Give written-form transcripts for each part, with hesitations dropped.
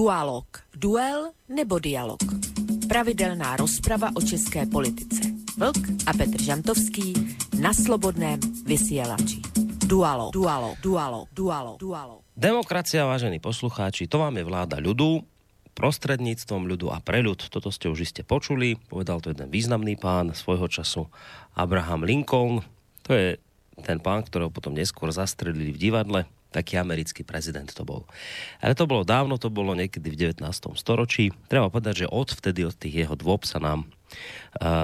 Dualog. Duel nebo dialog. Pravidelná rozprava o české politice. Vlk a Petr Žantovský na Slobodném vysielači. Dualog. Dualog. Dualog. Dualog. Dualog. Demokracia, vážení poslucháči, to vám je vláda ľudu, prostredníctvom ľudu a pre ľud. Toto ste už iste počuli, povedal to jeden významný pán svojho času, Abraham Lincoln. To je ten pán, ktorého potom neskôr zastrelili v divadle, taký americký prezident to bol. Ale to bolo dávno, to bolo niekedy v 19. storočí. Treba povedať, že odvtedy, od tých jeho dôb sa nám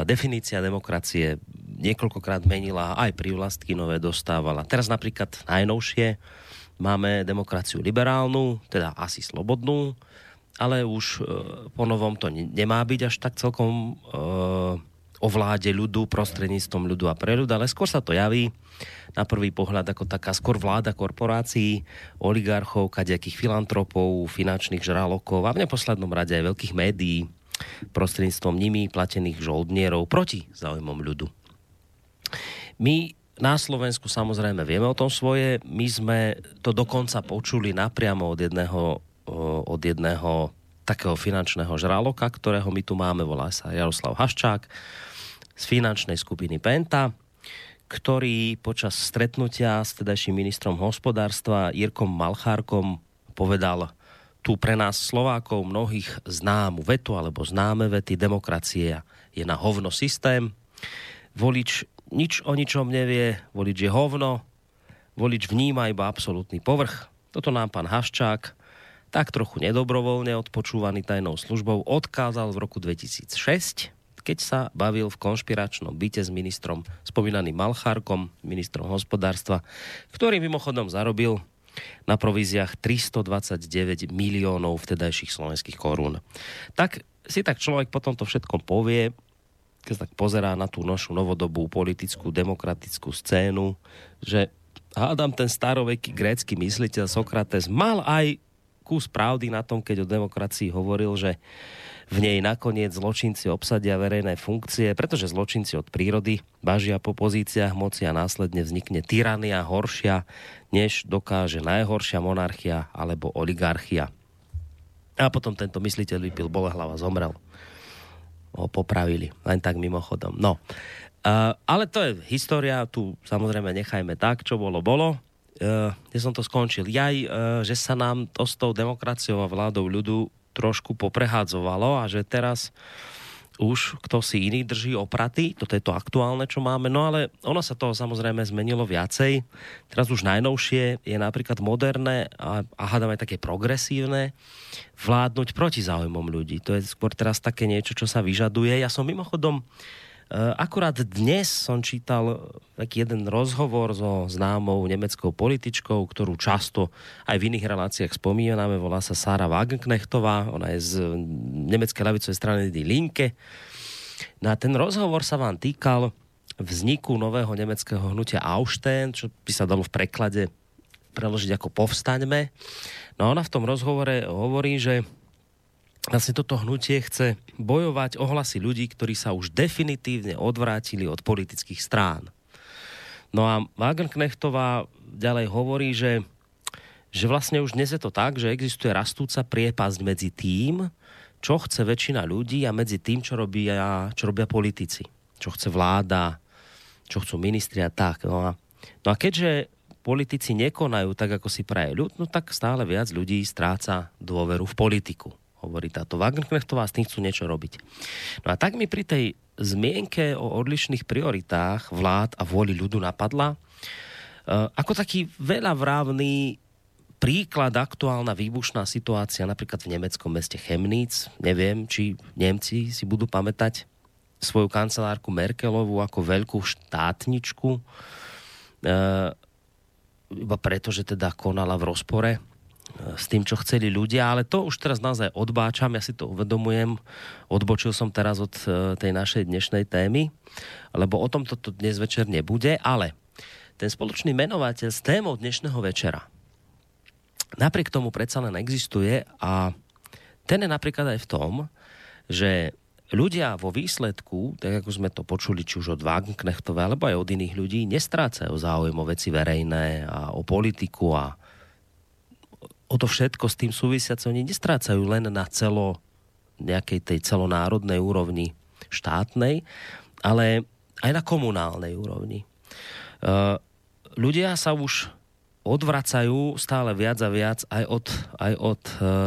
definícia demokracie niekoľkokrát menila, aj privlastky nové dostávala. Teraz napríklad najnovšie máme demokraciu liberálnu, teda asi slobodnú, ale už po novom to nemá byť až tak celkom o vláde ľudu, prostredníctvom ľudu a pre ľud, ale skôr sa to javí na prvý pohľad ako taká skôr vláda korporácií, oligarchov, kadejakých filantropov, finančných žralokov a v neposlednom rade aj veľkých médií, prostredníctvom nimi platených žoldnierov proti záujmom ľudu. My na Slovensku samozrejme vieme o tom svoje, my sme to dokonca počuli napriamo od jedného takého finančného žraloka, ktorého my tu máme, volá sa Jaroslav Haščák z finančnej skupiny PENTA, ktorý počas stretnutia s tedajším ministrom hospodárstva Jirkom Malchárkom povedal tu pre nás Slovákov mnohých známu vetu alebo známe vety: demokracia je na hovno systém, volič nič o ničom nevie, volič je hovno, volič vníma iba absolútny povrch. Toto nám pán Haščák tak trochu nedobrovoľne, odpočúvaný tajnou službou, odkázal v roku 2006, keď sa bavil v konšpiračnom byte s ministrom, spomínaným Malchárkom, ministrom hospodárstva, ktorý mimochodom zarobil na províziách 329 miliónov vtedajších slovenských korún. Tak si tak človek potom to všetko povie, keď tak pozerá na tú našu novodobú politickú, demokratickú scénu, že hádam ten staroveký grécky mysliteľ Sokrates mal aj kus pravdy na tom, keď o demokracii hovoril, že v nej nakoniec zločinci obsadia verejné funkcie, pretože zločinci od prírody bažia po pozíciách moci a následne vznikne tyrania horšia, než dokáže najhoršia monarchia alebo oligarchia. A potom tento mysliteľ vypil bolehlav a zomrel. Ho popravili, len tak mimochodom. No, ale to je história, tu samozrejme nechajme tak, čo bolo, bolo. Ja som to skončil. Že sa nám to s tou demokraciou a vládou ľudu trošku poprehadzovalo a že teraz už kto si iný drží opraty, toto je to aktuálne, čo máme, no ale ono sa toho samozrejme zmenilo viacej. Teraz už najnovšie je napríklad moderné a hádam aj také progresívne vládnuť proti záujmom ľudí. To je skôr teraz také niečo, čo sa vyžaduje. Ja som mimochodom akurát dnes som čítal taký jeden rozhovor so známou nemeckou političkou, ktorú často aj v iných reláciách spomíname, volá sa Sahra Wagenknechtová, ona je z nemeckej ľavicovej strany Die Linke. No a ten rozhovor sa vám týkal vzniku nového nemeckého hnutia Aufstehen, čo by sa dalo v preklade preložiť ako povstaňme. No a ona v tom rozhovore hovorí, že vlastne toto hnutie chce bojovať o hlasy ľudí, ktorí sa už definitívne odvrátili od politických strán. No a Wagenknechtová ďalej hovorí, že vlastne už dnes je to tak, že existuje rastúca priepasť medzi tým, čo chce väčšina ľudí a medzi tým, čo robia politici. Čo chce vláda, čo chcú ministri a tak. No a keďže politici nekonajú tak, ako si praje ľud, no tak stále viac ľudí stráca dôveru v politiku, hovorí táto Wagenknechtová, s tým chcú niečo robiť. No a tak mi pri tej zmienke o odlišných prioritách vlád a vôli ľudu napadla ako taký veľavrávny príklad aktuálna výbušná situácia napríklad v nemeckom meste Chemnitz. Neviem, či Nemci si budú pamätať svoju kancelárku Merkelovú ako veľkú štátničku, iba preto, že teda konala v rozpore s tým, čo chceli ľudia, ale to už teraz naozaj odbáčam, ja si to uvedomujem, odbočil som teraz od tej našej dnešnej témy, lebo o tom toto dnes večer nebude, ale ten spoločný menovateľ s témou dnešného večera napriek tomu predsa len existuje a ten je napríklad aj v tom, že ľudia vo výsledku, tak ako sme to počuli, či už od Wagenknechtove, alebo aj od iných ľudí, nestrácajú záujem o veci verejné a o politiku a o to všetko s tým súvisiace, oni nestrácajú len na nejakej tej celonárodnej úrovni štátnej, ale aj na komunálnej úrovni. Ľudia sa už odvracajú stále viac a viac aj od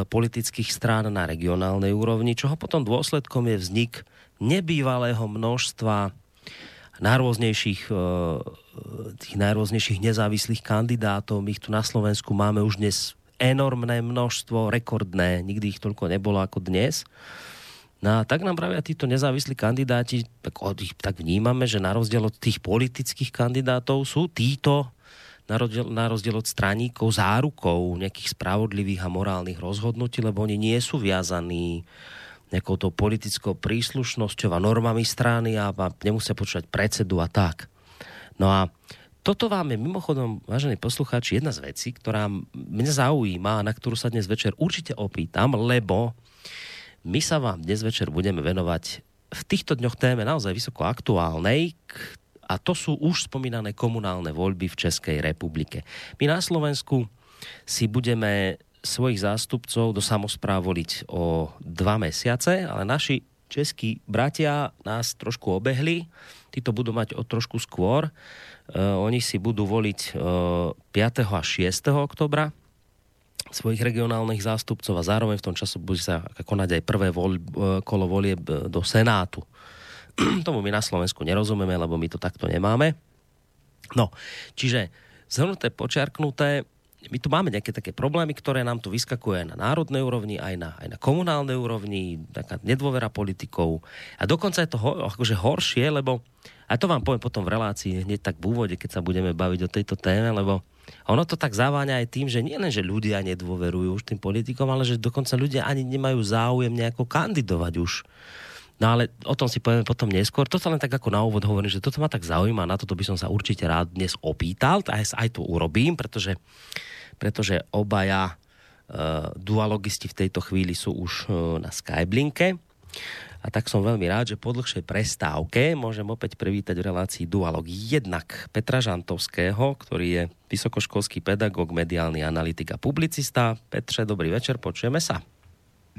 politických strán na regionálnej úrovni, čoho potom dôsledkom je vznik nebývalého množstva tých najrôznejších nezávislých kandidátov. My ich tu na Slovensku máme už dnes enormné množstvo, rekordné, nikdy ich toľko nebolo ako dnes. No a tak nám pravia títo nezávislí kandidáti, tak vnímame, že na rozdiel od tých politických kandidátov sú títo na rozdiel od straníkov zárukou nejakých spravodlivých a morálnych rozhodnutí, lebo oni nie sú viazaní nejakou tou politickou príslušnosťou a normami strany a nemusia počúvať predsedu a tak. No a toto vám je mimochodom, vážení poslucháči, jedna z vecí, ktorá mňa zaujíma a na ktorú sa dnes večer určite opýtam, lebo my sa vám dnes večer budeme venovať v týchto dňoch téme naozaj vysoko aktuálnej, a to sú už spomínané komunálne voľby v Českej republike. My na Slovensku si budeme svojich zástupcov do samospráv voliť o 2 mesiace, ale naši českí bratia nás trošku obehli. Títo budú mať o trošku skôr. Oni si budú voliť 5. a 6. oktobra svojich regionálnych zástupcov a zároveň v tom čase bude sa konať aj prvé kolo volieb do Senátu. Tomu my na Slovensku nerozumieme, lebo my to takto nemáme. No, čiže zhrnuté, počiarknuté, my tu máme nejaké také problémy, ktoré nám tu vyskakuje na národnej úrovni, aj na komunálnej úrovni, taká nedôvera politikov. A dokonca je to akože horšie, lebo, a to vám poviem potom v relácii, hneď tak v úvode, keď sa budeme baviť o tejto téme, lebo ono to tak zaváňa aj tým, že nie len, že ľudia nedôverujú už tým politikom, ale že dokonca ľudia ani nemajú záujem nejako kandidovať už. No ale o tom si povieme potom neskôr. To sa len tak ako na úvod hovorím, že toto ma tak zaujíma, na toto by som sa určite rád dnes opýtal, aj to urobím, pretože obaja dualogisti v tejto chvíli sú už na Skyblinke. A tak som veľmi rád, že po dlhšej prestávke môžem opäť privítať v relácii Dualog jednak Petra Žantovského, ktorý je vysokoškolský pedagóg, mediálny analytik a publicista. Petre, dobrý večer, počujeme sa.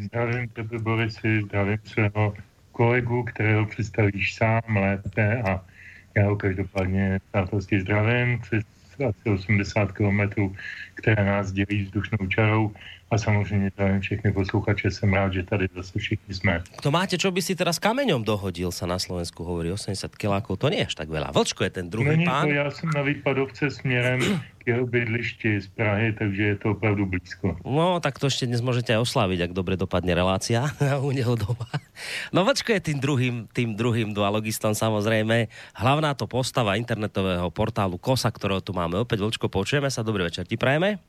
Zdravím tebe, Borisi, zdravím svého kolegu, kterého představíš sám lépe a já ho každopádně přátelsky zdravím přes asi 80 kilometrů, které nás dělí vzdušnou čarou a samozřejmě zdravím všechny posluchače, jsem rád, že tady zase všichni jsme. To máte, čo by si teda s kameňom dohodil, sa na Slovensku hovorí 80 kilákov, to nie je až tak veľa. Vlčko je ten druhý pán. Já jsem na výpadovce směrem k jeho bydlišti z Prahy, takže je to opravdu blízko. No, tak to ešte dnes môžete aj osláviť, ak dobre dopadne relácia u neho doma. No, Vlčko je tým druhým dualogistom, samozrejme. Hlavná to postava internetového portálu Kosa, ktorého tu máme. Opäť, Vlčko, počujeme sa. Dobrý večer, ti prajeme.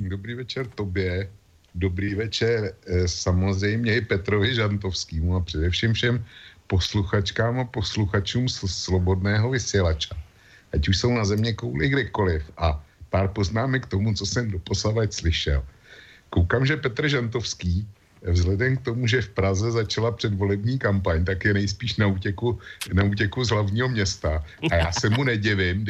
Dobrý večer tobě, dobrý večer samozřejmě i Petrovi Žantovskému a především všem posluchačkám a posluchačům Slobodného vysílača. Ať už jsou na země kouli kdekoliv. A pár poznámek k tomu, co jsem doposavať slyšel. Koukám, že Petr Žantovský, vzhledem k tomu, že v Praze začala předvolební kampaň, tak je nejspíš na útěku z hlavního města. A já se mu nedivím,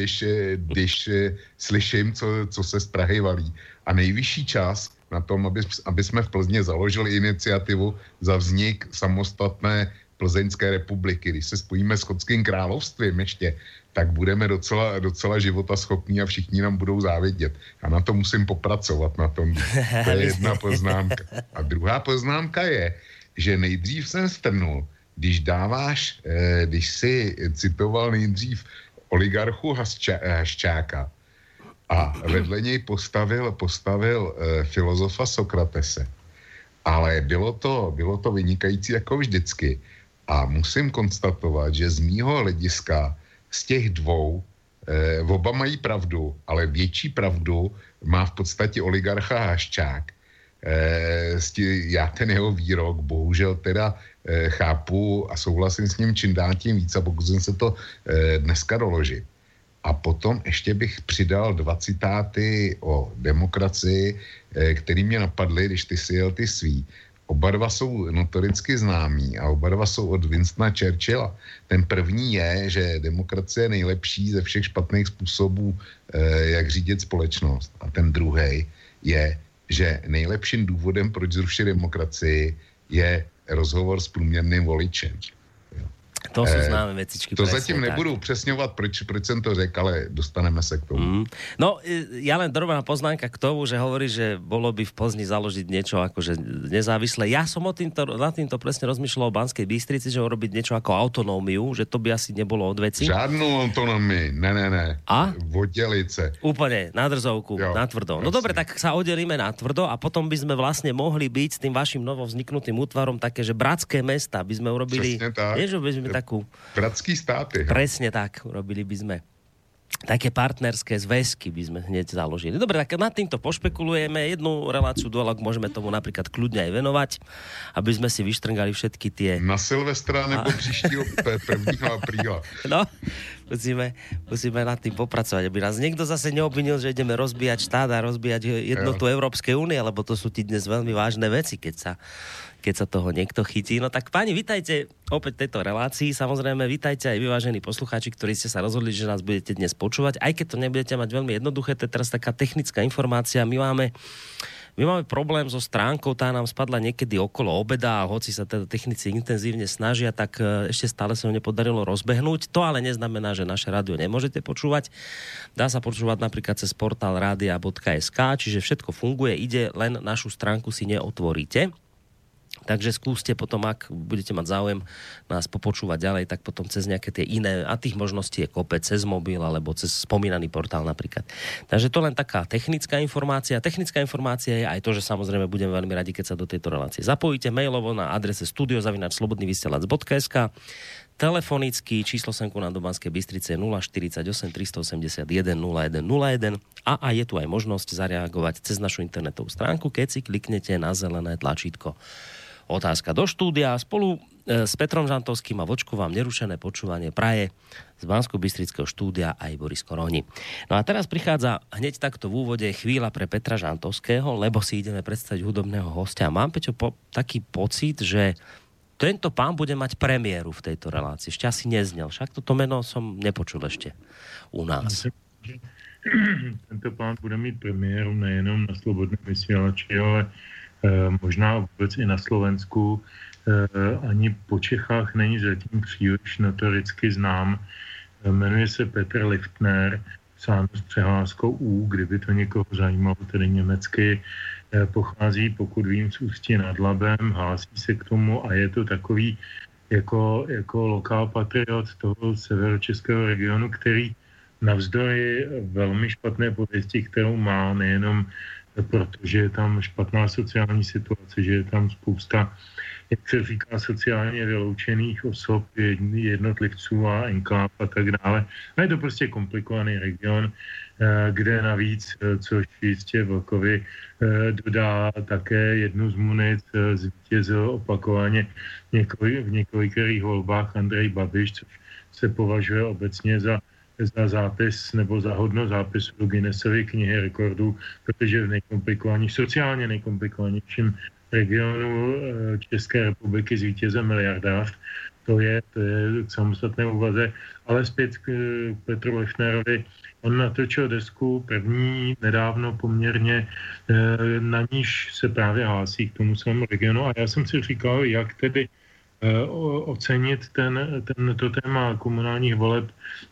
když slyším, co se z Prahy valí. A nejvyšší čas na tom, aby jsme v Plzni založili iniciativu za vznik samostatné Plzeňské republiky. Když se spojíme s Skotským královstvím ještě, tak budeme docela životaschopní a všichni nám budou závidět. A na to musím popracovat, na tom. To je jedna poznámka. A druhá poznámka je, že nejdřív jsem strnul, když si citoval nejdřív oligarchu Haščáka a vedle něj postavil filozofa Sokratese. Ale bylo to vynikající jako vždycky. A musím konstatovat, že z mýho hlediska z těch dvou oba mají pravdu, ale větší pravdu má v podstatě oligarcha Haščák. Já ten jeho výrok bohužel teda chápu a souhlasím s ním čím dál tím víc a pokusím se to dneska doložit. A potom ještě bych přidal 2 citáty o demokracii, který mě napadly, když ty si jel ty svý. Oba dva jsou notoricky známí a oba dva jsou od Winstona Churchilla. Ten první je, že demokracie je nejlepší ze všech špatných způsobů, jak řídit společnost. A ten druhý je, že nejlepším důvodem, proč zrušit demokracii, je rozhovor s průměrným voličem. Jo. To jsou známé věcičky. To presne, zatím nebudu upřesňovat, proč jsem to řekl, ale dostaneme se k tomu. No, ja len drobná poznámka k tomu, že hovorí, že bolo by v Plzni založiť niečo akože nezávislé. Ja som nad týmto presne rozmýšľal o Banskej Bystrici, že urobiť niečo ako autonómiu, že to by asi nebolo odveci. Žádnou autonomii, ne. A? Oddeliť sa. Úplne, na drzovku, jo, na tvrdo. No dobre, tak sa oddelíme na tvrdo a potom by sme vlastne mohli byť s tým vašim novovzniknutým útvarom také, že bratské mesta by sme urobili. Takú... Bratský státy. Presne tak, robili by sme. Také partnerské zväzky by sme hneď založili. Dobre, tak nad týmto pošpekulujeme. Jednu reláciu dialog môžeme tomu napríklad kľudne aj venovať, aby sme si vyštrngali všetky tie... Na Silvestra nebo príštího 1. apríla. No, musíme nad tým popracovať, aby nás niekto zase neobvinil, že ideme rozbíjať štát a rozbíjať jednotu Európskej únie, lebo to sú ti dnes veľmi vážne veci, keď sa toho niekto chytí. No tak páni, vitajte opäť v tejto relácii. Samozrejme, vitajte aj vyvážení poslucháči, ktorí ste sa rozhodli, že nás budete dnes počúvať. Aj keď to nebudete mať veľmi jednoduché, to je teraz taká technická informácia. My máme problém so stránkou, tá nám spadla niekedy okolo obeda a hoci sa teda technici intenzívne snažia, tak ešte stále sa ho nepodarilo rozbehnúť. To ale neznamená, že naše rádio nemôžete počúvať. Dá sa počúvať napríklad cez portál radia.sk, čiže všetko funguje, ide, len našu stránku si neotvoríte. Takže skúste potom, ak budete mať záujem nás popočúvať ďalej, tak potom cez nejaké tie iné, a tých možností je kopec, cez mobil alebo cez spomínaný portál napríklad. Takže to len taká technická informácia. Technická informácia je aj to, že samozrejme budeme veľmi radi, keď sa do tejto relácie zapojíte mailovo na adrese studio@slobodnyvysielac.sk, telefonicky číslo senku na Banskej Bystrice 048 381 0101 a aj je tu aj možnosť zareagovať cez našu internetovú stránku, keď si kliknete na zelené tlačítko Otázka do štúdia. Spolu s Petrom Žantovským a Vlčku vám nerušené počúvanie praje z Banskobystrického štúdia aj Boris Koroni. No a teraz prichádza hneď takto v úvode chvíľa pre Petra Žantovského, lebo si ideme predstaviť hudobného hostia. Mám, Peťo, taký pocit, že tento pán bude mať premiéru v tejto relácii. Ešte asi neznel. Však toto meno som nepočul ešte u nás. Tento pán bude mít premiéru nejenom na Slobodnom vysielači, ale možná vůbec i na Slovensku, ani po Čechách není zatím příliš notoricky znám. Jmenuje se Petr Lichtner, psáno s přehláskou U, kdyby to někoho zajímalo, tedy německy. Pochází, pokud vím, z Ústí nad Labem, hlásí se k tomu a je to takový jako lokál patriot toho severočeského regionu, který navzdory velmi špatné pověsti, kterou má nejenom protože je tam špatná sociální situace, že je tam spousta, jak se říká, sociálně vyloučených osob, jednotlivců a enkláv a tak dále. A je to prostě komplikovaný region, kde navíc, což jistě Vlkovi dodá také jednu z munic, zvítězil opakovaně v několikerých volbách Andrej Babiš, což se považuje obecně za zápis nebo za hodno zápisu do Guinnessovy knihy rekordů, protože v sociálně nejkomplikovanějším regionu České republiky zvítěze miliardář. To je k samostatné úvaze. Ale zpět k Petru Lichtnerovi. On natočil desku první nedávno poměrně, na níž se právě hlásí k tomu svému regionu. A já jsem si říkal, jak tedy ocenit to téma komunálních voleb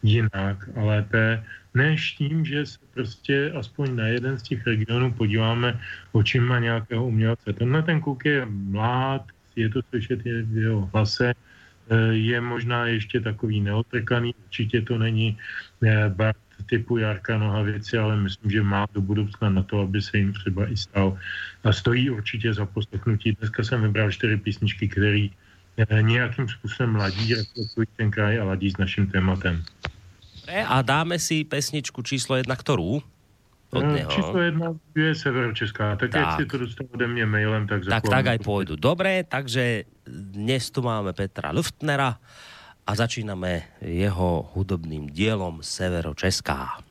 jinak a lépe, než tím, že se prostě aspoň na jeden z těch regionů podíváme očima nějakého umělce. Tenhle ten kluk je mlád, je to slyšet v jeho hlase, je možná ještě takový neotrkaný, určitě to není Bart typu Jarka Nohavici, ale myslím, že má do budoucna na to, aby se jim třeba i stal. A stojí určitě za poslechnutí. Dneska jsem vybral 4 písničky, které nejakým spôsobom ladí, reflektujú ten kraj a ladí s našim tématem. A dáme si pesničku číslo 1, ktorú? Od neho. Číslo 1 je Severočeská. Tak keď si to dostal ode mňa mailem, tak zaklám. Tak aj pôjdu. Dobre, takže dnes tu máme Petra Lichtnera a začíname jeho hudobným dielom Severočeská.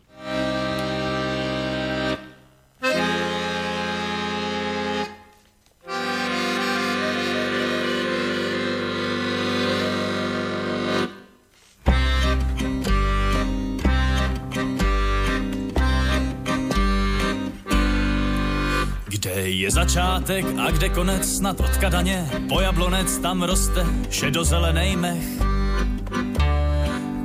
Je začátek a kde konec, snad od Kadaně, po Jablonec tam roste šedozelenej mech.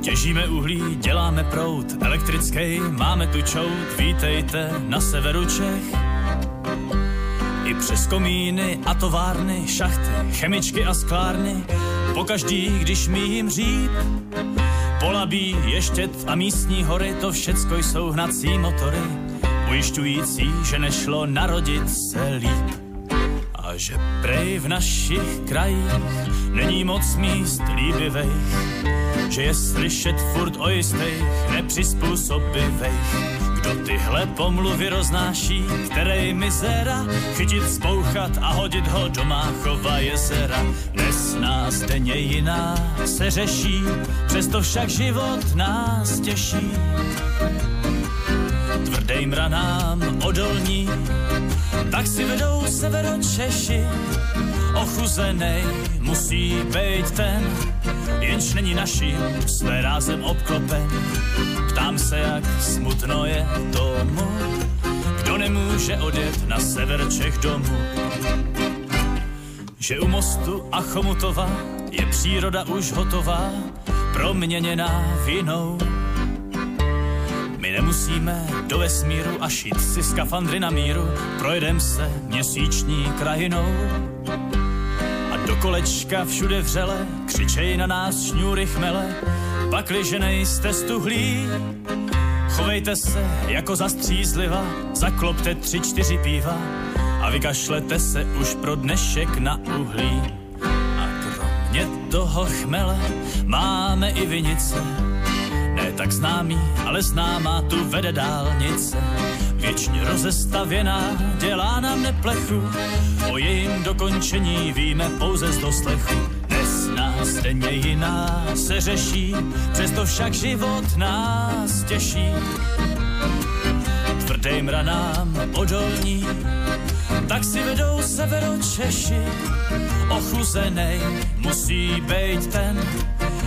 Těžíme uhlí, děláme proud elektrický, máme tu čout, vítejte na severu Čech. I přes komíny a továrny, šachty, chemičky a sklárny, pokaždý, když míjím Říp, Polabí, Ještěd a místní hory, to všecko jsou hnací motory, ujišťující, že nešlo narodit se líp. A že prej v našich krajích není moc míst líbivejch, že je slyšet furt o jistých nepřizpůsobivejch, kdo tyhle pomluvy roznáší, který mizera, chytit, spouchat a hodit ho do Máchova jezera. Dnes nás denně jiná se řeší, přesto však život nás těší. Tvrdým ranám odolní, tak si vedou Severočeši. Ochuzenej musí být ten, jenž není naším své rázem obklopen. Ptám se, jak smutno je tomu, kdo nemůže odjet na sever Čech domů. Že u Mostu a Chomutova je příroda už hotová, proměněná v jinou. My nemusíme do vesmíru a šít si skafandry na míru, projedem se měsíční krajinou. A do kolečka všude vřele křičej na nás šňůry chmele, pakliže nejste stuhlí, chovejte se jako zastřízliva, zaklopte 3-4 piva a vykašlete se už pro dnešek na uhlí. A kromě toho chmele máme i vinice, tak známý, ale známá tu vede dálnice. Věčně rozestavěná, dělá nám neplechu, o jejím dokončení víme pouze z doslechu. Dnes nás denně jiná se řeší, přesto však život nás těší. Tvrdým ranám odolní, tak si vedou Severočeši. Ochuzenej musí být ten,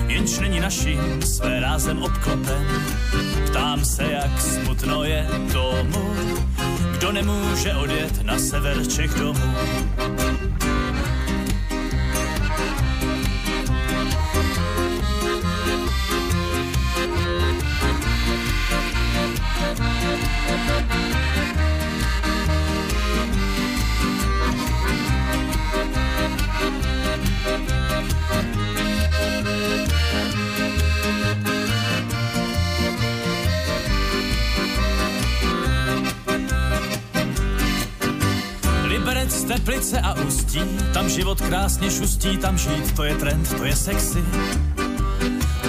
jenž není naším své rázem obklopen. Ptám se, jak smutno je tomu, kdo nemůže odjet na sever Čech domů. Teplice a Ústí, tam život krásně šustí, tam žít, to je trend, to je sexy.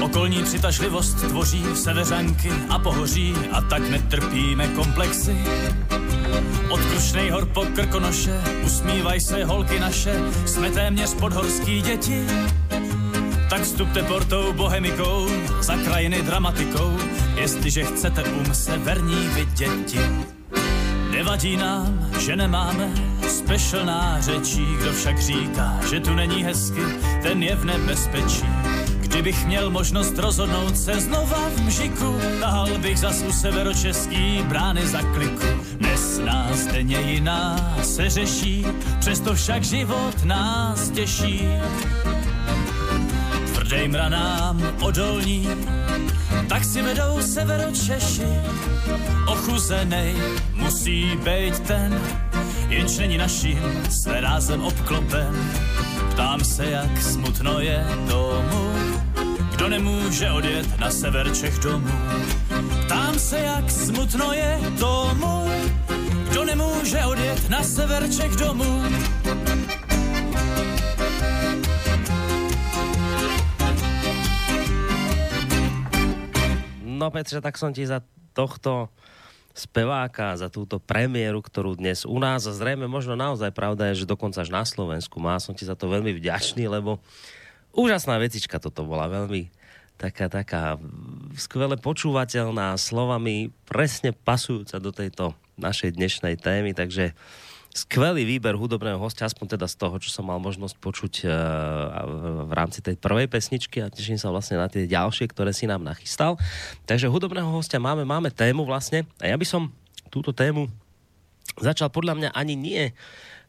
Okolní přitažlivost tvoří severanky a pohoří, a tak netrpíme komplexy. Od Krušnej hor po Krkonoše, usmívaj se holky naše, jsme téměř podhorský děti. Tak vstupte portou bohemikou, za krajiny dramatikou, jestliže chcete severní viděti. Nevadí nám, že nemáme specialná řečí, kdo však říká, že tu není hezky, ten je v nebezpečí. Kdybych měl možnost rozhodnout se znova v Mžiku, tahal bych zas u severočeský brány za kliku. Dnes nás denně jiná se řeší, přesto však život nás těší. Tvrdým ranám odolní, tak si vedou Severočeši. Ochuzenej musí být ten, jenž není naším své rázem obklopen. Ptám se, jak smutno je tomu, kdo nemůže odjet na sever Čech domů. Ptám se, jak smutno je tomu, kdo nemůže odjet na sever Čech domů. No Petře, tak som ti za tohto speváka, za túto premiéru, ktorú dnes u nás, a zrejme možno naozaj pravda je, že dokonca až na Slovensku má, som ti za to veľmi vďačný, lebo úžasná vecička toto bola, veľmi taká skvele počúvateľná, slovami presne pasujúca do tejto našej dnešnej témy, takže skvelý výber hudobného hostia, aspoň teda z toho, čo som mal možnosť počuť v rámci tej prvej pesničky, a teším sa vlastne na tie ďalšie, ktoré si nám nachystal. Takže hudobného hostia máme tému vlastne, a ja by som túto tému začal podľa mňa ani nie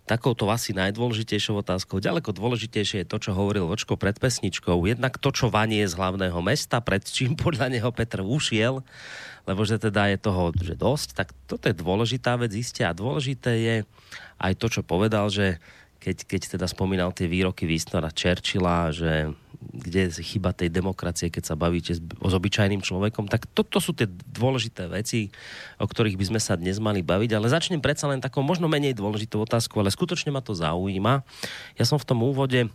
takouto asi najdôležitejšou otázkou. Ďaleko dôležitejšie je to, čo hovoril Vočko pred pesničkou. Jednak to, čo vanie z hlavného mesta, pred čím podľa neho Petr ušiel, lebo že teda je toho že dosť, tak toto je dôležitá vec iste. A dôležité je aj to, čo povedal, že keď teda spomínal tie výroky Winstona Churchilla, že kde je chyba tej demokracie, keď sa bavíte o obyčajným človekom, tak toto sú tie dôležité veci, o ktorých by sme sa dnes mali baviť, ale začnem predsa len takou možno menej dôležitou otázku, ale skutočne ma to zaujíma. Ja som v tom úvode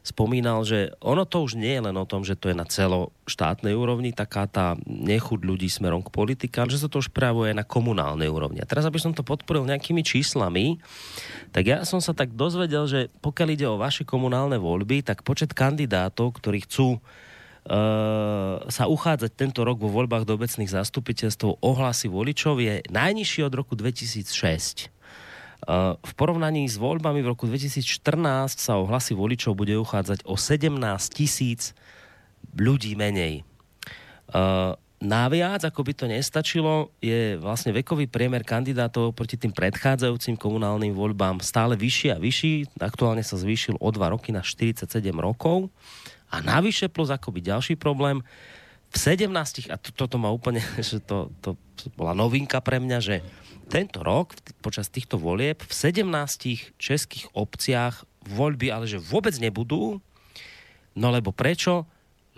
spomínal, že ono to už nie je len o tom, že to je na celoštátnej úrovni taká tá nechud ľudí smerom k politike, ale že sa to už prejavuje na komunálnej úrovni. A teraz, aby som to podporil nejakými číslami, tak ja som sa tak dozvedel, že pokiaľ ide o vaše komunálne voľby, tak počet kandidátov, ktorí chcú sa uchádzať tento rok vo voľbách do obecných zastupiteľstv o hlasy voličov, je najnižší od roku 2006. V porovnaní s voľbami v roku 2014 sa o hlasy voličov bude uchádzať o 17 000 ľudí menej. Naviac, ako by to nestačilo, je vlastne vekový priemer kandidátov proti tým predchádzajúcim komunálnym voľbám stále vyšší a vyšší. Aktuálne sa zvýšil o 2 roky na 47 rokov. A navyše plus akoby ďalší problém, v 17, a toto má úplne, že to bola novinka pre mňa, že tento rok, počas týchto volieb, v 17 českých obciach voľby, ale že vôbec nebudú, no lebo prečo?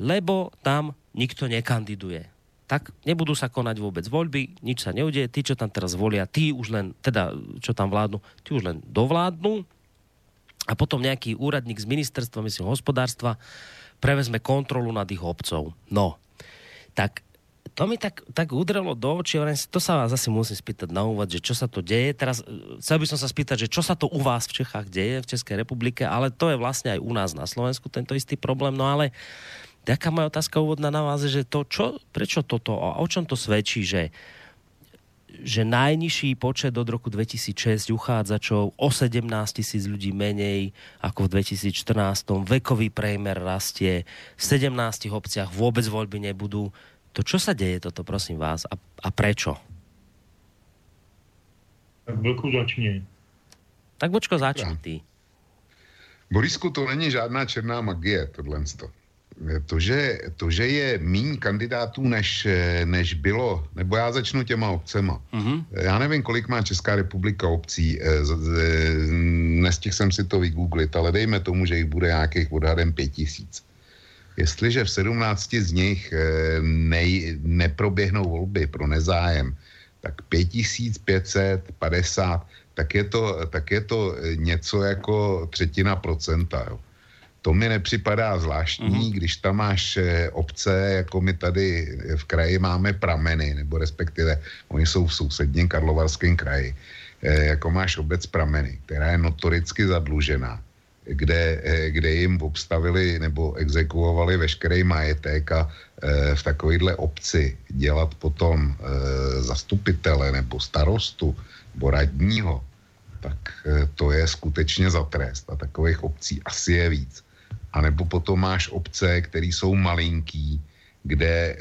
Lebo tam nikto nekandiduje. Tak nebudú sa konať vôbec voľby, nič sa neudeje, tí, čo tam teraz volia, tí už len, teda, čo tam vládnu, tí už len dovládnu a potom nejaký úradník z ministerstva, myslím, hospodárstva, prevezme kontrolu nad ich obcov. No, tak to mi tak udrelo do očí, to sa vás asi musím spýtať na úvod, že čo sa to deje. Teraz chcel by som sa spýtať, že čo sa to u vás v Čechách deje, v Českej republike, ale to je vlastne aj u nás na Slovensku tento istý problém. No ale taká moja otázka úvodná na vás je, že prečo toto a o čom to svedčí, že najnižší počet od roku 2006 uchádzačov, o 17 000 ľudí menej ako v 2014, vekový priemer rastie, v 17 obciach vôbec voľby nebudú. To čo sa deje toto, prosím vás, a prečo? Tak Vlku začni. Tak Vlčko, začni ty. Borisku, to není žádná černá magie, tohle. To, že je míň kandidátů, než bylo, nebo já začnu těma obcema. Mm-hmm. Já nevím, kolik má Česká republika obcí, nestihl jsem si to vygooglit, ale dejme tomu, že jich bude nějakých odhadem 5000. Jestliže v 17 z nich neproběhnou volby pro nezájem, tak 5550, tak je to něco jako 0,5%. Jo. To mi nepřipadá zvláštní, Když tam máš obce, jako my tady v kraji máme Prameny, nebo respektive oni jsou v sousedním Karlovarském kraji, jako máš obec Prameny, která je notoricky zadlužená, kde jim obstavili nebo exekuovali veškerý majetek a v takovýhle obci dělat potom zastupitele nebo starostu nebo radního, tak to je skutečně za trest a takových obcí asi je víc. A nebo potom máš obce, které jsou malinký, kde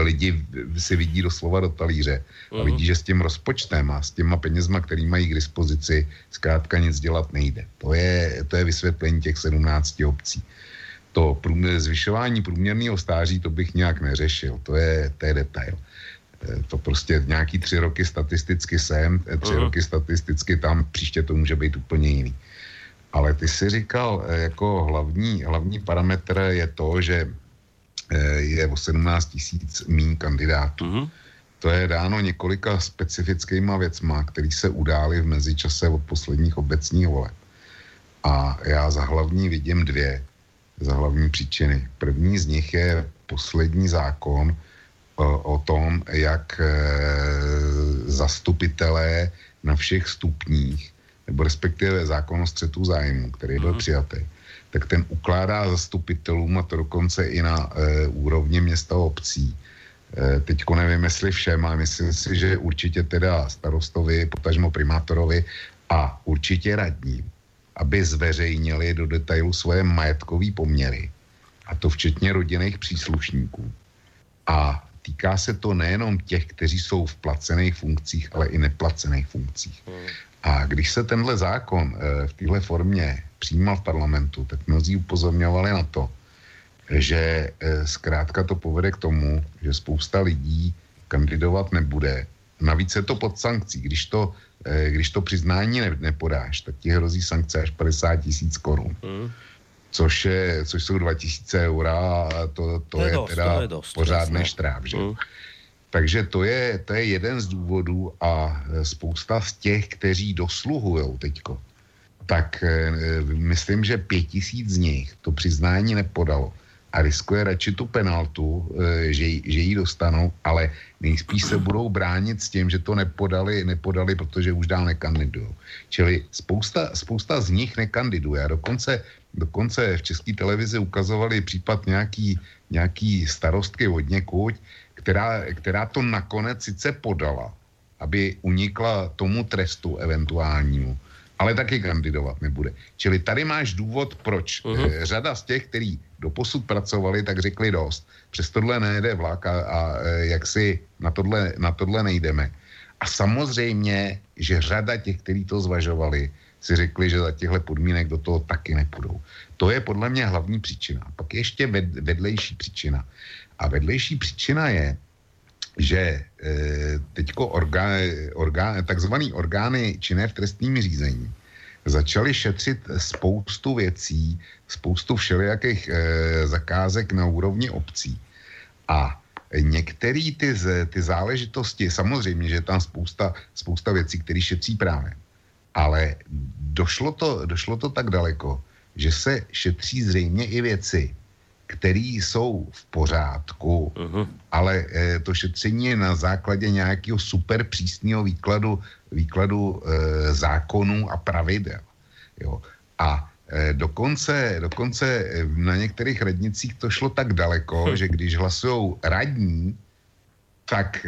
lidi si vidí doslova do talíře a vidí, že s tím rozpočtem a s těma penězma, který mají k dispozici, zkrátka nic dělat nejde. To je vysvětlení těch 17 obcí. To zvyšování průměrného stáří, to bych nějak neřešil, to je detail. To prostě nějaký 3 roky statisticky sem, 3 roky statisticky tam, příště to může být úplně jiný. Ale ty si říkal, jako hlavní parametr je to, že je o 17 000 míň kandidátů. Mm-hmm. To je dáno několika specifickýma věcma, které se udály v mezičase od posledních obecních voleb. A já za hlavní vidím dvě, za hlavní příčiny. První z nich je poslední zákon o tom, jak zastupitelé na všech stupních, nebo respektive zákon o střetu zájmu, který byl přijatý, tak ten ukládá zastupitelům, a to dokonce i na úrovni města obcí. Teďko nevím, jestli všem, ale myslím si, že určitě teda starostovi, potažmo primátorovi a určitě radním, aby zveřejnili do detailu svoje majetkové poměry, a to včetně rodinných příslušníků. A týká se to nejenom těch, kteří jsou v placených funkcích, ale i neplacených funkcích. A když se tenhle zákon v téhle formě přijímal v parlamentu, tak mnozí upozorňovali na to, že zkrátka to povede k tomu, že spousta lidí kandidovat nebude. Navíc je to pod sankcí. Když to přiznání nepodáš, tak ti hrozí sankce až 50 000 korun. Což jsou 2000 eura, a to je dost, teda to je dost, pořádný štráv, že? Takže to je jeden z důvodů a spousta z těch, kteří dosluhujou teďko, tak myslím, že 5000 z nich to přiznání nepodalo a riskuje radši tu penaltu, že ji dostanou, ale nejspíš se budou bránit s tím, že to nepodali, protože už dál nekandidují. Čili spousta z nich nekandiduje a dokonce v České televizi ukazovali případ nějaký starostky od někud, která to nakonec sice podala, aby unikla tomu trestu eventuálnímu, ale taky kandidovat nebude. Čili tady máš důvod, proč. Řada z těch, kteří doposud pracovali, tak řekli dost. Přes tohle nejde vlak a jak si na tohle nejdeme. A samozřejmě, že řada těch, kteří to zvažovali, si řekli, že za těchto podmínek do toho taky nepůjdou. To je podle mě hlavní příčina. Pak ještě vedlejší příčina. A vedlejší příčina je, že teďko takzvaný orgány činné v trestním řízení začaly šetřit spoustu věcí, spoustu všelijakých zakázek na úrovni obcí. A některé ty záležitosti, samozřejmě, že je tam spousta věcí, které šetří právě. Ale došlo to tak daleko, že se šetří zřejmě i věci, který jsou v pořádku, ale to šetření je na základě nějakého super přísného výkladu zákonů a pravidel. Jo. A dokonce na některých radnicích to šlo tak daleko, že když hlasujou radní, tak,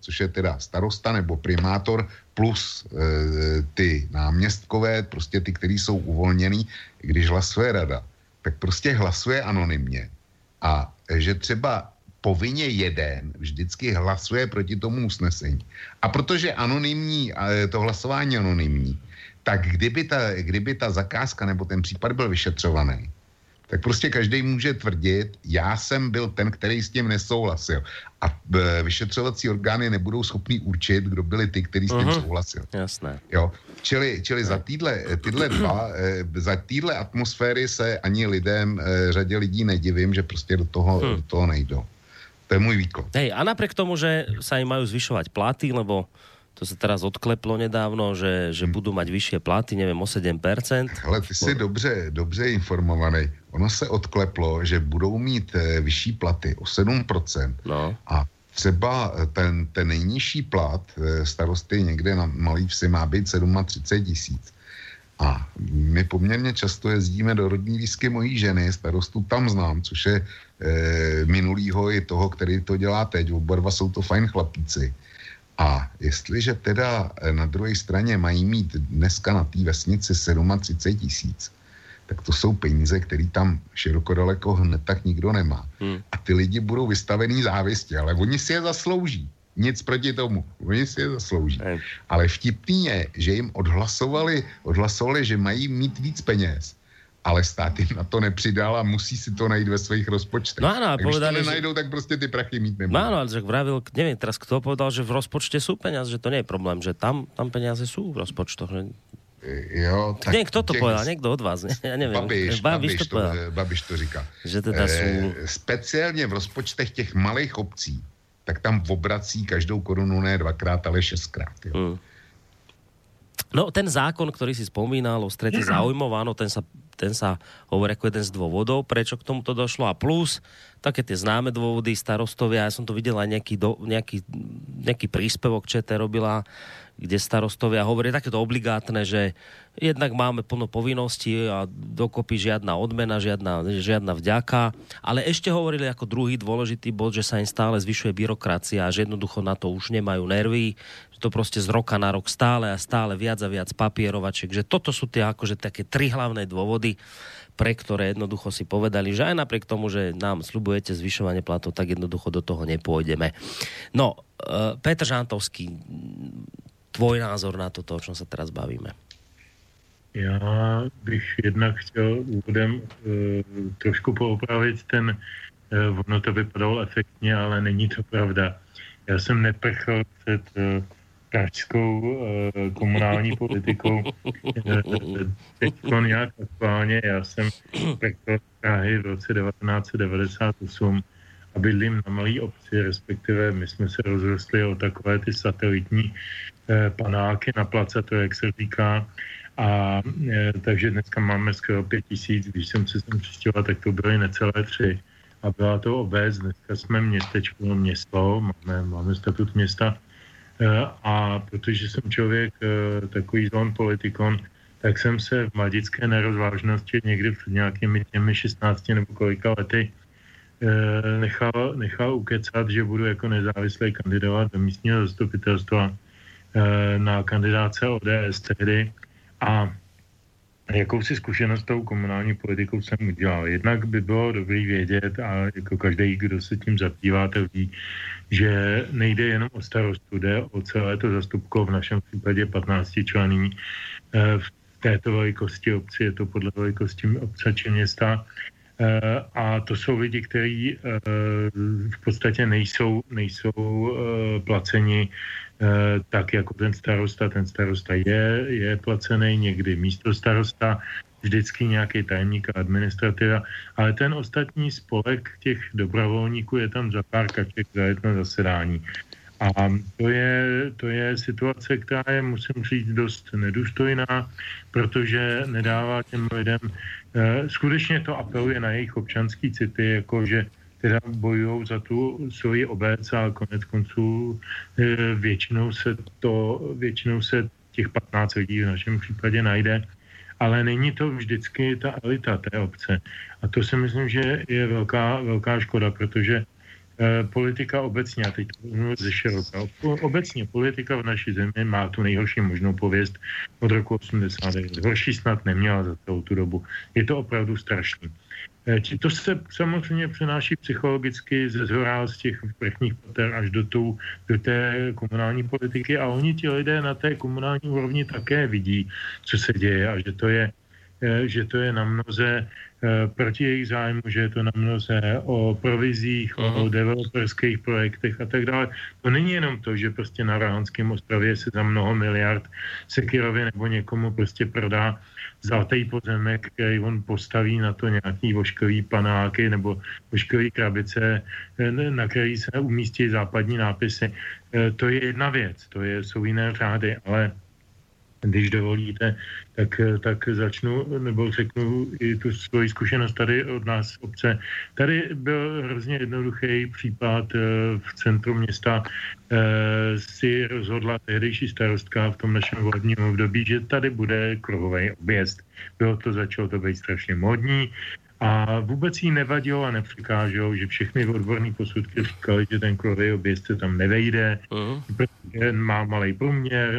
což je teda starosta nebo primátor, plus ty náměstkové, prostě ty, který jsou uvolněný, když hlasuje rada, tak prostě hlasuje anonymně. A že třeba povinně jeden vždycky hlasuje proti tomu usnesení. A protože anonymní, to hlasování anonymní, tak kdyby ta zakázka nebo ten případ byl vyšetřovaný, tak prostě každý může tvrdit, já jsem byl ten, který s tím nesouhlasil. A vyšetřovací orgány nebudou schopný určit, kdo byli ty, který s tím souhlasil. Jasné. Jo? Čili za týhle atmosféry se ani lidem, řadě lidí nedivím, že prostě do toho nejdou. To je můj výklad. Hej, a napriek tomu, že sa im majú zvyšovať platy, lebo to sa teraz odkleplo nedávno, že budú mať vyššie platy, neviem, o 7%. Ale ty si dobře informovaný. Ono se odkleplo, že budou mít vyšší platy o 7%. No. A třeba ten nejnižší plat starosty někde na malý vsi má být 37 000. A my poměrně často jezdíme do rodní výsky mojí ženy, starostu tam znám, což je minulýho i toho, který to dělá teď. Oba dva jsou to fajn chlapíci. A jestliže teda na druhé straně mají mít dneska na té vesnici 37 000, tak to jsou peníze, které tam široko daleko hned tak nikdo nemá. A ty lidi budou vystavený závisti, ale oni si je zaslouží. Nic proti tomu. Oni si je zaslouží. Ale vtipný je, že jim odhlasovali, že mají mít víc peněz. Ale stát jim na to nepřidal a musí si to najít ve svojich rozpočtech. No áno, a povedali, když to nenajdou, tak proste tie prachy mít nebudú. No áno, ale že vravil, neviem teraz, kto povedal, že v rozpočte sú peniaze, že to nie je problém, že tam peniaze sú v rozpočtoch. Že... Jo, tak... Nie, kto to povedal? Niekto od vás, ne? Ja neviem. Babiš to říká. Že teda sú... Speciálne v rozpočtech těch malých obcí, tak tam obrací každou korunu ne 2x, ale 6x. Jo. No, ten zákon, ktorý si spomínal o strete záujmov, áno, ten sa hovorí ako jeden z dôvodov, prečo k tomuto došlo. A plus, také tie známe dôvody starostovia, ja som to videl aj nejaký príspevok, čo robila, kde starostovia hovorí takéto obligátne, že jednak máme plno povinností a dokopy žiadna odmena, žiadna vďaka, ale ešte hovorili ako druhý dôležitý bod, že sa im stále zvyšuje byrokracia a že jednoducho na to už nemajú nervy, že to proste z roka na rok stále a stále viac a viac papierovačiek, že toto sú tie akože také tri hlavné dôvody, pre ktoré jednoducho si povedali, že aj napriek tomu, že nám sľubujete zvyšovanie platov, tak jednoducho do toho nepôjdeme. No, Petr Žantovský, tvoj názor na toto, o čom sa teraz bavíme? Já bych jednak chtěl úvodem trošku poopravit ono to vypadalo efektně, ale není to pravda. Já jsem neprchl před pražskou komunální politikou. Teď to nějak aktuálně, já jsem prchl Prahy v roce 1998 a bydlím na malý obci, respektive my jsme se rozrostli o takové ty satelitní panáky na place, to jak se říká. A takže dneska máme skoro 5 000, když jsem se sem přistěhoval, tak to byly necelé 3. A byla to obec, dneska jsme městečko, město, máme statut města. A protože jsem člověk takový zlon politikon, tak jsem se v mladické nerozvážnosti někdy před nějakými těmi 16 nebo kolika lety nechal ukecat, že budu jako nezávislý kandidovat do místního zastupitelstva na kandidáce ODS tehdy. A jakousi zkušenost tou komunální politikou jsem udělal. Jednak by bylo dobrý vědět, a jako každý, kdo se tím zabývá, to ví, že nejde jenom o starostu, jde o celé to zastupko, v našem případě 15 členů. V této velikosti obci je to podle velikosti obce či města. A to jsou lidi, kteří v podstatě nejsou placeni tak jako ten starosta. Ten starosta je placený, někdy místo starosta, vždycky nějaký tajemník a administrativa, ale ten ostatní spolek těch dobrovolníků je tam za pár kaček za jedno zasedání. A to je situace, která je, musím říct, dost nedůstojná, protože nedává těm lidem, skutečně to apeluje na jejich občanský city, jakože teda bojují za tu svoji obec a konec konců většinou se těch 15 lidí v našem případě najde, ale není to vždycky ta elita té obce. A to si myslím, že je velká škoda, protože politika obecně, a teď ze široka, obecně politika v naší zemi má tu nejhorší možnou pověst od roku 1989. Horší snad neměla za celou tu dobu. Je to opravdu strašný. To se samozřejmě přenáší psychologicky ze zhora z těch vrchních pater až do té komunální politiky a oni ti lidé na té komunální úrovni také vidí, co se děje a že to je na mnoze proti jejich zájmu, že je to na mnoze o provizích, o developerských projektech a tak dále. To není jenom to, že prostě na Ráhanském ostrově se za mnoho miliard Sekirovi nebo někomu prostě prodá zlatý pozemek, který on postaví na to nějaký vošklivý panáky nebo vošklivý krabice, na který se umístí západní nápisy. To je jedna věc, jsou jiné řády, ale když dovolíte, tak začnu, nebo řeknu i tu svoji zkušenost tady od nás obce. Tady byl hrozně jednoduchý případ v centru města. Si rozhodla tehdejší starostka v tom našem volebním období, že tady bude kruhový objezd. Začalo to být strašně modní a vůbec jí nevadilo a nepřekáželo, že všechny odborné posudky říkali, že ten kruhový objezd se tam nevejde, protože má malý průměr,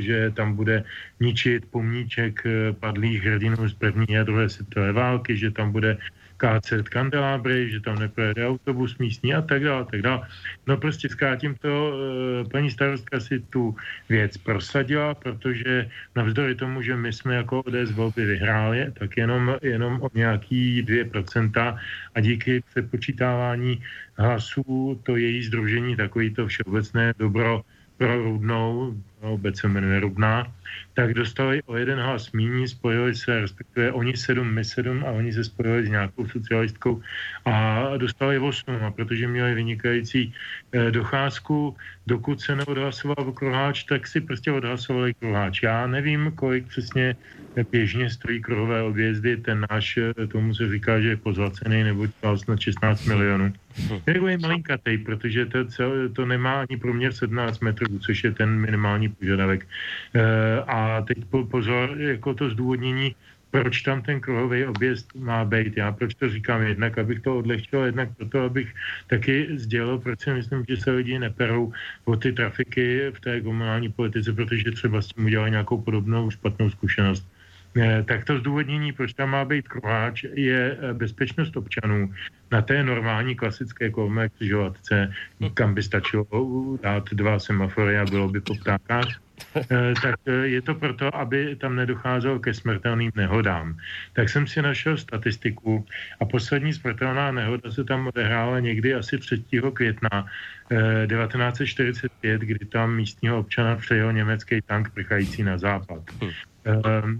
že tam bude ničit pomníček padlých hrdinů z první a druhé světové války, že tam bude kácet kandelábry, že tam neprojede autobus místní a tak dále, tak dále. No prostě zkrátím to, paní starostka si tu věc prosadila, protože navzdory tomu, že my jsme jako ODS volby vyhráli, tak jenom o nějaký 2% a díky přepočítávání hlasů to její sdružení, takovýto všeobecné dobro pro Rudnou, obec se jmenuje Rudná, tak dostali o 1 hlas míň, spojili se, respektive oni 7, my 7 a oni se spojili s nějakou socialistkou a dostali 8, a protože měli vynikající docházku, dokud se neodhlasoval kruháč, tak si prostě odhlasovali kruháč. Já nevím, kolik přesně běžně stojí kruhové objezdy, ten náš, tomu se říká, že je pozlacený, nebo dělal snad 16 milionů. Jako je malinkatej, protože to nemá ani průměr 17 metrů, což je ten minimální požadavek. A teď pozor, jako to zdůvodnění, proč tam ten kruhový objezd má být. Já proč to říkám jednak, abych to odlehčil, jednak proto, abych taky sdělil, proč si myslím, že se lidi neperou o ty trafiky v té komunální politice, protože třeba s tím udělali nějakou podobnou špatnou zkušenost. Tak to zdůvodnění, proč tam má být kruháč, je bezpečnost občanů na té normální klasické kolmé křižovatce, kam by stačilo dát 2 semafory a bylo by po ptákách. Tak je to proto, aby tam nedocházelo ke smrtelným nehodám. Tak jsem si našel statistiku a poslední smrtelná nehoda se tam odehrála někdy asi 3. května 1945, kdy tam místního občana přejel německý tank prchající na západ.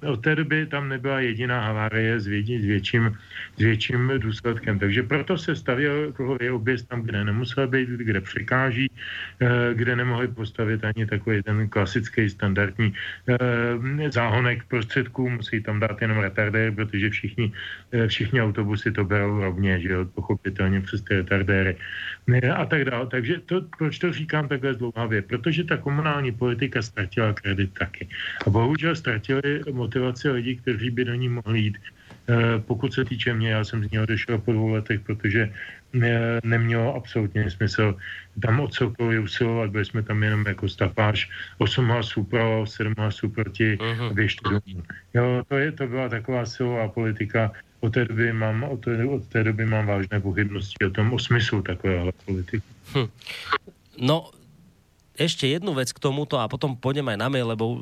Od té doby tam nebyla jediná havárie s větším důsledkem. Takže proto se stavěl kruhový objezd tam, kde nemusel být, kde překáží, kde nemohli postavit ani takový ten klasický standardní záhonek prostředků, musí tam dát jenom retardéry, protože všichni autobusy to berou rovně, že pochopitelně přes ty retardéry a tak dále. Takže to, proč to říkám takhle zdlouhavě? Protože ta komunální politika ztratila kredit taky. A bohužel ztratili motivaci lidí, kteří by do ní mohli jít. Pokud se týče mě, já jsem z něho odešel po 2 letech, protože nemělo absolutně smysl tam od cokoliv usilovat, byli jsme tam jenom jako stafáž, 8 hlasů pro, 7 hlasů proti, běžte domů. Jo, to byla taková silová politika, od té doby mám vážné pochybnosti o tom, o smyslu takovéhle politiky. No, ešte jednu vec k tomuto a potom pôjdem aj na mail, lebo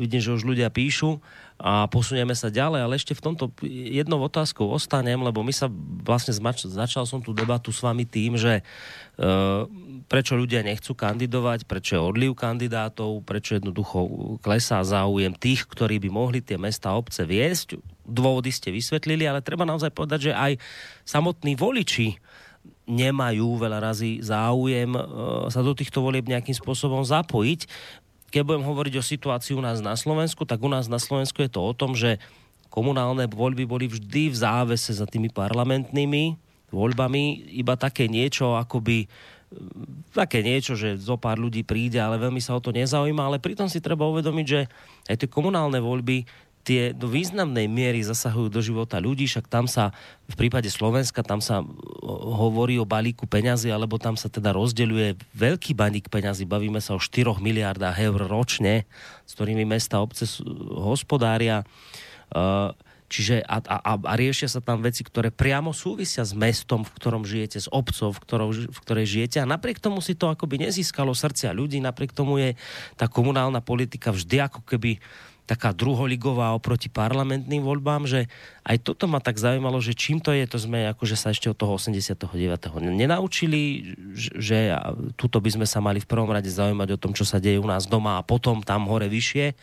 vidím, že už ľudia píšu a posunieme sa ďalej, ale ešte v tomto jednou otázkou ostanem, lebo my sa vlastne začal som tú debatu s vami tým, že prečo ľudia nechcú kandidovať, prečo je odliv kandidátov, prečo jednoducho klesá záujem tých, ktorí by mohli tie mesta a obce viesť. Dôvody ste vysvetlili, ale treba naozaj povedať, že aj samotní voliči nemajú veľa razy záujem sa do týchto volieb nejakým spôsobom zapojiť. Keď budem hovoriť o situácii u nás na Slovensku, tak u nás na Slovensku je to o tom, že komunálne voľby boli vždy v závese za tými parlamentnými voľbami, iba také niečo, že zo pár ľudí príde, ale veľmi sa o to nezaujíma, ale pritom si treba uvedomiť, že aj tie komunálne voľby tie do významnej miery zasahujú do života ľudí, však tam sa, v prípade Slovenska, tam sa hovorí o balíku peňazí, alebo tam sa teda rozdeľuje veľký balík peňazí, bavíme sa o 4 miliardách eur ročne, s ktorými mesta a obce hospodária, čiže a riešia sa tam veci, ktoré priamo súvisia s mestom, v ktorom žijete, s obcov, v ktorej žijete, a napriek tomu si to akoby nezískalo srdcia ľudí, napriek tomu je tá komunálna politika vždy ako keby taká druholigová oproti parlamentným voľbám, že aj toto ma tak zaujímalo, že čím to je, to sme akože sa ešte od toho 89. nenaučili, že tuto by sme sa mali v prvom rade zaujímať o tom, čo sa deje u nás doma a potom tam hore vyššie,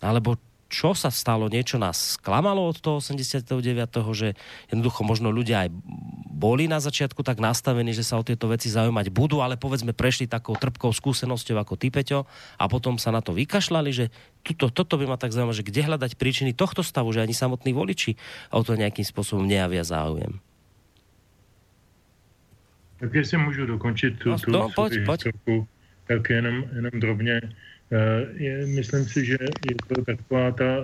alebo čo sa stalo, niečo nás sklamalo od toho 89., že jednoducho možno ľudia aj boli na začiatku tak nastavení, že sa o tieto veci zaujímať budú, ale povedzme prešli takou trpkou skúsenosťou ako ty, Peťo, a potom sa na to vykašľali, že toto by ma tak zaujímalo, že kde hľadať príčiny tohto stavu, že ani samotní voliči o to nejakým spôsobom nejavia záujem. Tak ja si môžu dokončiť tú historiku, tak jenom drobne. Myslím si, že je to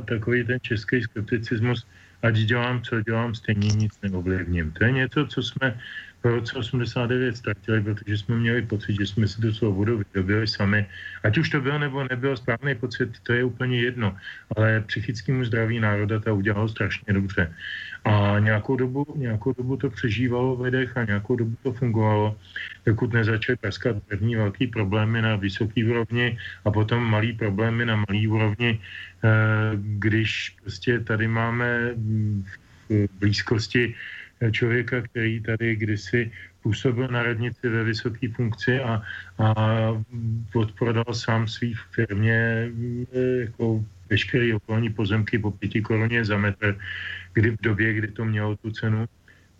takový ten český skepticismus, ať dělám, co dělám, stejně nic neovlivním. To je něco, co jsme v roce 89 ztratili, protože jsme měli pocit, že jsme si tu svobodu vydobili sami. Ať už to byl nebo nebyl správný pocit, to je úplně jedno, ale psychickému zdraví národa to udělalo strašně dobře. A nějakou dobu to přežívalo v lidech a nějakou dobu to fungovalo, dokud nezačaly praskat první velký problémy na vysoký úrovni a potom malý problémy na malý úrovni, když prostě tady máme v blízkosti člověka, který tady kdysi působil na radnici ve vysoké funkci a odprodal sám svý firmě jako veškeré okolní pozemky po 5 koruně za metr, kdy v době, kdy to mělo tu cenu.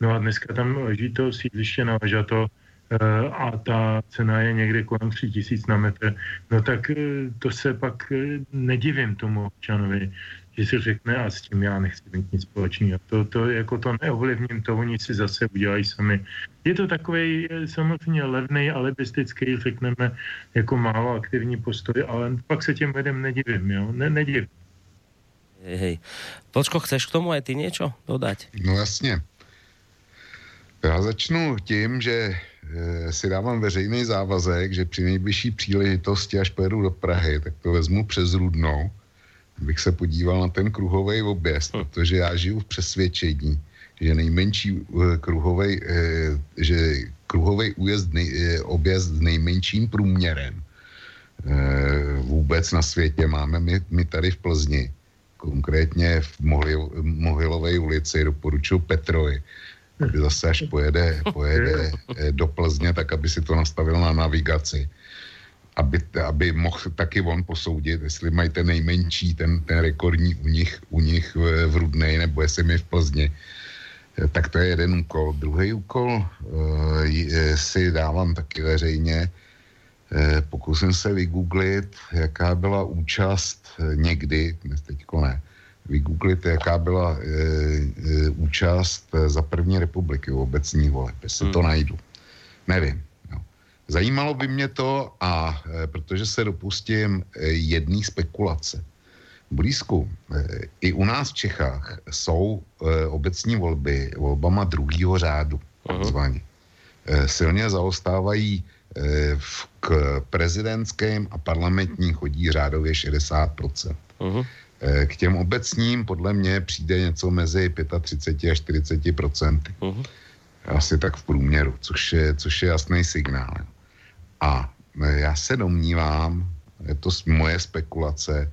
No a dneska tam leží to sídliště na Ležato a ta cena je někde kolem 3 000 na metr. No tak to se pak nedivím tomu občanovi, že si řekne, a s tím já nechci mít nic společného. To neovlivním, to oni si zase udělají sami. Je to takový samozřejmě levný, alibistický, řekneme, jako málo aktivní postoj, ale pak se těm lidem nedivím, jo? Nedivím. Hej. Počko, chceš k tomu aj ty něco dodať? No jasně. Já začnu tím, že si dávám veřejný závazek, že při nejbližší příležitosti, až pojedu do Prahy, tak to vezmu přes Rudnou, abych se podíval na ten kruhovej objezd, protože já žiju v přesvědčení, že nejmenší kruhovej, že kruhovej objezd s nejmenším průměrem vůbec na světě máme my tady v Plzni, konkrétně v Mohylové ulici, doporučuji Petrovi, aby zase až pojede do Plzně, tak aby si to nastavil na navigaci, aby mohl taky on posoudit, jestli mají ten nejmenší, ten rekordní u nich v Rudnej, nebo jestli mi v Plzni. Tak to je jeden úkol. Druhý úkol si dávám taky veřejně. Pokusím se vygooglit, jaká byla účast někdy, dnes teďko ne, vygooglit, jaká byla účast za první republiky u obecních voleb, jestli to najdu. Nevím. Jo. Zajímalo by mě to, a protože se dopustím jedné spekulace. Blízku. I u nás v Čechách jsou obecní volby volbama druhého řádu. Takzvaně. Silně zaostávají k prezidentským a parlamentním chodí řádově 60%. K těm obecním podle mě přijde něco mezi 35 a 40%. Asi tak v průměru, což je jasný signál. A já se domnívám, je to moje spekulace,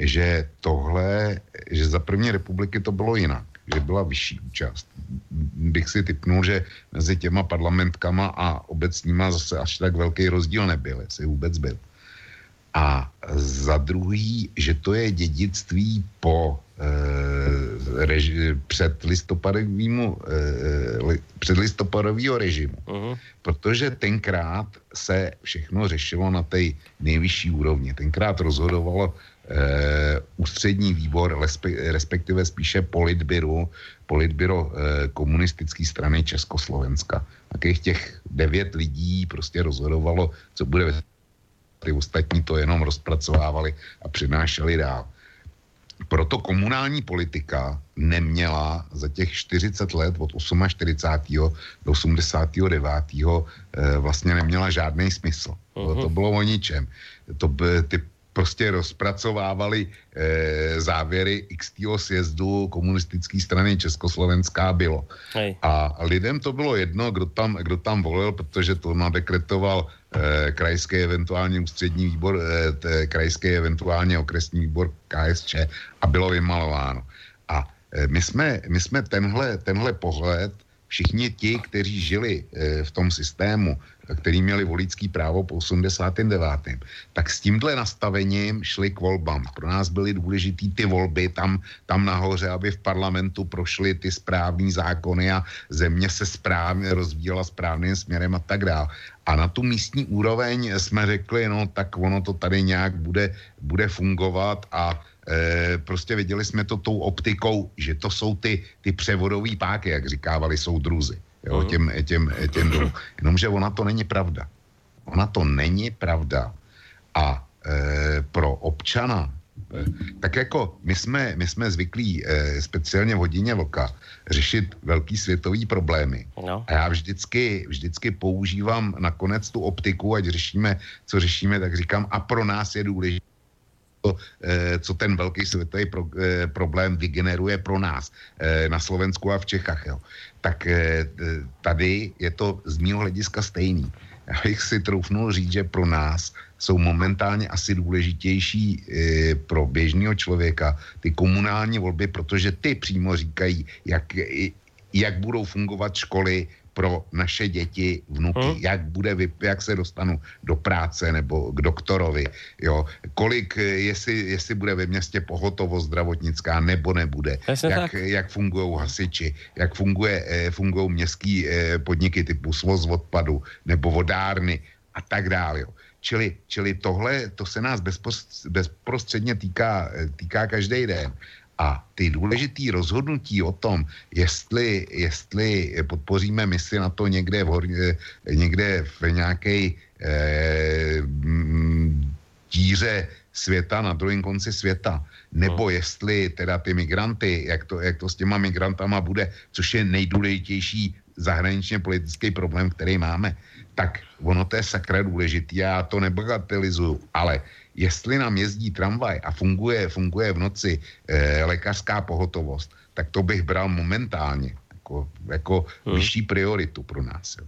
že tohle, že za první republiky to bylo jinak, že byla vyšší účast. Bych si tipnul, že mezi těma parlamentkama a obecníma zase až tak velký rozdíl nebyl, jestli vůbec byl. A za druhý, že to je dědictví po předlistopadovýho režimu. Protože tenkrát se všechno řešilo na té nejvyšší úrovni. Tenkrát rozhodovalo ústřední výbor, respektive spíše politbyro komunistické strany Československa. Takých těch 9 lidí prostě rozhodovalo, co bude, ty ostatní to jenom rozpracovávali a přinášeli dál. Proto komunální politika neměla za těch 40 let od 48. do 89. vlastně neměla žádný smysl. To bylo o ničem. Ty prostě rozpracovávali závěry XTO sjezdu komunistické strany Československá bylo. Hej. A lidem to bylo jedno, kdo tam volil, protože to nadekretoval krajský eventuálně ústřední výbor, krajský eventuálně okresní výbor KSČ a bylo vymalováno. A my jsme tenhle pohled, všichni ti, kteří žili v tom systému, který měli voličský právo po 89., tak s tímhle nastavením šli k volbám. Pro nás byly důležitý ty volby tam nahoře, aby v parlamentu prošly ty správní zákony a země se správně rozvíjela správným směrem a tak dále. A na tu místní úroveň jsme řekli, no tak ono to tady nějak bude fungovat a prostě viděli jsme to tou optikou, že to jsou ty převodový páky, jak říkávali soudruzi. Jo, těm dolů. Jenomže ona to není pravda. Ona to není pravda. A pro občana, tak jako my jsme zvyklí, speciálně v hodině Vlka, řešit velký světový problémy. No. A já vždycky používám nakonec tu optiku, ať řešíme, co řešíme, tak říkám, a pro nás je důležité, co ten velký světový problém vygeneruje pro nás na Slovensku a v Čechách. Jo. Tak tady je to z mýho hlediska stejný. Já bych si troufnul říct, že pro nás jsou momentálně asi důležitější pro běžného člověka ty komunální volby, protože ty přímo říkají, jak budou fungovat školy pro naše děti, vnuky, jak se dostanu do práce nebo k doktorovi, jo, kolik, jestli bude ve městě pohotovost zdravotnická nebo nebude, jak fungují hasiči, jak fungují městský podniky typu svoz odpadu nebo vodárny a tak dále, jo. Čili tohle, to se nás bezprostředně týká každý den. A ty důležitý rozhodnutí o tom, jestli podpoříme misi na to někde v nějaké díře světa, na druhém konci světa, nebo jestli teda ty migranty, jak to s těma migrantama bude, což je nejdůležitější zahraničně politický problém, který máme, tak ono to je sakra důležitý, já to nebagatelizuju, ale jestli nám jezdí tramvaj a funguje v noci lékařská pohotovost, tak to bych bral momentálně jako vyšší prioritu pro nás. Jo.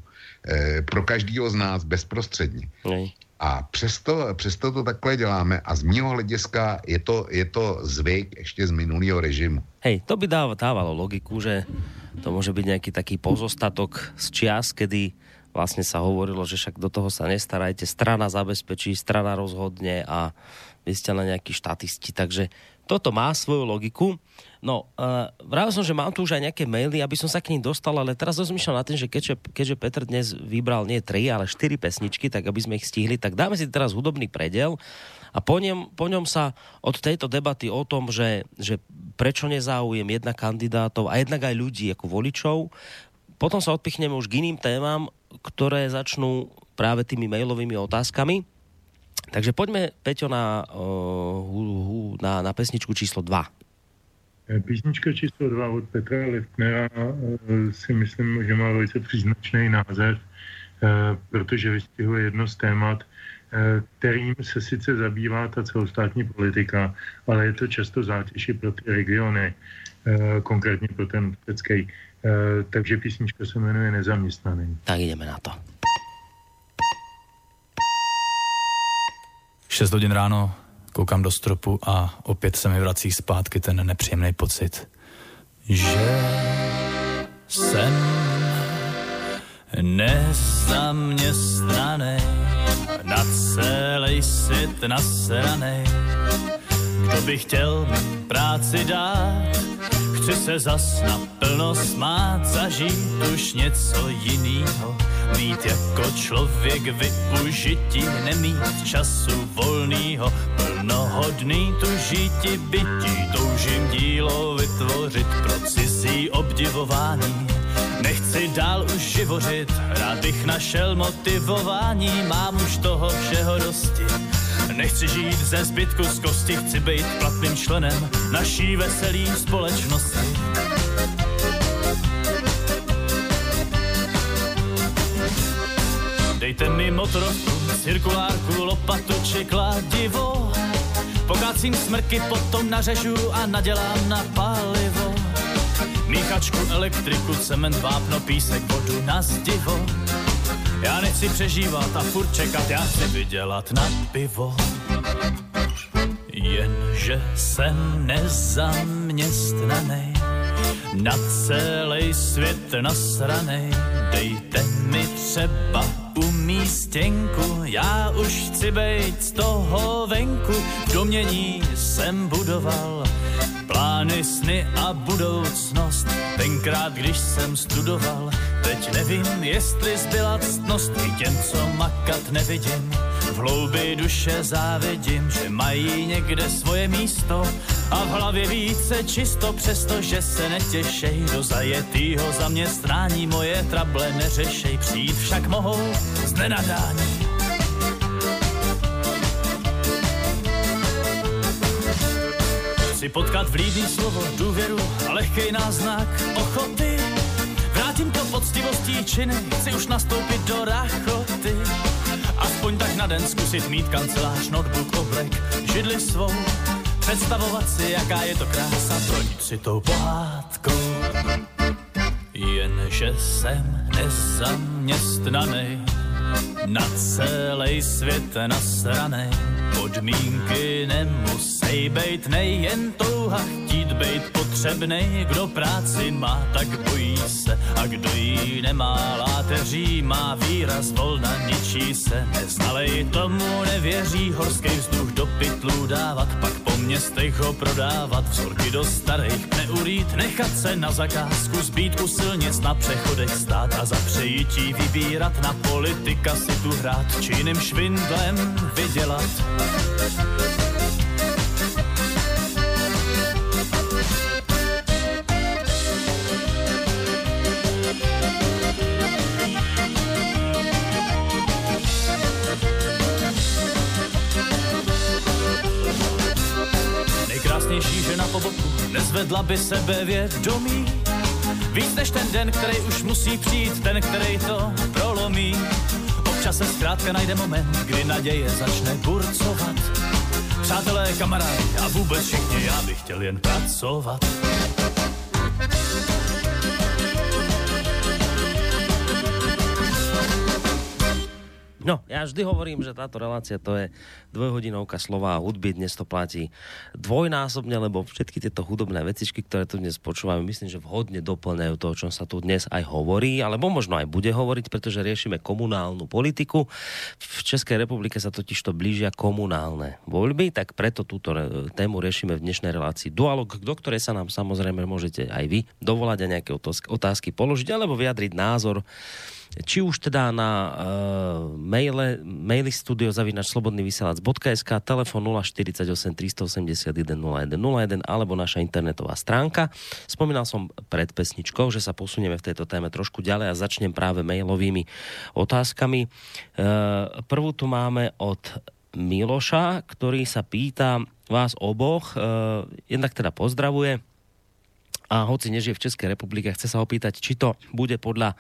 Pro každýho z nás bezprostředně. A přesto to takhle děláme a z mého hlediska je to zvyk ještě z minulého režimu. Hej, to by dávalo logiku, že to může být nějaký taký pozostatok z čias, kedy vlastne sa hovorilo, že však do toho sa nestarajte, strana zabezpečí, strana rozhodne a vy ste na nejakí štatisti, takže toto má svoju logiku. No, vravil som, že mám tu už aj nejaké maily, aby som sa k ním dostal, ale teraz rozmýšľam na tým, že keďže Petr dnes vybral nie 3, ale 4 pesničky, tak aby sme ich stihli, tak dáme si teraz hudobný prediel a po ňom sa od tejto debaty o tom, že prečo nezáujem jednak kandidátov a jednak aj ľudí ako voličov, potom sa odpichneme už k iným témam, ktoré začnú práve tými mailovými otázkami. Takže poďme, Peťo, na pesničku číslo 2. Písnička číslo 2 od Petra Lichtnera si myslím, že má velice příznačný název, protože vystihuje jedno z témat, kterým se sice zabývá ta celostátní politika, ale je to často zátěž pro ty regiony, konkrétně pro ten ústecký. Takže písnička se jmenuje Nezaměstnaný. Tak jdeme na to. 6 hodin ráno. Koukám do stropu a opět se mi vrací zpátky ten nepříjemný pocit, že jsem nezaměstnaný, na celý svět nasranej. Kdo by chtěl práci dát, chci se zas naplno smát, zažít už něco jinýho, mít jako člověk využití, nemít času volnýho, plnohodný tužití bytí, toužím dílo vytvořit pro cizí obdivování. Nechci dál už živořit, rád bych našel motivování, mám už toho všeho dosti. Nechci žít ze zbytku z kosti, chci být platným členem naší veselý společnosti. Dejte mi motorovku, cirkulárku, lopatu či kladivo. Pokácím smrky, potom nařežu a nadělám na palivo. Míchačku, elektriku, cement, vápno, písek, vodu na zdivo. Já nechci přežívat a furt čekat, já chci vydělat na pivo. Jenže jsem nezaměstnanej, na celý svět nasranej. Dejte mi třeba umístěnku, já už chci bejt z toho venku. V domění jsem budoval plány, sny a budoucnost, tenkrát, když jsem studoval. Teď nevím, jestli zbyla ctnost i těm, co makat nevidím. V hloubi duše závidím, že mají někde svoje místo a v hlavě více čisto, přestože se netěšej do zajetýho zaměstnání. Moje trable neřešej, přijít však mohou z nenadání. Chci potkat vlídný slovo, důvěru a lehkej náznak ochoty. Vrátím to poctivostí činy, chci už nastoupit do rachoty. Aspoň tak na den zkusit mít kancelář, notebook, oblek, židli svou. Představovat si, jaká je to krása, projít si tou pohádkou. Jenže jsem nezaměstnanej, na celý svět nasranej. Podmínky nemusej bejt, nejen touha chtít bejt potřebnej. Kdo práci má, tak bojí se, a kdo jí nemá, láteří má výraz, volna ničí se. Neznalej tomu nevěří, horský vzduch do pytlů dávat, pak po městech ho prodávat, vzorky do starých neurít, nechat se na zakázku zbýt, u silnic na přechodech stát a za přejití vybírat, na politika si tu hrát, či jiným švindlem vydělat. silnější žena po boku nezvedla by sebevědomí. Víc než ten den, který už musí přijít, ten, který to prolomí. Občas se zkrátka najde moment, kdy naděje začne burcovat. Přátelé, kamarádi a vůbec všichni, já bych chtěl jen pracovat. No, ja vždy hovorím, že táto relácia to je dvojhodinovka slova a hudby, dnes to platí dvojnásobne, lebo všetky tieto hudobné vecičky, ktoré tu dnes počúvame, myslím, že vhodne doplňajú to, o čom sa tu dnes aj hovorí, alebo možno aj bude hovoriť, pretože riešime komunálnu politiku. V Českej republike sa totižto blížia komunálne voľby, tak preto túto tému riešime v dnešnej relácii Dualog, do ktorej sa nám samozrejme môžete aj vy dovolať a nejaké otázky položiť, alebo vyjadriť názor, či už teda na maile studio@slobodnyvysielac.sk, telefon 048 381 01 01 alebo naša internetová stránka. Spomínal som pred pesničkou, že sa posunieme v tejto téme trošku ďalej a začnem práve mailovými otázkami. Prvú tu máme od Miloša, ktorý sa pýta vás oboch, jednak teda pozdravuje, a hoci nežije v Českej republike, chce sa opýtať, či to bude podľa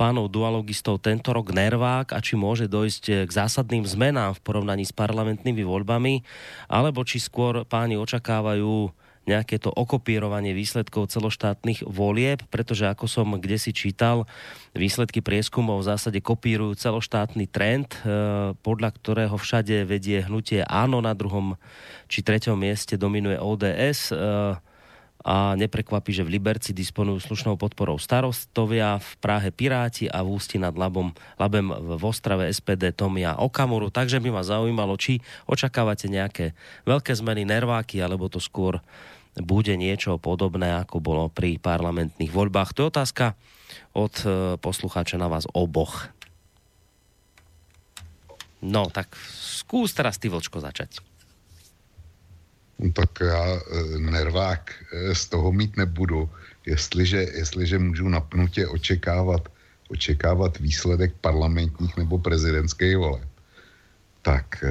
pánov dualogistov tento rok nervák a či môže dojsť k zásadným zmenám v porovnaní s parlamentnými voľbami, alebo či skôr páni očakávajú nejaké to okopírovanie výsledkov celoštátnych volieb, pretože ako som kdesi čítal, výsledky prieskumov v zásade kopírujú celoštátny trend, podľa ktorého všade vedie hnutie Áno, na 2. či 3. mieste dominuje ODS, a neprekvapí, že v Liberci disponujú slušnou podporou starostovia, v Prahe Piráti a v Ústí nad Labem v Ostrave SPD Tomia Okamuru. Takže by ma zaujímalo, či očakávate nejaké veľké zmeny, nerváky, alebo to skôr bude niečo podobné, ako bolo pri parlamentných voľbách. To je otázka od poslucháča na vás oboch. No, tak skús teraz ty, Vlčko, začať. Tak já nervák z toho mít nebudu, jestliže můžu napnutě očekávat výsledek parlamentních nebo prezidentských voleb. Tak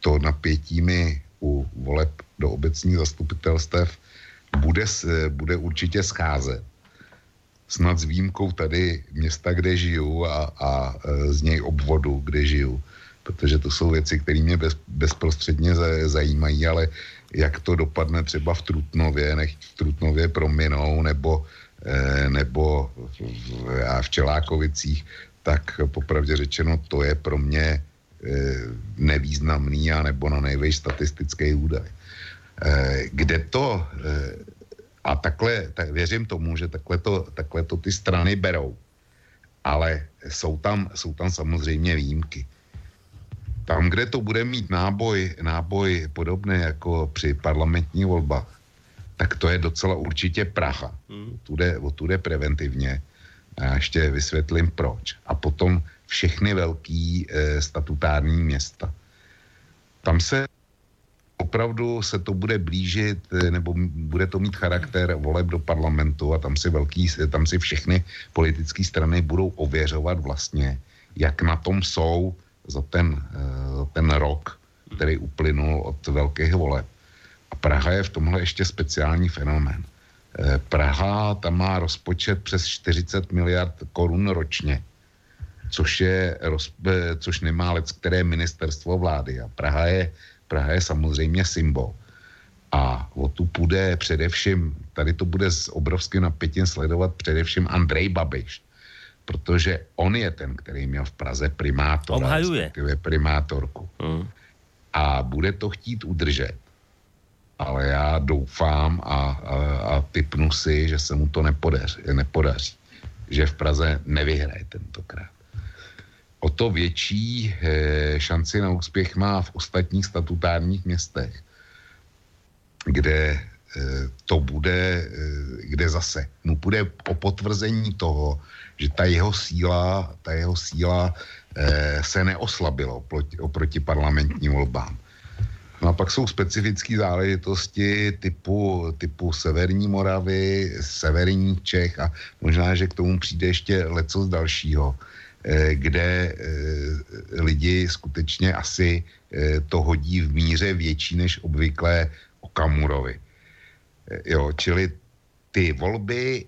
to napětí mi u voleb do obecních zastupitelstev bude určitě scházet. Snad s výjimkou tady města, kde žiju a z něj obvodu, kde žiju. Protože to jsou věci, které mě bezprostředně zajímají, ale jak to dopadne třeba v Trutnově, nech v Trutnově prominou, nebo v Čelákovicích, tak popravdě řečeno to je pro mě nevýznamný a nebo na nejvejš statistický údaj. Kde to, a takhle, tak věřím tomu, že takhle to ty strany berou, ale jsou tam samozřejmě výjimky. Tam, kde to bude mít náboj podobný jako při parlamentních volbách, tak to je docela určitě Praha. Odtud je preventivně. Já ještě vysvětlím proč. A potom všechny velký statutární města. Tam se opravdu se to bude blížit, nebo bude to mít charakter voleb do parlamentu a tam si všechny politické strany budou ověřovat vlastně, jak na tom jsou za ten rok, který uplynul od velkých voleb. A Praha je v tomhle ještě speciální fenomén. Praha tam má rozpočet přes 40 miliard korun ročně, což nemá leckteré ministerstvo vlády. A Praha je samozřejmě symbol. A o tu půjde především, tady to bude s obrovským napětím sledovat především Andrej Babiš, protože on je ten, který měl v Praze primátora, respektive primátorku. A bude to chtít udržet. Ale já doufám a tipnu si, že se mu to nepodaří. Že v Praze nevyhraje tentokrát. O to větší šanci na úspěch má v ostatních statutárních městech, kde zase mu bude o potvrzení toho, že ta jeho síla se neoslabila oproti parlamentním volbám. No a pak jsou specifické záležitosti typu Severní Moravy, Severní Čech a možná, že k tomu přijde ještě leco z dalšího, kde lidi skutečně asi to hodí v míře větší než obvyklé Okamurovi. Jo, čili ty volby,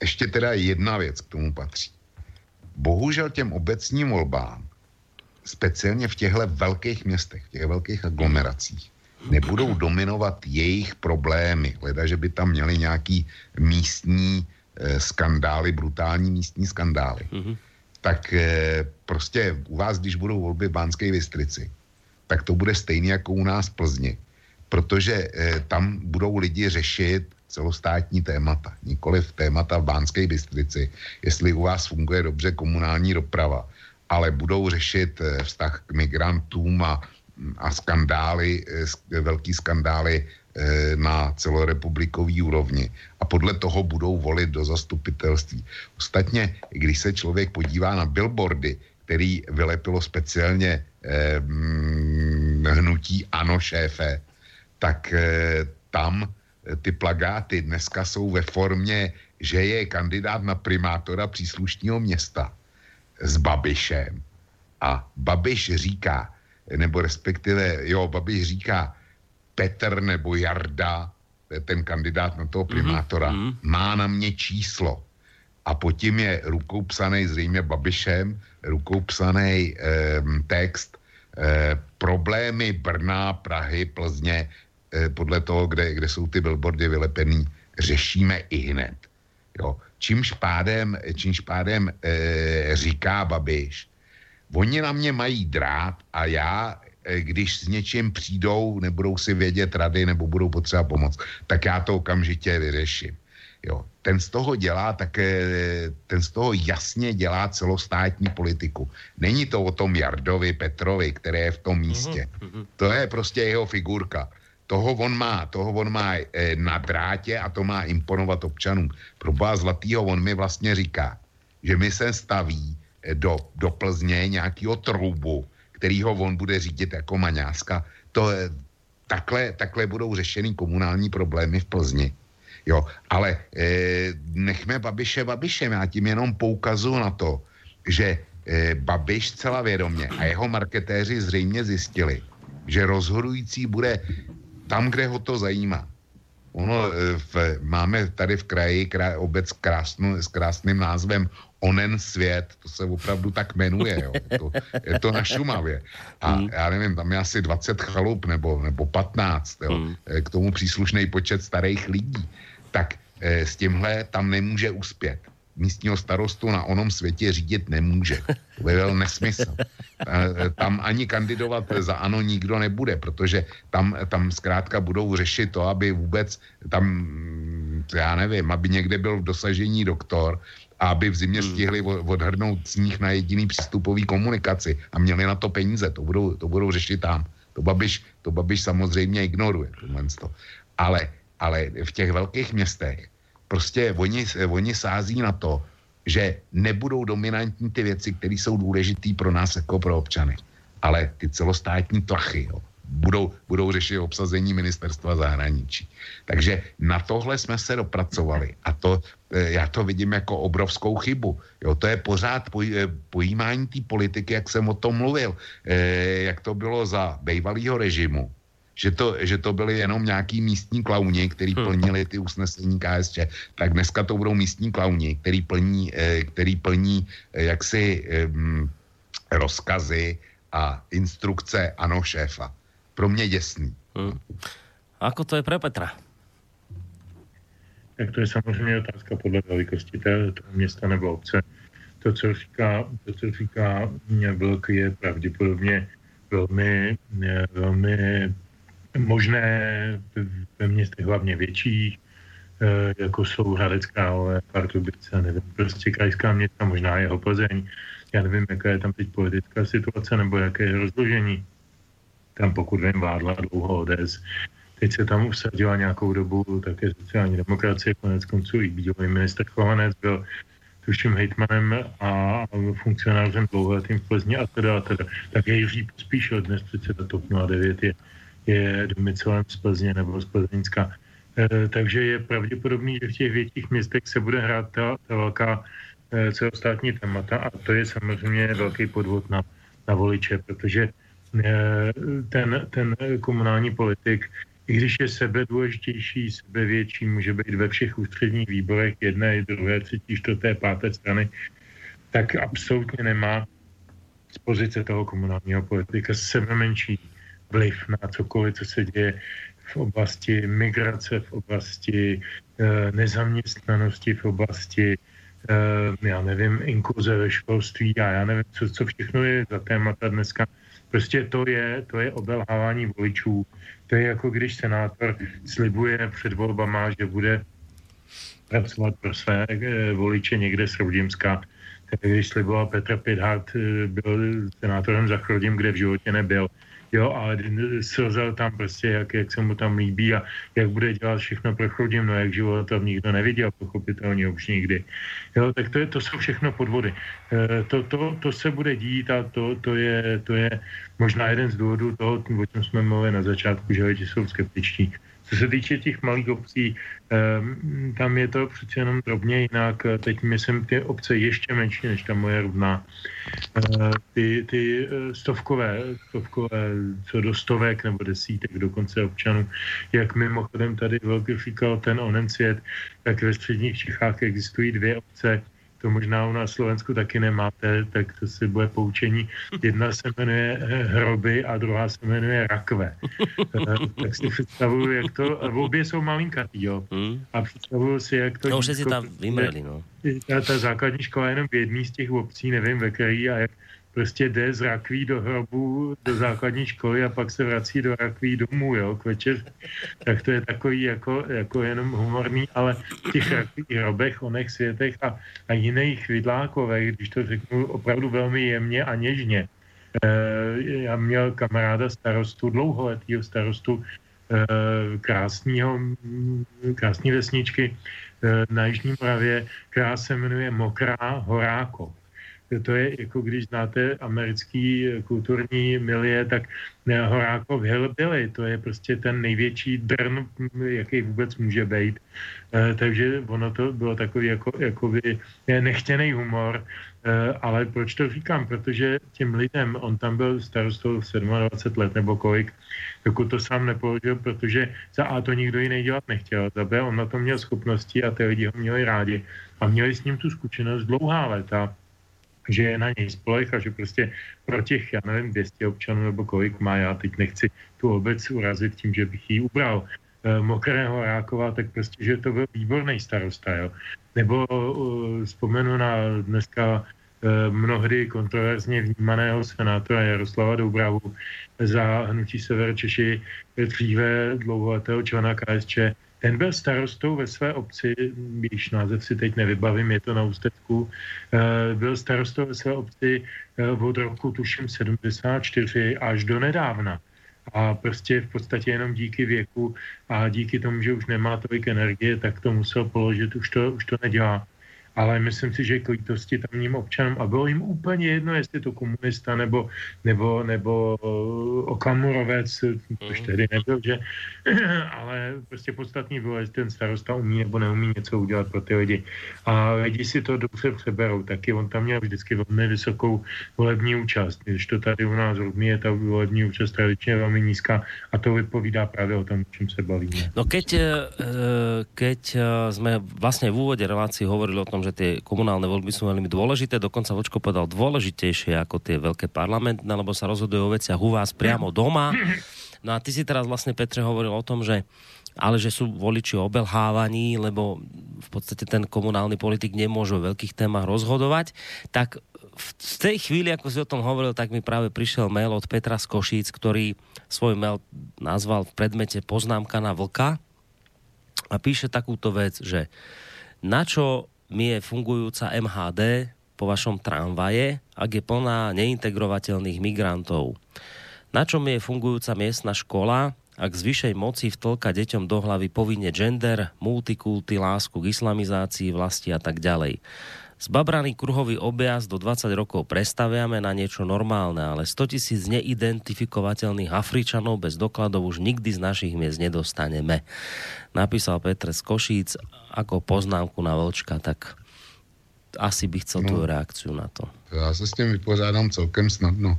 ještě teda jedna věc k tomu patří. Bohužel těm obecním volbám, speciálně v těchto velkých městech, v těch velkých aglomeracích, nebudou dominovat jejich problémy. Hleda, že by tam měli nějaký místní skandály, brutální místní skandály. Mm-hmm. Tak prostě u vás, když budou volby v Banské Bystrici, tak to bude stejné jako u nás v Plzni. Protože tam budou lidi řešit celostátní témata, nikoliv témata v Banské Bystrici, jestli u vás funguje dobře komunální doprava, ale budou řešit vztah k migrantům a skandály, velký skandály na celorepublikový úrovni. A podle toho budou volit do zastupitelství. Ostatně, když se člověk podívá na billboardy, který vylepilo speciálně hnutí Ano šéfe, tak tam ty plakáty dneska jsou ve formě, že je kandidát na primátora příslušného města s Babišem. A Babiš říká, nebo respektive, jo, Babiš říká, Petr nebo Jarda, ten kandidát na toho primátora, má na mě číslo. A potom je rukou psanej, zřejmě Babišem, rukou psanej text problémy Brna, Prahy, Plzně, podle toho, kde jsou ty billboardy vylepený, řešíme i hned. Jo. Čímž pádem říká Babiš, oni na mě mají drát a já, když s něčím přijdou, nebudou si vědět rady nebo budou potřeba pomoc, tak já to okamžitě vyřeším. Jo. Ten z toho jasně dělá celostátní politiku. Není to o tom Jardovi, Petrovi, který je v tom místě. To je prostě jeho figurka. Toho on má na drátě a to má imponovat občanům. Pro Boha zlatýho, on mi vlastně říká, že mi se staví do Plzně nějakýho troubu, kterýho on bude řídit jako maňáska. Takhle budou řešeny komunální problémy v Plzni. Jo, ale nechme Babiše Babišem, já tím jenom poukazuju na to, že Babiš zcela vědomě a jeho marketéři zřejmě zjistili, že rozhodující bude tam, kde ho to zajímá. Ono, máme tady v kraji obec s krásným názvem Onen svět, to se opravdu tak jmenuje, jo. Je to na Šumavě. A já nevím, tam je asi 20 chalup nebo 15, jo. K tomu příslušný počet starých lidí. Tak s tímhle tam nemůže uspět. Místního starostu na Onom světě řídit nemůže. To by byl nesmysl. Tam ani kandidovat za ANO nikdo nebude, protože tam zkrátka budou řešit to, aby vůbec tam, já nevím, aby někde byl v dosažení doktor a aby v zimě stihli odhrnout sníh na jediný přístupový komunikaci a měli na to peníze. To budou řešit tam. To Babiš samozřejmě ignoruje. Ale v těch velkých městech prostě oni sází na to, že nebudou dominantní ty věci, které jsou důležité pro nás jako pro občany. Ale ty celostátní tlachy budou řešit obsazení ministerstva zahraničí. Takže na tohle jsme se dopracovali. A to, já to vidím jako obrovskou chybu. Jo, to je pořád pojímání té politiky, jak jsem o tom mluvil. Jak to bylo za bývalýho režimu. Že to byly jenom nějaký místní klauni, který plnili ty usnesení KSČ, tak dneska to budou místní klauni, který plní jaksi rozkazy a instrukce Ano šéfa. Pro mě děsný. Ako to je pro Petra? Tak to je samozřejmě otázka podle velikosti toho města nebo obce. To, co říká Vlk, je pravděpodobně velmi možné ve městech hlavně větších, jako jsou Hradecká, ale Pardubice, nevím, prostě krajská města, možná jeho Plzeň. Já nevím, jaká je tam teď politická situace, nebo jaké je rozložení. Tam pokud vím, vládla dlouho ODS. Teď se tam usadila nějakou dobu také sociální demokracie, konec konců i bývalý ministr Chovanec byl tuším hejtmanem a funkcionářem dlouholetým v Plzni a teda. Tak Jiří Pospíšil, dnes předseda TOP 09 je domicilem z Plzně nebo z Plzeňska. Takže je pravděpodobný, že v těch větších městech se bude hrát ta velká celostátní témata a to je samozřejmě velký podvod na voliče, protože ten komunální politik, i když je sebe důležitější, sebevětší, může být ve všech ústředních výborech jedné, druhé, třetí, čtvrté, páté strany, tak absolutně nemá z pozice toho komunálního politika sebemenší vliv na cokoliv, co se děje v oblasti migrace, v oblasti nezaměstnanosti, v oblasti já nevím, inkluze ve školství a já nevím, co všechno je za témata dneska. Prostě to je obelhávání voličů. To je jako když senátor slibuje před volbama, že bude pracovat pro své voliče někde z Chrudimska. Když sliboval Petr Pithart, byl senátorem za Chrodim, kde v životě nebyl. Jo, ale slzal tam prostě, jak se mu tam líbí a jak bude dělat všechno pro Chrodim, no jak život tam nikdo neviděl, pochopitelně už nikdy. Jo, tak to jsou všechno podvody. To se bude dít a to je možná jeden z důvodů toho, o čem jsme mluvili na začátku, že lidi jsou skeptičtí. Co se týče těch malých obcí, tam je to přece jenom drobně jinak. Teď myslím ty obce ještě menší než ta moje Rudná. Ty stovkové, co do stovek nebo desítek dokonce občanů, jak mimochodem tady Vlk říkal ten onen svět, tak ve středních Čechách existují dvě obce, to možná u nás v Slovensku taky nemáte, tak to si bude poučení. Jedna se jmenuje Hroby a druhá se jmenuje Rakve. Tak si představuju, jak to... Obě jsou malinkatý, jo. A představuju si, jak to... No už si tam vymreli, no. Ta základní škola jenom v jedné z těch obcí, nevím ve který, a jak prostě jde z rakví do hrobu do základní školy a pak se vrací do rakví domů, jo, k večer. Tak to je takový jako jenom humorný, ale v těch rakví hrobech, onech světech a jiných vidlákových, když to řeknu opravdu velmi jemně a něžně. Já měl kamaráda starostu, dlouholetýho starostu krásný vesničky na Jižní Moravě, která se jmenuje Mokrá Horákov. To je, jako když znáte americký kulturní milie, tak Horákov Hillbilly, to je prostě ten největší drn, jaký vůbec může být. Takže ono to bylo takový jakoby nechtěný humor, ale proč to říkám? Protože těm lidem, on tam byl starostou 27 let nebo kolik, dokud to sám nepoložil, protože za A to nikdo jiný dělat nechtěl, za B on na to měl schopnosti a ty lidi ho měli rádi a měli s ním tu zkušenost dlouhá léta, že je na něj spolech a že prostě pro těch, já nevím, 200 občanů nebo kolik má, já teď nechci tu obec urazit tím, že bych ji ubral Mokrého Rákova, tak prostě, že to byl výborný starosta, jo. Nebo vzpomenu na dneska mnohdy kontroverzně vnímaného senátora Jaroslava Doubravu za hnutí Sever Češi, dříve dlouholetého člena KSČ. Ten byl starostou ve své obci, když název si teď nevybavím, je to na Ústecku, byl starostou ve své obci od roku tuším 74 až do nedávna. A prostě v podstatě jenom díky věku a díky tomu, že už nemá tolik energie, tak to musel položit, už to nedělá. Ale myslím si, že k lítosti tamním občanům, a bylo jim úplně jedno, jestli to komunista nebo Okamurovec, což tehdy nebyl, že? Ale prostě podstatný bylo, jestli ten starosta umí nebo neumí něco udělat pro ty lidi. A lidi si to dobře přeberou, taky on tam měl vždycky velmi vysokou volební účast, když to tady u nás rovný je ta volební účast tradičně velmi nízká a to vypovídá právě o tom, o čem se bavíme. No keď sme vlastne v úvode relácii hovorili o tom, že tie komunálne voľby sú veľmi dôležité. Dokonca Vočko povedal dôležitejšie ako tie veľké parlamentné, lebo sa rozhodujú o veciach u vás priamo doma. No a ty si teraz vlastne, Petre, hovoril o tom, že sú voliči obelhávaní, lebo v podstate ten komunálny politik nemôže o veľkých témach rozhodovať. Tak v tej chvíli, ako si o tom hovoril, tak mi práve prišiel mail od Petra z Košíc, ktorý svoj mail nazval v predmete Poznámka na Vlka a píše takúto vec, že na čo mi je fungujúca MHD po vašom tramvaje, ak je plná neintegrovateľných migrantov? Na čo mi je fungujúca miestna škola, ak z vyššej moci vtlka deťom do hlavy povinne gender, multikulty, lásku k islamizácii vlasti a tak ďalej? Zbabraný kruhový objazd do 20 rokov prestaviame na niečo normálne, ale 100 000 neidentifikovateľných Afričanov bez dokladov už nikdy z našich miest nedostaneme. Napísal Petr z Košíc ako poznámku na Vlčka, tak asi bych chcel tú reakciu na to. Ja sa s tým vypořádám celkem snadno.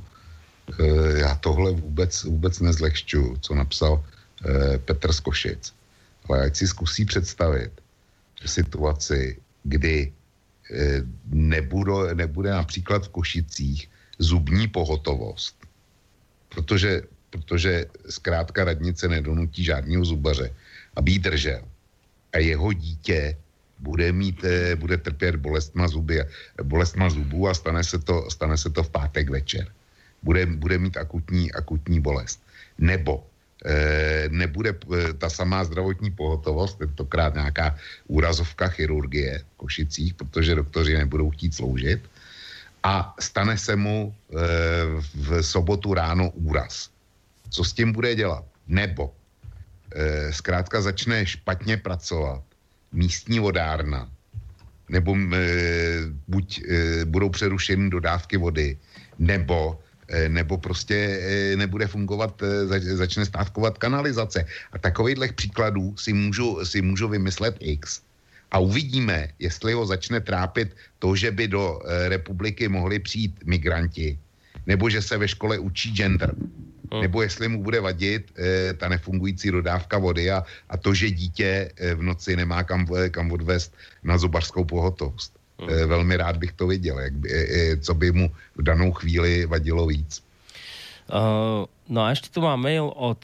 já tohle vůbec nezlehčuju, co napsal Petr z Košic. Ale ať si zkusí představit, že situaci, kdy nebude například v Košicích zubní pohotovost, protože zkrátka radnice nedonutí žádného zubaře, aby jí držel. A jeho dítě bude trpět bolestma zubů a stane se to v pátek večer. Bude mít akutní bolest. Nebo nebude ta samá zdravotní pohotovost, tentokrát nějaká úrazovka chirurgie v Košicích, protože doktoři nebudou chtít sloužit. A stane se mu v sobotu ráno úraz. Co s tím bude dělat? Nebo zkrátka začne špatně pracovat místní vodárna, nebo buď budou přerušeny dodávky vody, nebo prostě nebude fungovat, začne stávkovat kanalizace. A takovejhlech příkladů si můžu vymyslet x. A uvidíme, jestli ho začne trápit to, že by do republiky mohli přijít migranti, nebo že se ve škole učí gender, nebo jestli mu bude vadit ta nefungující dodávka vody a to, že dítě v noci nemá kam odvést na zubařskou pohotovost. Velmi rád bych to viděl, co by mu v danou chvíli vadilo víc. No a ešte tu mám mail od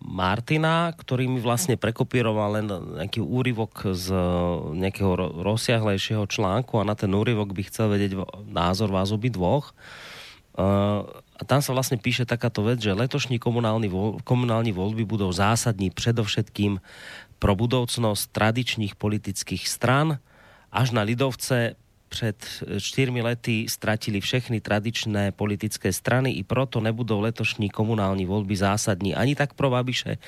Martina, ktorý mi vlastne prekopíroval len nejaký úryvok z nejakého rozsiahlejšieho článku a na ten úryvok by chcel vedieť názor vás obidvoch. A tam sa vlastne píše takáto vec, že letošní komunálne voľby budú zásadní predovšetkým pro budúcnosť tradičných politických strán. Až na Lidovce před 4 lety stratili všechny tradičné politické strany i proto nebudou letošní komunální volby zásadní ani tak pro Babiše,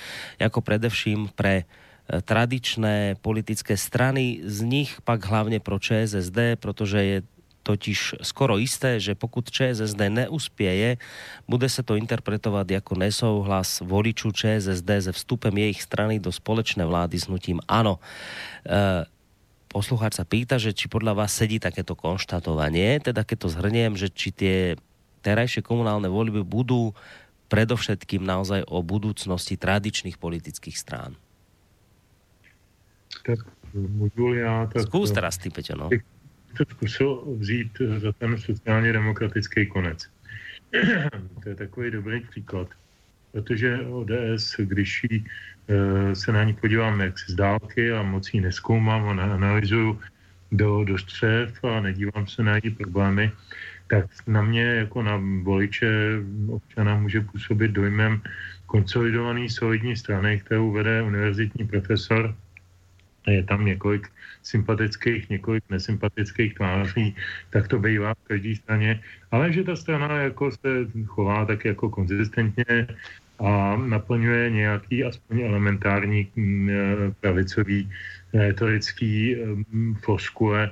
jako především pre tradičné politické strany, z nich pak hlavně pro ČSSD, protože je totiž skoro isté, že pokud ČSSD neuspěje, bude se to interpretovat jako nesouhlas voličů ČSSD se vstupem jejich strany do společné vlády s hnutím ANO. Poslucháč sa pýta, že či podľa vás sedí takéto konštatovanie, teda keď to zhrniem, že či tie terajšie komunálne voľby budú predovšetkým naozaj o budúcnosti tradičných politických strán. Tak můžu já... Zkus teraz ty, Peťo, no. To zkusil vzít za ten sociálně demokratický konec. To je takový dobrý příklad, protože ODS, když jí se na ní podívám jak z dálky a moc ji nezkoumám a analyzuju do střev a nedívám se na její problémy, tak na mě jako na voliče občana může působit dojmem konsolidovaný solidní strany, kterou vede univerzitní profesor. Je tam několik sympatických, několik nesympatických tváří, tak to bývá v každé straně. Ale že ta strana jako se chová tak jako konzistentně a naplňuje nějaký aspoň elementární pravicový retorický floskule,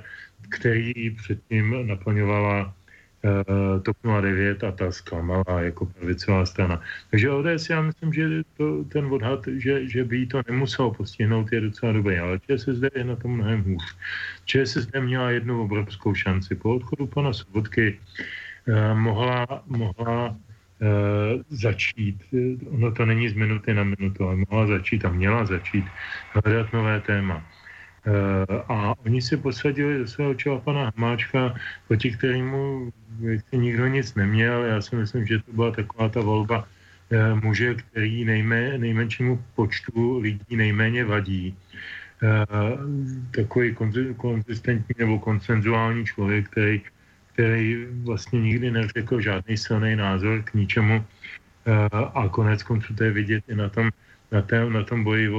který předtím naplňovala TOP 09 a ta zklamala jako pravicová strana. Takže ODS, já myslím, že to, ten odhad, že by to nemuselo postihnout, je docela dobrý, ale ČSSD je na tom mnohem hůř. ČSSD měla jednu obrovskou šanci. Po odchodu pana Sobotky mohla začít, ono to není z minuty na minutu, ale mohla začít a měla začít hledat nové téma. A oni se posadili do svého čela pana Hamáčka, proti kterému nikdo nic neměl. Já si myslím, že to byla taková ta volba muže, který nejmenšímu počtu lidí nejméně vadí. Takový konzistentní nebo konsenzuální člověk, který vlastně nikdy neřekl žádný silný názor k ničemu a konec konců to je vidět i na tom boji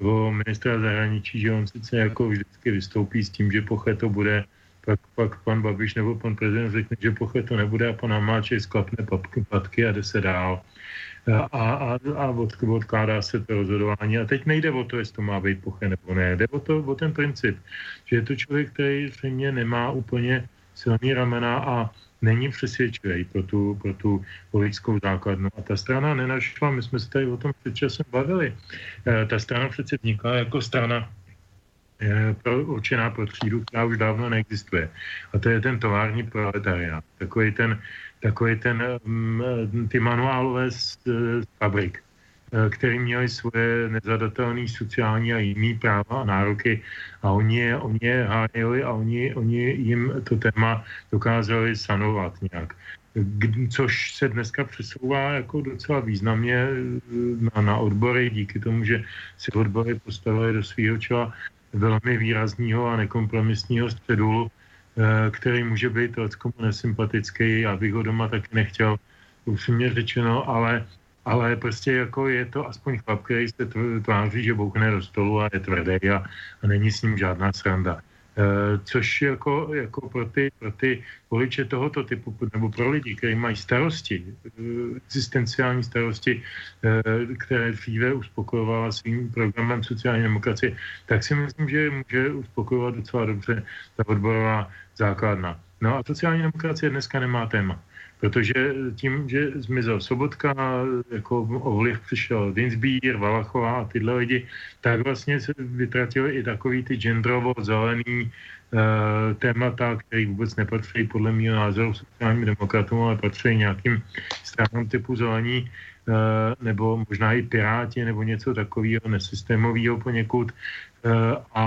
o ministra zahraničí, že on sice jako vždycky vystoupí s tím, že poche to bude, pak pan Babiš nebo pan prezident řekne, že poche to nebude a pan Hamáček sklapne patky a jde se dál. A odkládá se to rozhodování. A teď nejde o to, jestli to má být poche nebo ne. Jde o ten princip, že je to člověk, který zřejmě nemá úplně silný ramena a není přesvědčivý pro tu politickou základnu. A ta strana nenašla, my jsme se tady o tom před časem bavili, ta strana přece vznikla jako strana určená pro třídu, která už dávno neexistuje. A to je ten tovární proletariát. Ty manuálové z fabrik, který měli svoje nezadatelné sociální a jiné práva a nároky a oni je hájili a oni jim to téma dokázali sanovat nějak. Což se dneska přesouvá jako docela významně na odbory, díky tomu, že si odbory postavili do svýho čela velmi výrazného a nekompromisního středu, který může být lidskomu nesympatický, já bych ho doma taky nechtěl, upřímně řečeno, ale prostě jako je to aspoň chlap, který se tváří, že boukne do stolu a je tvrdý a není s ním žádná sranda. Což jako pro ty voliče tohoto typu, nebo pro lidi, kteří mají starosti, existenciální starosti, které dříve uspokojovala svým programem sociální demokracie, tak si myslím, že může uspokojovat docela dobře ta odborová základna. No a sociální demokracie dneska nemá téma, protože tím, že zmizel Sobotka, jako ovliv přišel Dienstbier, Valachová a tyhle lidi, tak vlastně se vytratili i takový ty genderovo-zelený témata, které vůbec nepatří podle mého názoru sociálním demokratům, ale patří nějakým stranám typu zelení, nebo možná i Piráti, nebo něco takového nesystémového poněkud. A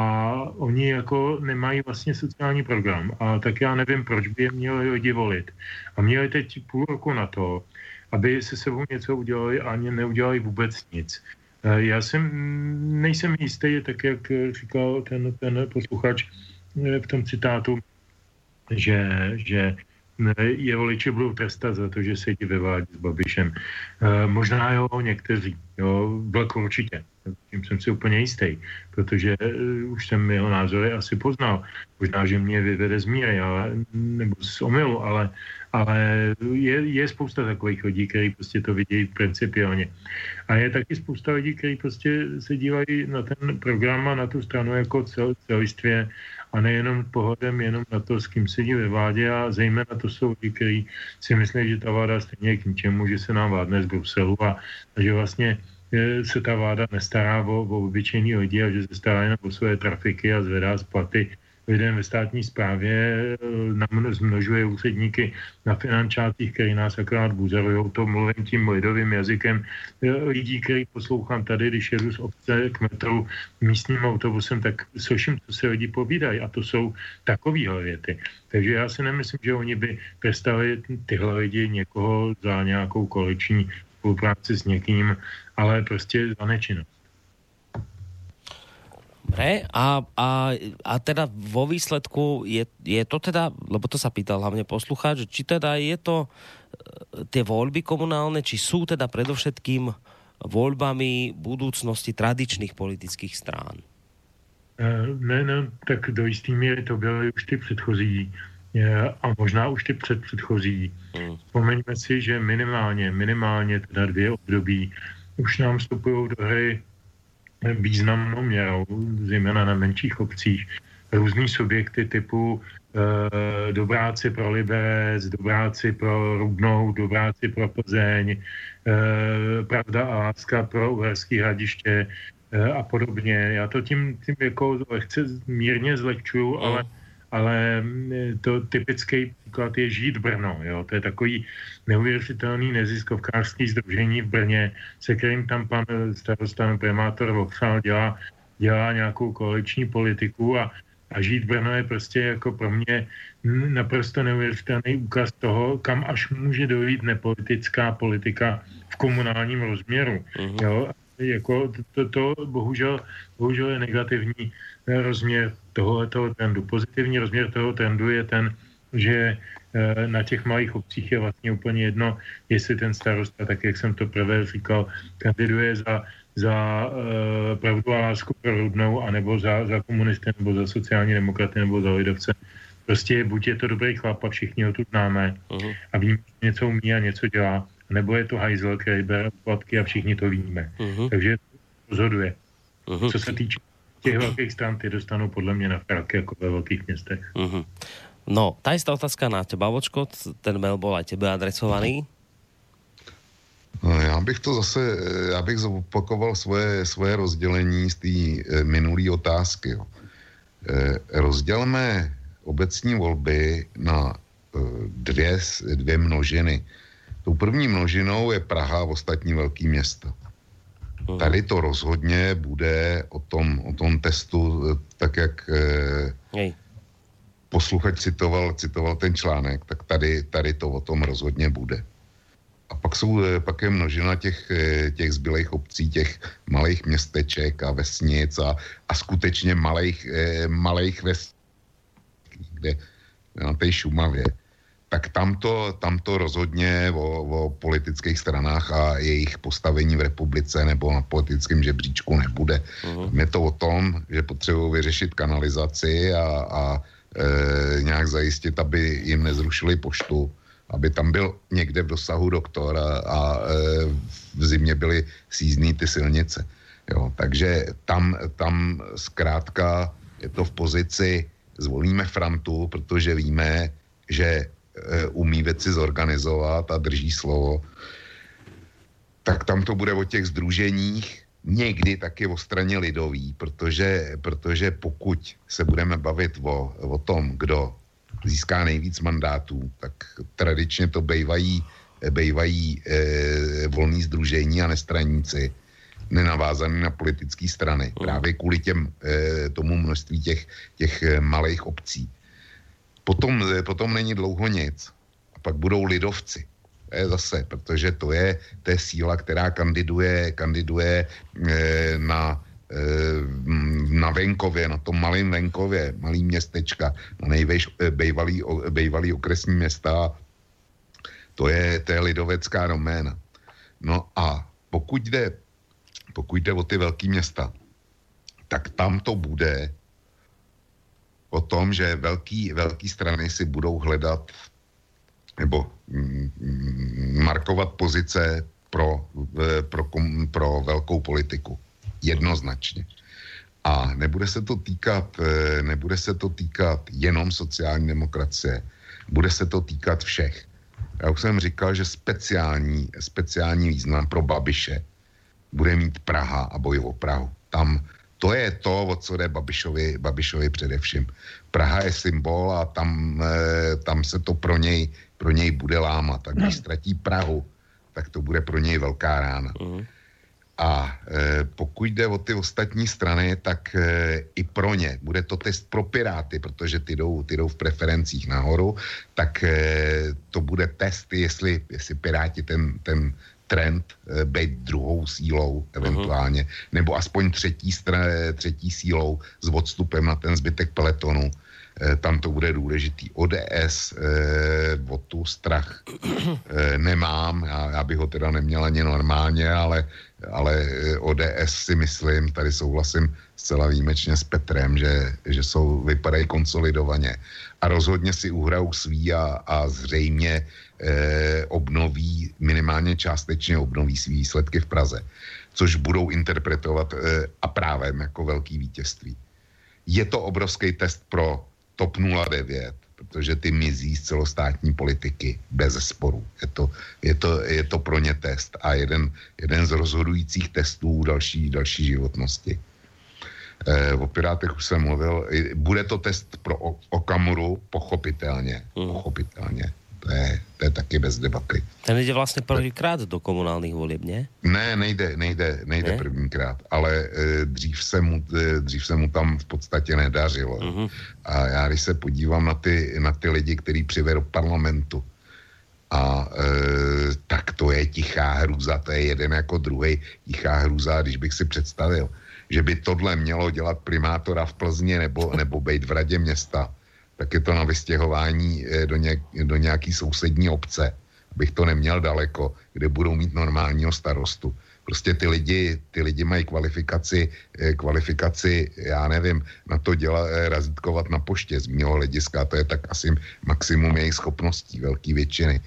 oni jako nemají vlastně sociální program. A tak já nevím, proč by je měli lidi volit. A měli teď půl roku na to, aby se sebou něco udělali a neudělali vůbec nic. Já nejsem jistý, tak jak říkal ten posluchač v tom citátu, že je voliči budou trestat za to, že se ti vyvádí s Babišem. Možná jo, někteří. Jo, Vlk určitě. Tím jsem si úplně jistý, protože už jsem jeho názory asi poznal. Možná, že mě vyvede z míry, nebo z omylu, ale je spousta takových lidí, kteří prostě to vidějí principiálně. A je taky spousta lidí, kteří prostě se dívají na ten program a na tu stranu jako celistvě a nejenom pohledem, jenom na to, s kým sedí ve vládě, a zejména to jsou lidi, kteří si myslí, že ta vláda stejně je k ničemu, že se nám vládne z Bruselu a že vlastně se ta vláda nestará o obyčejný lidi a že se stará jenom o svoje trafiky a zvedá z platy lidem ve státní správě, zmnožuje úředníky na finančácích, který nás akorát buzerujou. To mluvím tím lidovým jazykem lidí, který poslouchám tady, když jedu z obce k metru místním autobusem, tak slyším, co se lidi povídají, a to jsou takovýhle věty. Takže já si nemyslím, že oni by trestali tyhle lidi někoho za nějakou koaliční spolupráci s někým, ale prostě za nečinnost. Dobre, a teda vo výsledku je to teda, lebo to sa pýtal hlavne poslucháč, či teda je to tie voľby komunálne, či sú teda predovšetkým voľbami budúcnosti tradičných politických strán? Ne, tak do jistý míry to byly už ty předchozí a možná už ty předchozí. Vzpomeňme si, že minimálně teda dvě období už nám vstupují do hry významnou měrou, zejména na menších obcích, různý subjekty typu Dobráci pro Liberec, Dobráci pro Rudnou, Dobráci pro Plzeň, Pravda a láska pro Uherské Hradiště a podobně. Já to tím jako lehce mírně zlehčuju, ale to typický příklad je Žít Brno. Jo? To je takový neuvěřitelný neziskovkářský sdružení v Brně, se kterým tam pan starosta, primátor Voxal dělá nějakou koaliční politiku a Žít Brno je prostě jako pro mě naprosto neuvěřitelný úkaz toho, kam až může dojít nepolitická politika v komunálním rozměru. Jo? Jako to bohužel je negativní rozměr tohoto trendu. Pozitivní rozměr toho trendu je ten, že na těch malých obcích je vlastně úplně jedno, jestli ten starosta, tak jak jsem to prvé říkal, kandiduje za Pravdu a lásku pro Rudnou, anebo za komunisty, nebo za sociální demokraty, nebo za lidovce. Prostě buď je to dobrý chlap a všichni ho tu známe a víme, že něco umí a něco dělá, nebo je to hajzel, který bere uplatky a všichni to víme. Takže rozhoduje. Co se týče těch velkých stran, ty dostanou podle mě na fraky jako ve velkých městech. No, tá istá otázka na teba, Vočko, ten mail bol aj tebe adresovaný. Já bych zopakoval svoje rozdělení z té minulé otázky. Jo. Rozdělme obecní volby na dvě množiny. Tou první množinou je Praha a ostatní velký města. Tady to rozhodně bude o tom testu, tak jak posluchač citoval ten článek, tak tady to o tom rozhodně bude. A pak je množina těch zbylejch obcí, těch malých městeček a vesnic a skutečně malých vesnic, kde na té Šumavě. Tak tamto rozhodně o politických stranách a jejich postavení v republice nebo na politickém žebříčku nebude. Uh-huh. Je to o tom, že potřebují vyřešit kanalizaci a nějak zajistit, aby jim nezrušili poštu, aby tam byl někde v dosahu doktor a v zimě byly sízdný ty silnice. Jo, takže tam zkrátka je to v pozici zvolíme Frantu, protože víme, že umí věci zorganizovat a drží slovo. Tak tam to bude o těch sdruženích, někdy taky o straně lidový, protože pokud se budeme bavit o tom, kdo získá nejvíc mandátů, tak tradičně to bývají volní sdružení a nestraníci, nenavázaný na politické strany, právě kvůli tomu množství těch malých obcí. Potom není dlouho nic. A pak budou lidovci. To je zase, protože to je síla, která kandiduje na venkově, na tom malém venkově, malý městečka, na nejvejš bývalý okresní města. To je lidovecká doména. No a pokud jde o ty velký města, tak tam to bude o tom, že velký strany si budou hledat nebo markovat pozice pro velkou politiku. Jednoznačně. A nebude se to týkat jenom sociální demokracie. Bude se to týkat všech. Já už jsem říkal, že speciální význam pro Babiše bude mít Praha a boj o Prahu. Tam to je to, o co jde Babišovi především. Praha je symbol a tam se to pro něj bude lámat. Tak když ztratí Prahu, tak to bude pro něj velká rána. A pokud jde o ty ostatní strany, tak i pro ně. Bude to test pro Piráty, protože ty jdou v preferencích nahoru, tak to bude test, jestli Piráti ten trend být druhou sílou eventuálně, nebo aspoň třetí sílou s odstupem na ten zbytek peletonu. Tam to bude důležitý. ODS o tu strach nemám, já bych ho teda neměl ani normálně, ale ODS si myslím, tady souhlasím zcela výjimečně s Petrem, že vypadají konsolidovaně a rozhodně si uhrajou svý a zřejmě obnoví, minimálně částečně obnoví svý výsledky v Praze, což budou interpretovat a právem jako velký vítězství. Je to obrovský test pro TOP 09, protože ty mizí z celostátní politiky bez sporu. Je to pro ně test a jeden z rozhodujících testů další životnosti. O Pirátech už jsem mluvil. Bude to test pro Okamuru pochopitelně. To je taky bez debaty. Ten jde vlastně prvýkrát do komunálních voleb, ne? Ne, nejde prvníkrát, ale dřív se mu tam v podstatě nedařilo. Uh-huh. A já když se podívám na ty lidi, který přivedl do parlamentu, tak to je tichá hrůza, to je jeden jako druhý tichá hrůza, když bych si představil, že by tohle mělo dělat primátora v Plzni nebo být v radě města, tak je to na vystěhování do nějaký sousední obce, abych to neměl daleko, kde budou mít normálního starostu. Prostě ty lidi mají kvalifikaci, já nevím, na to razítkovat na poště z mého hlediska, to je tak asi maximum jejich schopností, velké většiny,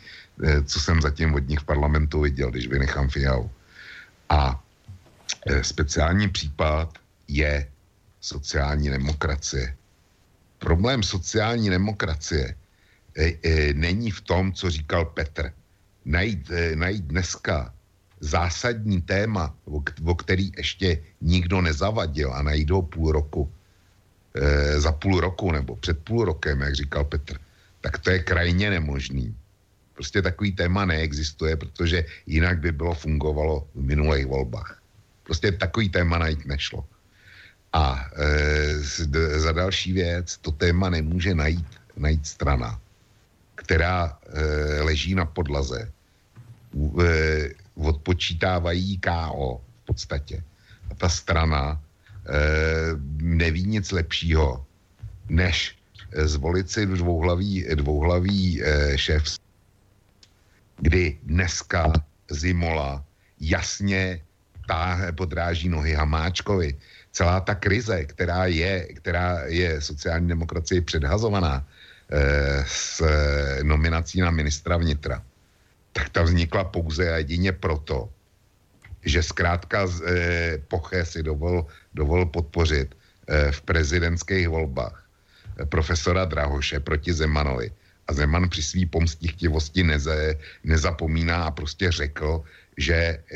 co jsem zatím od nich v parlamentu viděl, když vynechám Fialu. A speciální případ je sociální demokracie. Problém sociální demokracie není v tom, co říkal Petr. Najít dneska zásadní téma, o který ještě nikdo nezavadil a najít ho půl roku, za půl roku nebo před půl rokem, jak říkal Petr, tak to je krajně nemožný. Prostě takový téma neexistuje, protože jinak by bylo fungovalo v minulých volbách. Prostě takový téma najít nešlo. A za další věc, to téma nemůže najít strana, která leží na podlaze. Odpočítávají KO v podstatě. A ta strana neví nic lepšího, než zvolit si dvouhlavý šéf, kdy dneska Zimola jasně podráží nohy Hamáčkovi. Celá ta krize, která je sociální demokracii předhazovaná s nominací na ministra vnitra, tak ta vznikla pouze a jedině proto, že zkrátka Poche si dovolil podpořit v prezidentských volbách profesora Drahoše proti Zemanovi. A Zeman při svý pomstichtivosti nezapomíná a prostě řekl,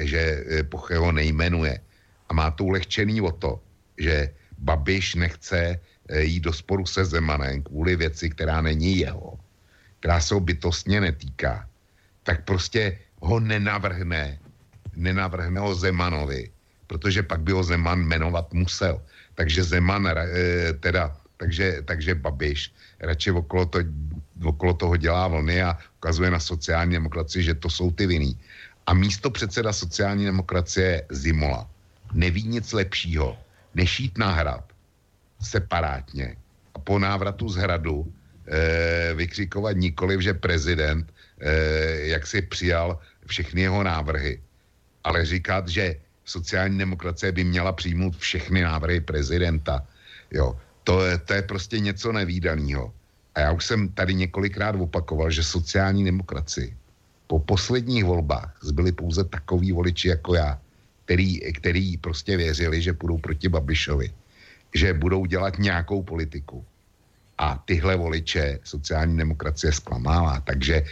že Poche ho nejmenuje. A má to ulehčený o to, že Babiš nechce jít do sporu se Zemanem kvůli věci, která není jeho, která se ho bytostně netýká, tak prostě ho nenavrhne ho Zemanovi, protože pak by ho Zeman jmenovat musel. Takže Takže Babiš radši okolo toho dělá vlny a ukazuje na sociální demokracii, že to jsou ty vinný. A místo předseda sociální demokracie Zimola neví nic lepšího, než jít na hrad separátně a po návratu z hradu vykřikovat nikoliv, že prezident jak si přijal všechny jeho návrhy, ale říkat, že sociální demokracie by měla přijmout všechny návrhy prezidenta. Jo, to je prostě něco nevídaného. A já už jsem tady několikrát opakoval, že sociální demokracii po posledních volbách zbyli pouze takoví voliči jako já, který prostě věřili, že půjdou proti Babišovi, že budou dělat nějakou politiku. A tyhle voliče sociální demokracie zklamává. Takže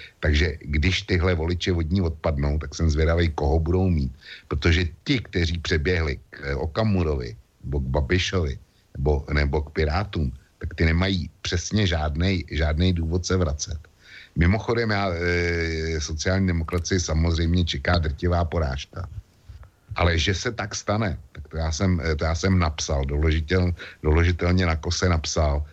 když tyhle voliče od ní odpadnou, tak jsem zvědavý, koho budou mít. Protože ti, kteří přeběhli k Okamurovi, nebo k Babišovi, nebo k Pirátům, tak ty nemají přesně žádnej důvod se vracet. Mimochodem, sociální demokracii samozřejmě čeká drtivá porážka. Ale že se tak stane, tak to já jsem napsal, doložitelně na kose napsal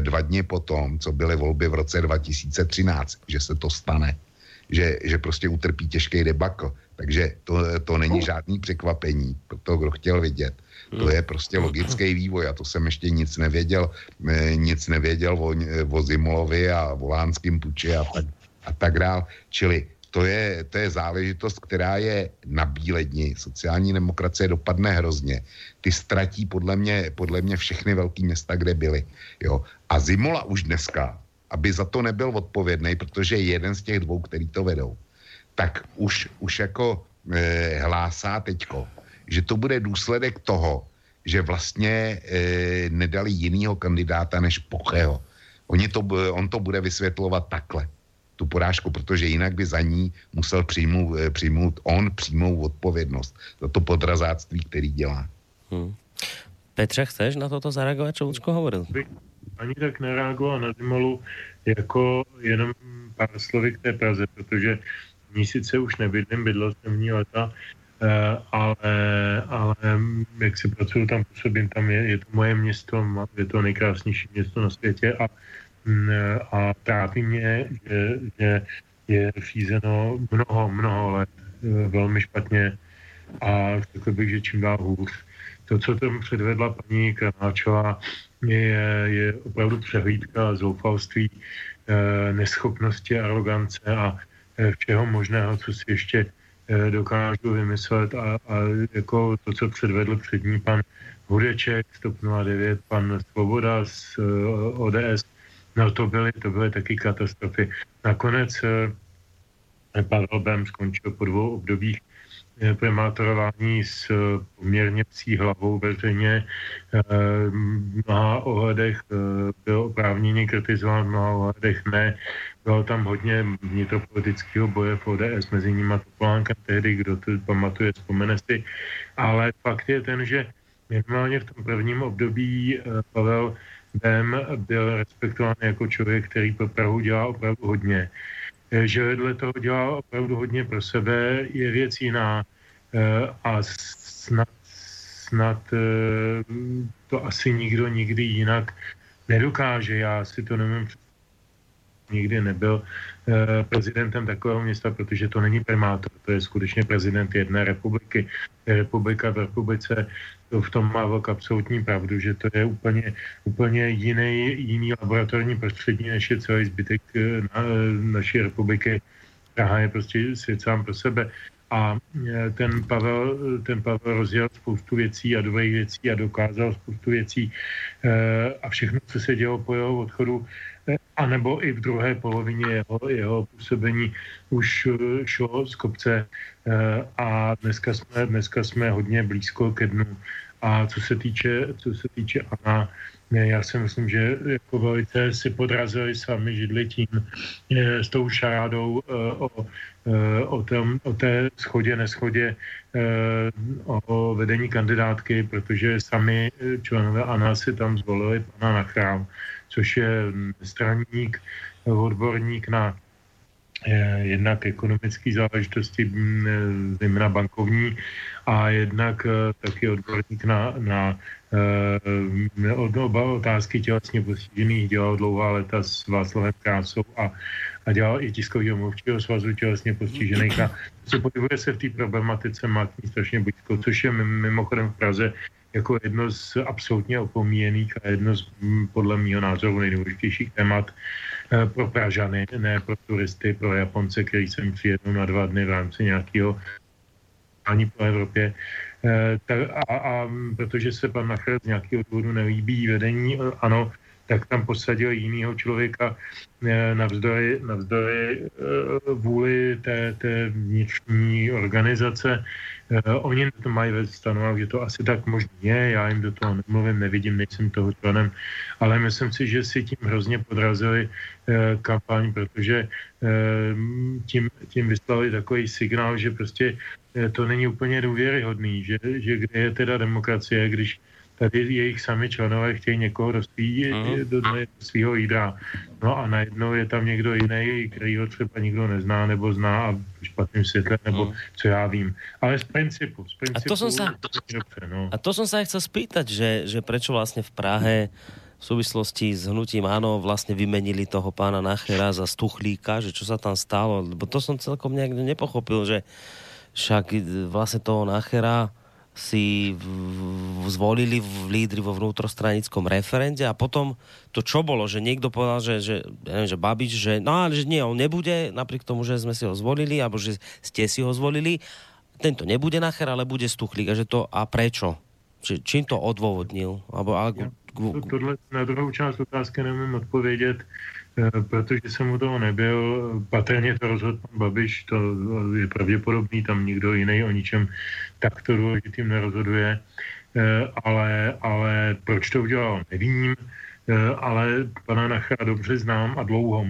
2 dny potom, co byly volby v roce 2013, že se to stane, že prostě utrpí těžký debakl. Takže to není žádný překvapení pro toho, kdo chtěl vidět. To je prostě logický vývoj a to jsem ještě nic nevěděl o Zimolovi a o lánským puči a tak dál. Čili to je záležitost, která je na bíledni. Sociální demokracie dopadne hrozně. Ty ztratí podle mě všechny velké města, kde byly. Jo. A Zimola už dneska, aby za to nebyl odpovědný, protože je jeden z těch dvou, který to vedou, tak už jako hlásá teďko, že to bude důsledek toho, že vlastně nedali jinýho kandidáta než Pocheho. On to bude vysvětlovat takhle, tu porážku, protože jinak by za ní musel přijmout on přímou odpovědnost za to podrazáctví, který dělá. Petře, chceš na toto zareagovat, čo Lučko hovoril? Ani tak nereagoval na Zimolu jako jenom pár slovy k té Praze, protože ní sice už nebydlím, bydlel jsem v ní leta, ale jak se pracuju, tam působím, tam je to moje město, je to nejkrásnější město na světě a trápí mě, že je řízeno mnoho let velmi špatně a řekl bych, že čím dál hůř. To, co tam předvedla paní Kramáčová, je opravdu přehlídka zoufalství, neschopnosti, arogance a všeho možného, co si ještě dokážu vymyslet a jako to, co předvedl před ní pan Hudeček, TOP 09, pan Svoboda z ODS, no to byly taky katastrofy. Nakonec Pavel Bém skončil po 2 obdobích primátorování s poměrně psí hlavou veřejně. V mnoha ohledech byl oprávněně kritizován, v mnoha ohledech ne. Bylo tam hodně vnitropolitického boje v ODS mezi nimi a Topolánkem tehdy, kdo to pamatuje, vzpomene si. Ale fakt je ten, že minimálně v tom prvním období Pavel Bém byl respektován jako člověk, který pro Prahu dělá opravdu hodně. Že vedle toho dělal opravdu hodně pro sebe, je věc jiná a snad to asi nikdo nikdy jinak nedokáže. Já si to nevím, nikdy nebyl prezidentem takového města, protože to není primátor, to je skutečně prezident jedné republiky. Republika v republice, to v tom má Vlk absolutní pravdu, že to je úplně jiný laboratorní prostředí, než je celý zbytek naší republiky. Praha je prostě svět sám pro sebe. A ten Pavel rozjel spoustu věcí a dobrých věcí a dokázal spoustu věcí a všechno, co se dělo po jeho odchodu, anebo i v druhé polovině jeho působení už šlo z kopce a dneska jsme hodně blízko ke dnu. A co se týče Ana, já si myslím, že jako velice si podrazili sami židli tím s tou šarádou o té schodě, neschodě, o vedení kandidátky, protože sami členové Ana si tam zvolili pana Nachera, což je straník, odborník na jednak ekonomické záležitosti, zejména bankovní, a jednak taky odborník na oba otázky tělesně postižených, dělal dlouhá leta s Václavem Krásou a dělal i tiskovýho mluvčího svazu tělesně postižených. A co pohybuje se v té problematice, má k ní strašně blízko, což je mimochodem v Praze jako jedno z absolutně opomíjených a jedno z podle mýho názoru nejdůležitějších témat pro Pražany, ne pro turisty, pro Japonce, který sem přijedou na 2 dny v rámci nějakého ani po Evropě. A protože se pan Nacher z nějakého důvodu nelíbí vedení, ano, tak tam posadil jinýho člověka navzdory vůli té vnitřní organizace. Oni to mají ve stanovách, že to asi tak možný je, já jim do toho nemluvím, nevidím, nejsem toho členem, ale myslím si, že si tím hrozně podrazili kampaň, protože tím vyslali takový signál, že prostě to není úplně důvěryhodný, že kde je teda demokracie, když tady jejich sami členové chtějí někoho do svýho jídla. No a najednou je tam někdo jiný, kterýho třeba nikdo nezná nebo zná a v špatném světle, nebo co já vím. Ale z principu... A to som sa aj chcel spýtať, že prečo vlastne v Prahe v súvislosti s hnutím Áno vlastne vymenili toho pána Nachera za Stuchlíka, že čo sa tam stalo, lebo to som celkom nejak nepochopil, že však vlastne toho Nachera si zvolili v lídri vo vnútrostranickom referende a potom to čo bolo, že niekto povedal, že Babiš, že no ale že nie, on nebude, napriek tomu, že sme si ho zvolili, alebo že ste si ho zvolili, tento nebude Nacher, ale bude Stuchlík, a že to, a prečo? Čím to odôvodnil? Tohle na druhou část otázky nemám odpovědět, protože jsem u toho nebyl. Patrně to rozhodl pan Babiš, to je pravděpodobný, tam nikdo jiný o ničem takto důležitým nerozhoduje, ale proč to udělal, nevím, ale pana Nachera dobře znám a dlouho,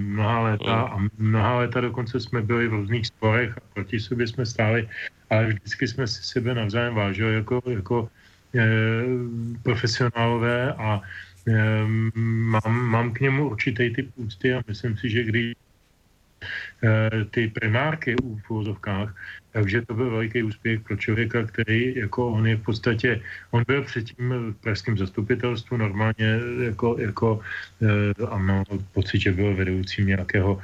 mnoha léta dokonce jsme byli v různých sporech a proti sobě jsme stáli, ale vždycky jsme si sebe navzájem vážili jako profesionálové a mám k němu určitý typ úcty a myslím si, že když ty primárky v uvozovkách, takže to byl velký úspěch pro člověka, který jako on je v podstatě, on byl předtím v pražském zastupitelstvu normálně mám pocit, že byl vedoucím nějakého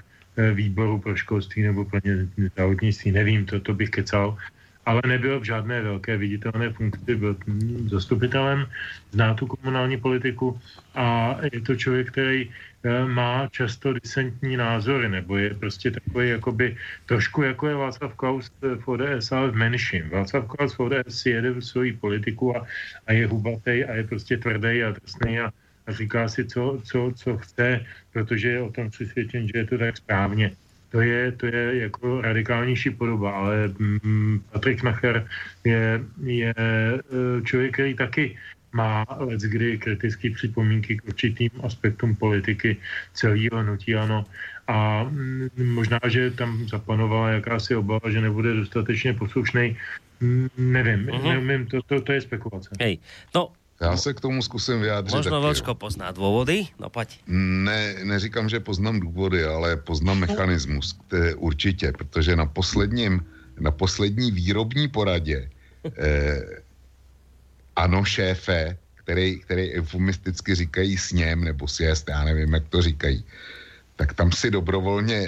výboru pro školství nebo pro zdravotnictví, nevím, to bych kecal, ale nebyl v žádné velké viditelné funkci, byl zastupitelem, zná tu komunální politiku a je to člověk, který má často disentní názory, nebo je prostě takový jakoby, trošku jako je Václav Klaus v ODS, ale v menším. Václav Klaus v ODS jede v svoji politiku a je hubatej a je prostě tvrdý a drsný a říká si, co chce, protože je o tom přesvědčen, že je to tak správně. To je jako radikálnější podoba, ale Patrik Nacher je člověk, který taky má leckdy kritické připomínky k určitým aspektům politiky celého hnutí Ano. A možná, že tam zapanovala jakási obava, že nebude dostatečně poslušnej. Nevím, to je spekulace. Hej, no Já se k tomu zkusím vyjádřit. Možno Vlčko pozná důvody, no pojď. Ne, neříkám, že poznám důvody, ale poznám mechanismus, který určitě, protože na poslední výrobní poradě ano šéfe, který eufemisticky říkají sněm nebo sjezd, já nevím, jak to říkají, tak tam si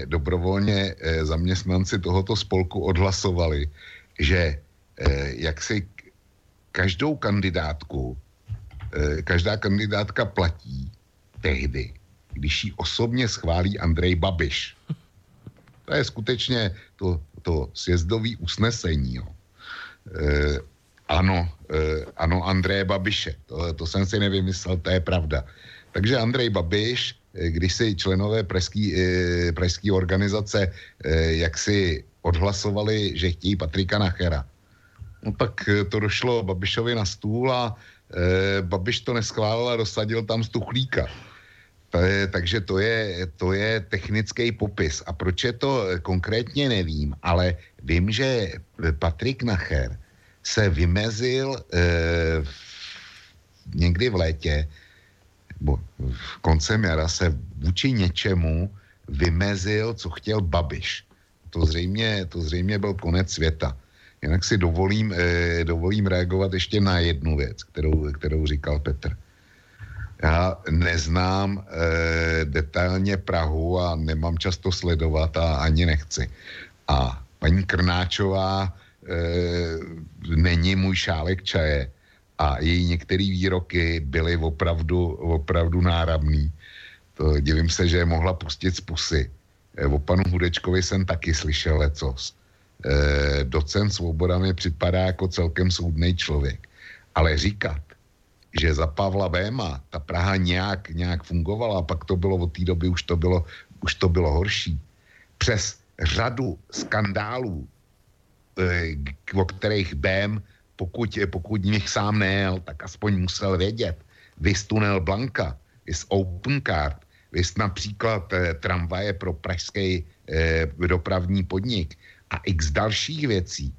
dobrovolně zaměstnanci tohoto spolku odhlasovali, že jak si každou kandidátku, každá kandidátka platí tehdy, když ji osobně schválí Andrej Babiš. To je skutečně to sjezdové usnesení. Jo. Ano, Andreje Babiše. To jsem si nevymyslel, to je pravda. Takže Andrej Babiš, když si členové pražské organizace jak si odhlasovali, že chtějí Patrika Nachera, no tak to došlo Babišovi na stůl a Babiš to neschválil a dosadil tam Stuchlíka. Takže to je technický popis. A proč je to konkrétně nevím, ale vím, že Patrik Nacher se vymezil někdy v létě, nebo v koncem jara se vůči něčemu vymezil, co chtěl Babiš. To zřejmě byl konec světa. Jinak si dovolím reagovat ještě na jednu věc, kterou říkal Petr. Já neznám detailně Prahu a nemám často sledovat a ani nechci. A paní Krnáčová není můj šálek čaje a její některé výroky byly opravdu náramný. To divím se, že je mohla pustit z pusy. O panu Hudečkovi jsem taky slyšel lecos. Docent Svoboda mi připadá jako celkem soudnej člověk. Ale říkat, že za Pavla Béma ta Praha nějak fungovala a pak to bylo od té doby, už to bylo horší. Přes řadu skandálů, o kterých Bém, pokud nich sám nejel, tak aspoň musel vědět. Vys tunel Blanka, vys Opencard, vys například tramvaje pro pražský dopravní podnik a x dalších věcí,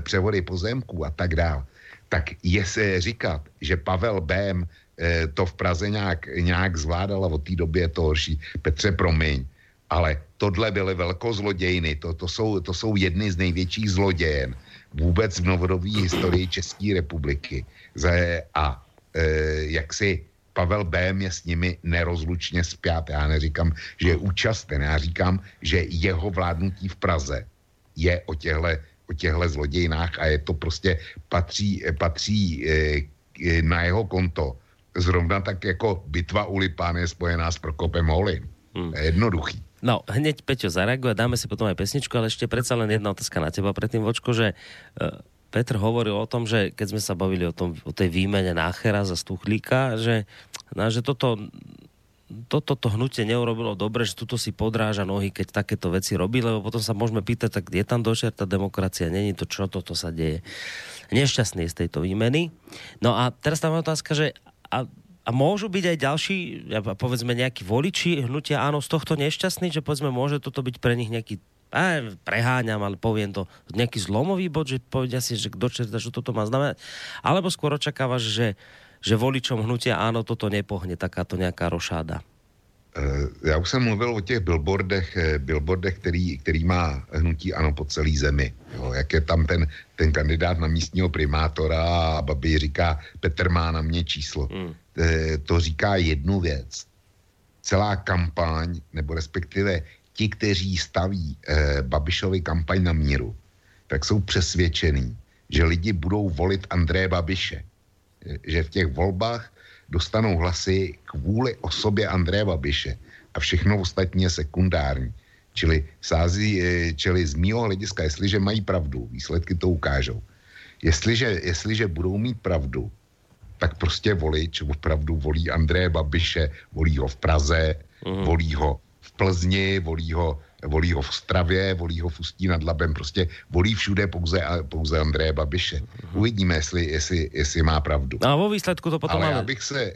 převody pozemků a tak dále. Tak je se říkat, že Pavel Bém to v Praze nějak zvládal a od té doby je to horší. Petře, promiň, ale tohle byly velkozlodějny, to jsou jedny z největších zlodějen vůbec v novodobé historii České republiky. A jak si Pavel Bém je s nimi nerozlučně spjat. Já neříkám, že je účasten, já říkám, že jeho vládnutí v Praze je o těchto zlodějinách a je to prostě patří na jeho konto. Zrovna tak jako bitva u Lipán je spojená s Prokopem Holym. Jednoduchý. No, hneď Peťo zareaguje, dáme si potom aj pesničku, ale ešte predsa len jedna otázka na teba predtým, Vočko, že Petr hovoril o tom, že keď sme sa bavili o tej výmene Nachera za Stuchlíka, že toto hnutie neurobilo dobre, že tuto si podráža nohy, keď takéto veci robí, lebo potom sa môžeme pýtať, tak je tam dočerta demokracia, není to, čo toto sa deje. Nešťastný je z tejto výmeny. No a teraz tam je otázka, že a môžu byť aj ďalší, povedzme nejakí voliči hnutia áno, z tohto nešťastný, že povedzme môže toto byť pre nich nejaký, preháňam, ale poviem to, nejaký zlomový bod, že povedia si, že dočerta, čo toto má znamenať, alebo skôr očakávaš, že voličom hnutia áno, toto nepohne, takáto nejaká rošáda. Já už jsem mluvil o těch billboardech, který má hnutí ANO po celý zemi. Jo, jak je tam ten kandidát na místního primátora a Babi říká, Petr má na mě číslo. To říká jednu věc. Celá kampaň, nebo respektive ti, kteří staví Babišovi kampaň na míru, tak jsou přesvědčený, že lidi budou volit Andreje Babiše. Že v těch volbách dostanou hlasy kvůli osobě Andreje Babiše a všechno ostatní je sekundární. Čili z mýho hlediska, jestliže mají pravdu, výsledky to ukážou. Jestliže budou mít pravdu, tak prostě volič opravdu volí Andreje Babiše, volí ho v Praze, volí ho v Plzni, volí ho v Ostravě, volí ho v Ústí nad Labem, prostě volí všude pouze Andreje Babiše. Uvidíme, jestli má pravdu. No a vo výsledku to potom ale...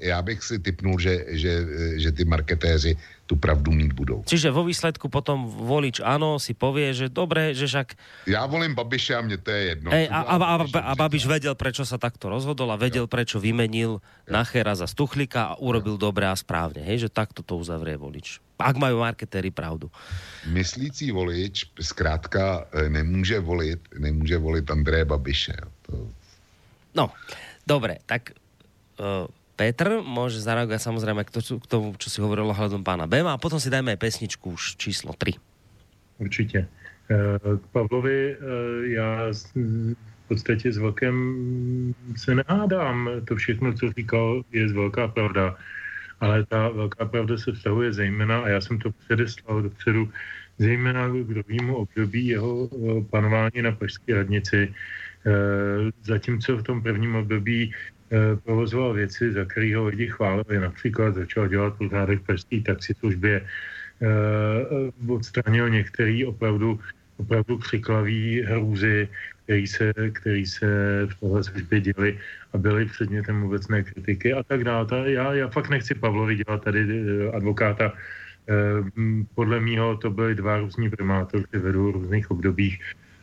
Já bych si tipnul, že ty marketéři tu pravdu mít budou. Čiže vo výsledku potom volič áno si povie, že dobre, že však... Ja volím Babiša a mne to je jedno. A Babiš vedel, prečo sa takto rozhodol a vedel, prečo vymenil Nachera za Stuchlika a urobil dobre a správne. Hej, že takto to uzavrie volič. Ak majú marketéry pravdu. Myslící volič zkrátka nemôže voliť Andreje Babiše. To... No, dobre, tak... Petr môže zareagovať samozrejme k tomu, čo si hovorilo hľadom pána Béma a potom si dajme aj pesničku už číslo 3. Určite. Pavlovi, já v podstatě s Vlkem se nehádám. To všechno, co říkal, je velká pravda. Ale ta velká pravda se vztahuje zejména, a já jsem to předeslal dopředu, zejména k druhému období jeho panování na pražské radnici. Zatímco v tom prvním období provozoval věci, za které ho lidi chválili. Například začal dělat pořádek v pražské taxislužbě, odstranil některé opravdu křiklavé hrůzy, který se v tohle službě děli a byly předmětem obecné kritiky a tak dále. Já fakt nechci Pavlovi dělat tady advokáta. Podle mýho to byly dva různí primátoři ve dvou různých obdobích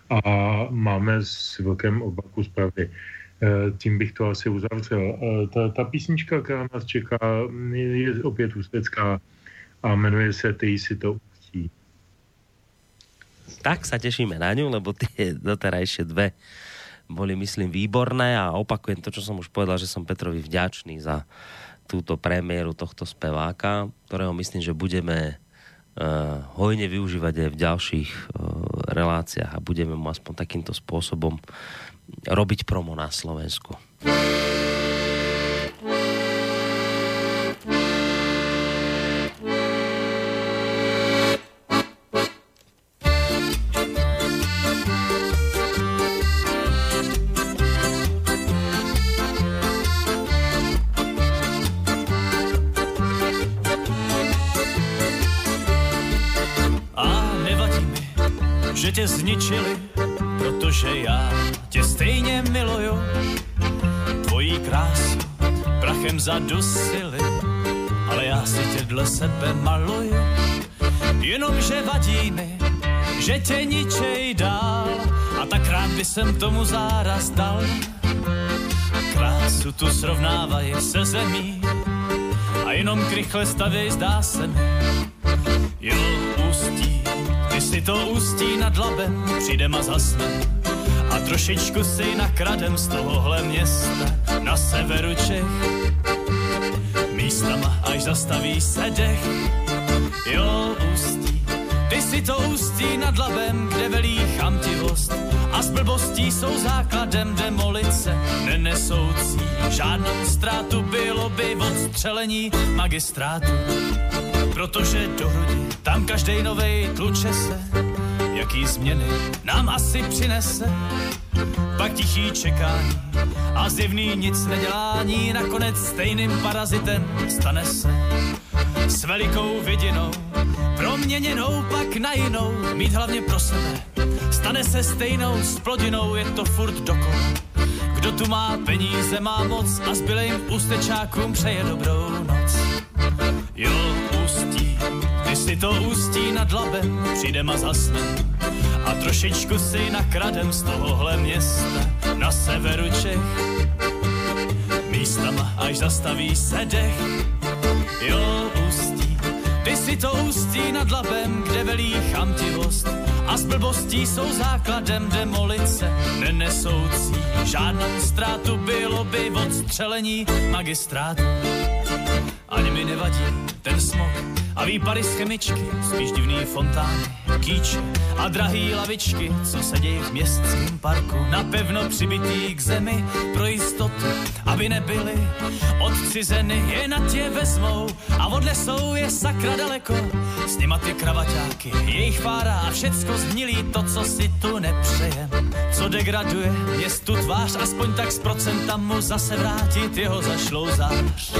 a máme s Vlkem oba kus pravdy. Tím bych to asi uzavřel. Ta písnička, která nás čeká, je opět ústecká a jmenuje se Ty si to Ústí. Tak sa tešíme na ňu, lebo tie doterajšie dve boli, myslím, výborné a opakujem to, čo som už povedal, že som Petrovi vďačný za túto premiéru tohto speváka, ktorého myslím, že budeme hojne využívať aj v ďalších reláciách a budeme mu aspoň takýmto spôsobom robiť promo na Slovensku. A nevadí mi, že tě zničili, protože já tě stejně miluju, tvojí krásu prachem zadusili, ale já si tě dle sebe maluju. Jenomže vadí mi, že tě ničej dál, a tak rád by jsem tomu záraz dal. Krásu tu srovnávají se zemí a jenom krychle stavěj, zdá se mi. Jo, Ústí, ty si to Ústí nad Labem, přijdem a zasnem a trošičku si nakradem z tohohle města na severu Čech. Místama až zastaví se dech. Jo, Ústí, ty si to Ústí nad Labem, kde velí chamtivost a s blbostí jsou základem demolice. Nenesoucí žádnou ztrátu bylo by odstřelení magistrátu, protože do hrudi tam každej novej tluče se, jaký změny nám asi přinese. Pak tichý čekání a zjevný nic nedělání nakonec stejným parazitem stane se. S velikou vidinou proměněnou pak na jinou, mít hlavně pro sebe, stane se stejnou splodinou, je to furt dokola. Kdo tu má peníze, má moc a zbylým ústečákům přeje dobrou noc. Jo, Ústí, ty si to Ústí nad Labem, přijdem a zasnem a trošičku si nakradem z tohohle města na severu Čech. Místama až zastaví se dech. Jo, Ústí, ty si to Ústí nad Labem, kde velí chamtivost a s blbostí jsou základem demolice. Nenesoucí žádnou ztrátu bylo by odstřelení magistrátu. Ani mi nevadí ten smog a výpary z chemičky, spíš divný fontány, kýče a drahý lavičky, co se dějí v městském parku, napevno přibitý k zemi pro jistotu, aby nebyly odcizeny, je na tě vezmou a odnesou je sakra daleko. S nima ty kravaťáky, jejich fára a všecko zhnilí to, co si tu nepřejem, co degraduje městu tvář, aspoň tak z procenta mu zase vrátit jeho zašlou zář.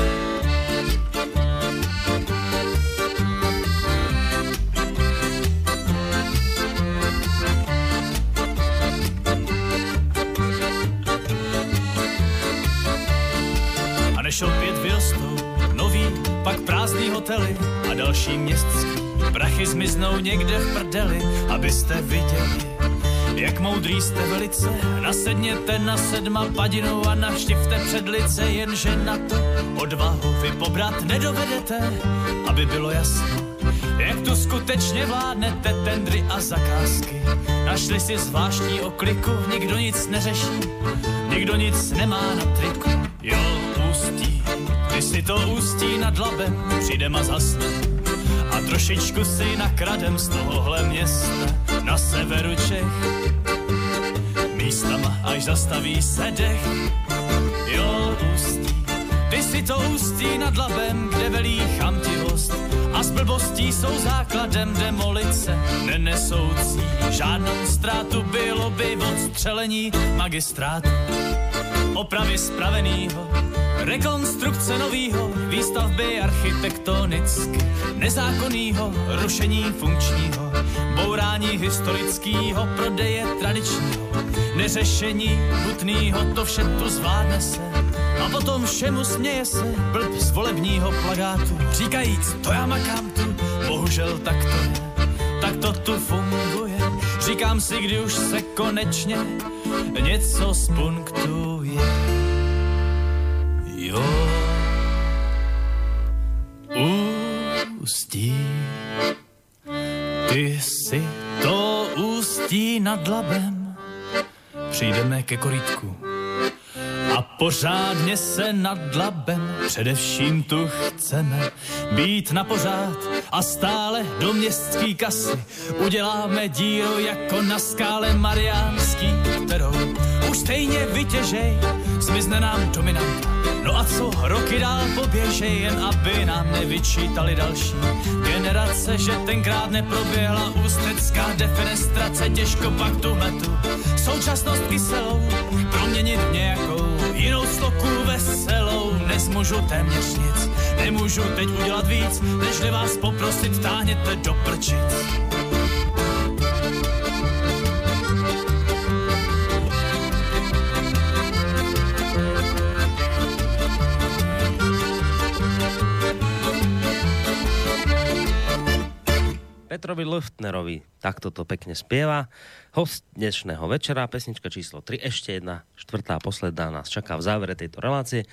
Opět vyrostou nový, pak prázdný hotely a další městský. Prachy zmiznou někde v prdeli, abyste viděli, jak moudrý jste velice. Nasedněte na sedma padinu a navštivte předlice, jenže na to odvahu vy pobrat nedovedete, aby bylo jasno, jak tu skutečně vládnete. Tendry a zakázky našli si zvláštní okliku, nikdo nic neřeší, nikdo nic nemá na triku. Jo, Ústí, když si to Ústí nad Labem, přijdem a zasnem a trošičku si nakradem z tohohle města na severu Čech. Místama až zastaví se dech. Jo, Ústí, ty si to Ústí nad Labem, kde velí chamtivost a s blbostí jsou základem demolice. Nenesoucí žádnou ztrátu bylo by odstřelení magistrátu, opravy spravenýho, rekonstrukce novýho, výstavby architektonicky nezákonnýho, rušení funkčního, bourání historického, prodeje tradičního, neřešení nutného, to vše tu zvládne se. A potom všemu směje se blb z volebního plagátu, říkajíc, to já makám tu, bohužel tak to je, tak to tu funguje. Říkám si, kdy už se konečně něco spunktuje. Jo, Ústí, ty si to Ústí nad Labem, přijdeme ke korytku a pořádně se nad Labem, především tu chceme být na pořád a stále do městský kasy uděláme díru jako na skále Mariánský, kterou už stejně vytěžej, zmizne nám dominanta. No a co roky dál poběžej, jen aby nám nevyčítali další generace, že tenkrát neproběhla ústecká defenestrace. Těžko pak tuhletu současnost kyselou proměnit nějakou jinou sloku veselou. Nezmůžu téměř nic, nemůžu teď udělat víc, nežli vás poprosit, táhněte do prčic. Petrovi Lichtnerovi takto to pekne spieva host dnešného večera, pesnička číslo 3, ešte jedna, štvrtá, posledná nás čaká v závere tejto relácie,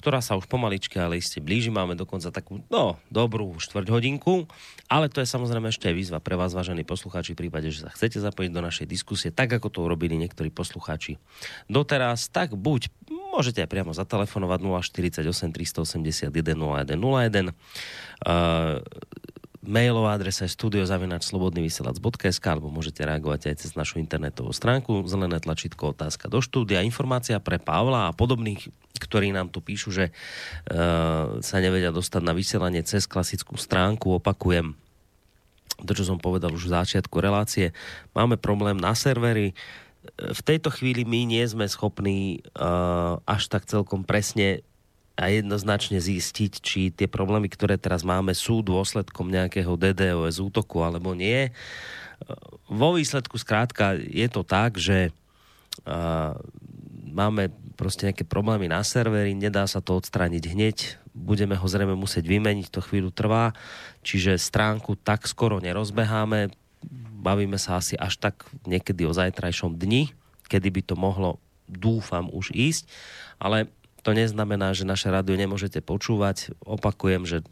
ktorá sa už pomaličky, ale iste blíži. Máme dokonca takú, no, dobrú štvrťhodinku, ale to je samozrejme ešte aj výzva pre vás, vážení poslucháči, v prípade, že sa chcete zapojiť do našej diskusie, tak ako to urobili niektorí poslucháči doteraz, tak buď môžete aj priamo zatelefonovať 048 381 0101, mailová adresa je studio@slobodnyvysielac.sk, alebo môžete reagovať aj cez našu internetovú stránku, zelené tlačítko otázka do štúdia, informácia pre Pavla a podobných, ktorí nám tu píšu, že sa nevedia dostať na vysielanie cez klasickú stránku. Opakujem to, čo som povedal už v začiatku relácie. Máme problém na servery. V tejto chvíli my nie sme schopní až tak celkom presne a jednoznačne zistiť, či tie problémy, ktoré teraz máme, sú dôsledkom nejakého DDoS útoku alebo nie. Vo výsledku skrátka je to tak, že máme proste nejaké problémy na serveri, nedá sa to odstrániť hneď, budeme ho zrejme musieť vymeniť, to chvíľu trvá, čiže stránku tak skoro nerozbeháme, bavíme sa asi až tak niekedy o zajtrajšom dni, kedy by to mohlo, dúfam, už ísť, ale to neznamená, že naše rádio nemôžete počúvať. Opakujem, že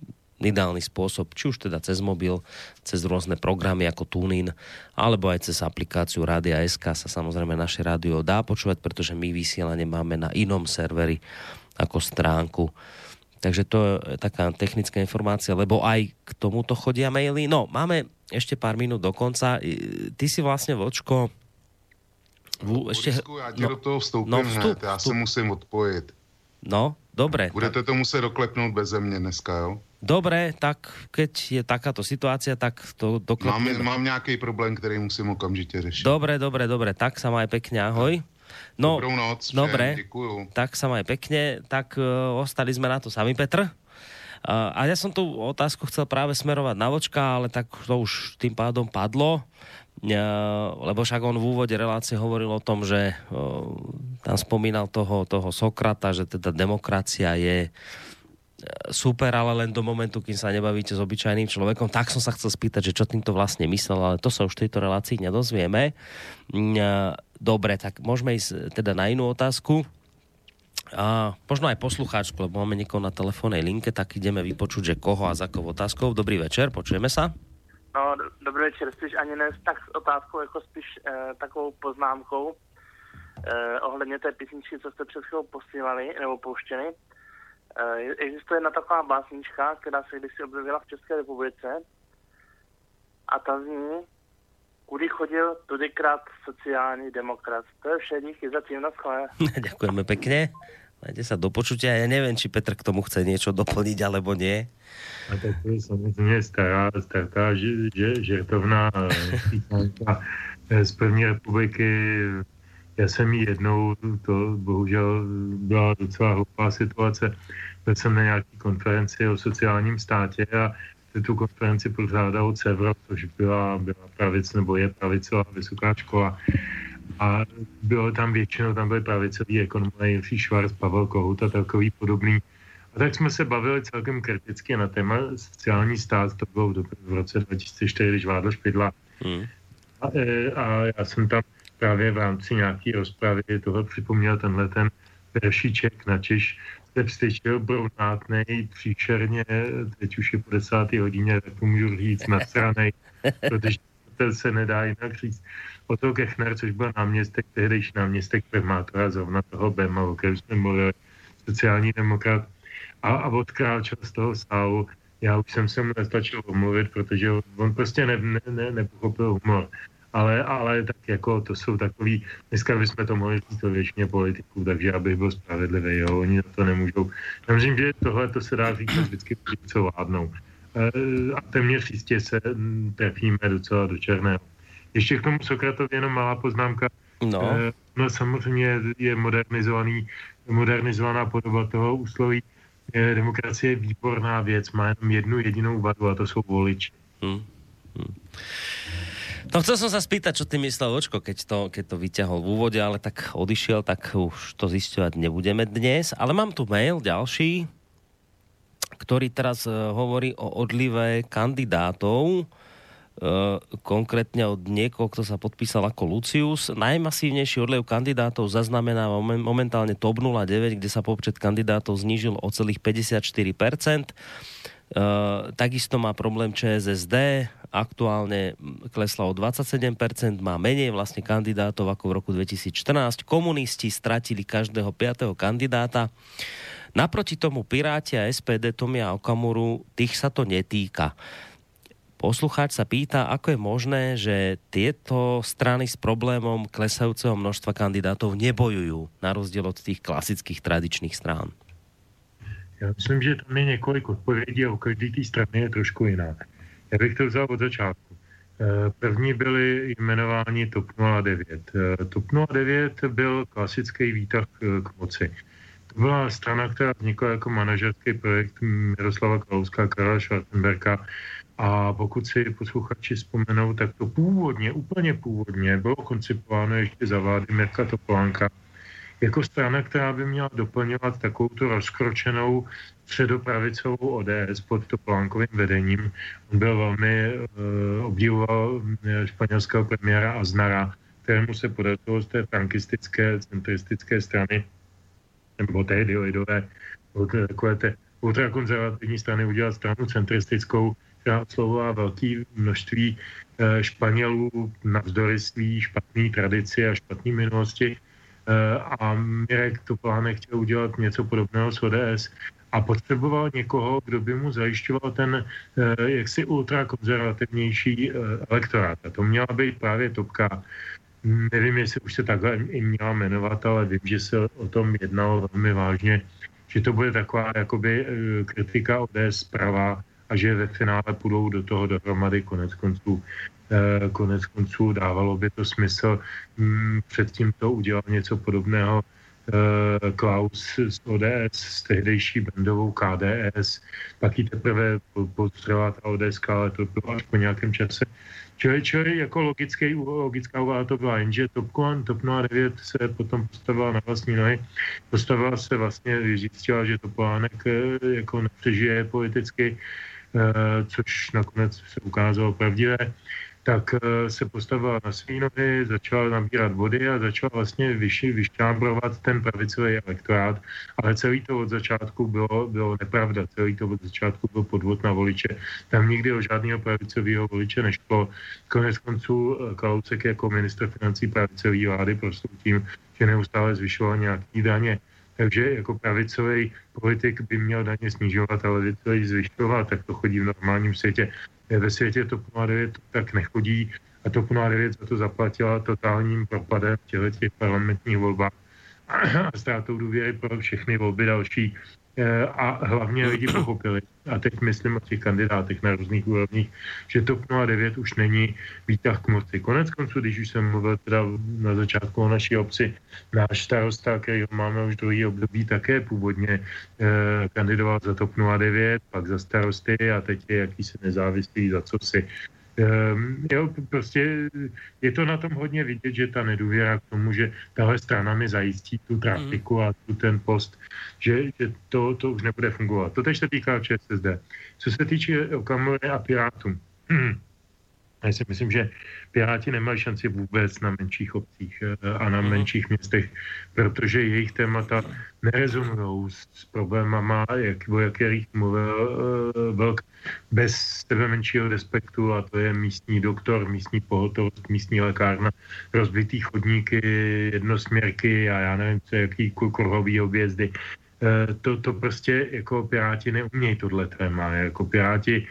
ideálny spôsob, či už teda cez mobil, cez rôzne programy ako TuneIn, alebo aj cez aplikáciu Rádia.sk sa samozrejme naše rádio dá počúvať, pretože my vysielanie máme na inom serveri ako stránku. Takže to je taká technická informácia, lebo aj k tomuto chodia maily. No, máme ešte pár minút do konca. Ty si vlastne, Vlčko... Borisku, ja ti do toho vstoupím, ja sa musím odpojiť. No, dobre. Budete to musieť doklepnúť beze mne dneska, jo? Dobre, tak keď je takáto situácia, tak to doklepneme. Mám nejaký problém, ktorý musím okamžite riešiť. Dobre, tak sa maj pekne, ahoj. No, dobrú noc, všem, ďakujem. Tak sa maj pekne, tak ostali sme na to sami, Petr. A ja som tú otázku chcel práve smerovať na Vočka, ale tak to už tým pádom padlo, lebo však on v úvode relácie hovoril o tom, že tam spomínal toho Sokrata, že teda demokracia je super, ale len do momentu, kým sa nebavíte s obyčajným človekom. Tak som sa chcel spýtať, že čo týmto vlastne myslel, ale to sa už v tejto relácii nedozvieme. Dobre, tak môžeme ísť teda na inú otázku. Možno aj poslucháčku, lebo máme niekoho na telefónnej linke, tak ideme vypočuť, že koho a za koho otázkou. Dobrý večer, počujeme sa. No, dobrý večer, spíš ani ne tak s otázkou, jako spíš takovou poznámkou ohledně té písničky, co jste před chvílou posílali nebo pouštěli. Existuje jedna taková básnička, která se kdysi objevila v České republice a ta zní: Kudy chodil, tudykrát sociální demokrat. To je vše, díky zatím na schvále. Ďakujeme pekne. Majte sa do počutia. Ja neviem, či Petr k tomu chce niečo doplniť, alebo nie. A tak to je samozrejme stará žertovná písanka z první republiky. Já jsem ji jednou, to bohužel byla docela hloupá situace, byl jsem na nějaký konferenci o sociálním státě a tu konferenci pořádal CEVRO, což byla pravice, nebo je pravicová vysoká škola. A bylo tam většinou, tam byly pravicový ekonomové, Jiří Švarc, Pavel Kohout a takový podobný. A tak jsme se bavili celkem kriticky na téma sociální stát, to bylo v roce 2004, když vládla Špidla. A já jsem tam právě v rámci nějaký rozpravy tohle připomněl tenhle ten veršíček na Češ, se vstyčil brounátnej, příšerně, teď už je po 10. hodině, tak můžu říct, nasranej, protože to se nedá jinak říct. Otto Kechner, což byl náměstek, tehdejší náměstek primátora, zrovna toho Béma, o kterém jsme mluvili, sociální demokrat, a odkráčel z toho sálu. Já už jsem se mu nestačil omluvit, protože on prostě nepochopil humor. Ale tak jako to jsou takový, dneska bychom to mohli říct o většině politiků, takže abych byl spravedlivý, jo, oni to nemůžou. Já myslím, že tohle to se dá říct vždycky, co vládnou. A téměř jistě se trefíme docela do černého. Ještě k tomu Sokratovi jenom malá poznámka. No. No samozřejmě je modernizovaná podoba toho úsloví. Demokracie je výborná věc, má jenom jednu jedinou vadu a to jsou voliči. No chcel som sa spýtať, čo ty myslel Vočko, keď to vyťahol v úvode, ale tak odišiel, tak už to zisťovať nebudeme dnes. Ale mám tu mail ďalší, ktorý teraz hovorí o odlive kandidátov, konkrétne od niekoho, kto sa podpísal ako Lucius. Najmasívnejší odliv kandidátov zaznamená momentálne TOP 09, kde sa počet kandidátov znížil o celých 54%. Takisto má problém ČSSD, aktuálne klesla o 27%, má menej vlastne kandidátov ako v roku 2014. Komunisti stratili každého 5. kandidáta. Naproti tomu Piráti a SPD Tomia Okamuru, tých sa to netýka. Poslucháč sa pýta, ako je možné, že tieto strany s problémom klesajúceho množstva kandidátov nebojujú, na rozdiel od tých klasických tradičných strán. Já myslím, že tam je několik odpovědí a u každé té strany je trošku jiná. Já bych to vzal od začátku. První byli jmenováni TOP 09. TOP 09 byl klasický výtah k moci. To byla strana, která vznikla jako manažerský projekt Jaroslava Klauska, Karla Schwarzenberga. A pokud si posluchači vzpomenou, tak to původně, úplně původně bylo koncipováno ještě za vlády Mirka Topolánka jako strana, která by měla doplňovat takovouto rozkročenou středopravicovou ODS pod Topolánkovým vedením. On byl velmi obdivoval španělského premiéra Aznara, kterému se podařilo z té frankistické, centristické strany, nebo té ideoidové, takové té ultrakonzervativní strany udělat stranu centristickou, která oslovovala velké množství Španělů navzdory svý špatné tradici a špatné minulosti. A Mirek Topolánek chtěl udělat něco podobného s ODS a potřeboval někoho, kdo by mu zajišťoval ten jaksi ultrakonzervativnější elektorát. A to měla být právě Topka. Nevím, jestli už se takhle i měla jmenovat, ale vím, že se o tom jednalo velmi vážně, že to bude taková jakoby kritika ODS zprava a že ve finále půjdou do toho dohromady konec konců dávalo by to smysl. Předtím to udělal něco podobného Klaus z ODS, s tehdejší bandovou KDS, pak ji teprve podstřelila ta ODS, ale to bylo až po nějakém čase. Člověk jako logická úvaha to byla, jenže TOP 09 se potom postavila na vlastní nohy, postavila se vlastně, vyříctila, že Topolánek jako nepřežije politicky, což nakonec se ukázalo pravdivé, tak se postavila na svý nohy, začala nabírat vody a začala vlastně vyšťábrovat ten pravicový elektorát, ale celý to od začátku bylo nepravda, celý to od začátku byl podvod na voliče. Tam nikdy o žádného pravicového voliče nešlo. Konec konců Klausek jako ministr financí pravicové vlády prostě tím, že neustále zvyšoval nějaký daně. Takže jako pravicový politik by měl daně snižovat, ale levicový zvyšovat, tak to chodí v normálním světě. Ve světě TOP 09 tak nechodí a TOP 09 za to zaplatila totálním propadem v těch parlamentních volbách a ztrátou důvěry pro všechny volby další. A hlavně lidi pochopili, a teď myslím o těch kandidátech na různých úrovních, že TOP 09 už není výtah k moci. Konec konců, když už jsem mluvil teda na začátku o naší obci, náš starosta, kterýho máme už druhý období, také původně kandidoval za TOP 09, pak za starosty a teď je jakýsi nezávislý za co si. Jo, prostě je to na tom hodně vidět, že ta nedůvěra k tomu, že tahle strana mi zajistí tu trafiku a tu ten post, že to už nebude fungovat. To teď se týká ČSSD. Co se týče Okamury a Pirátů, já si myslím, že Piráti nemají šanci vůbec na menších obcích a na menších městech, protože jejich témata nerezonují s problémama, o kterých mluvil Vlk, bez sebe menšího respektu, a to je místní doktor, místní pohotovost, místní lékárna, rozbitý chodníky, jednosměrky a já nevím, co jaký kruhový objezdy. To prostě jako Piráti neumějí tohle téma. Jako Piráti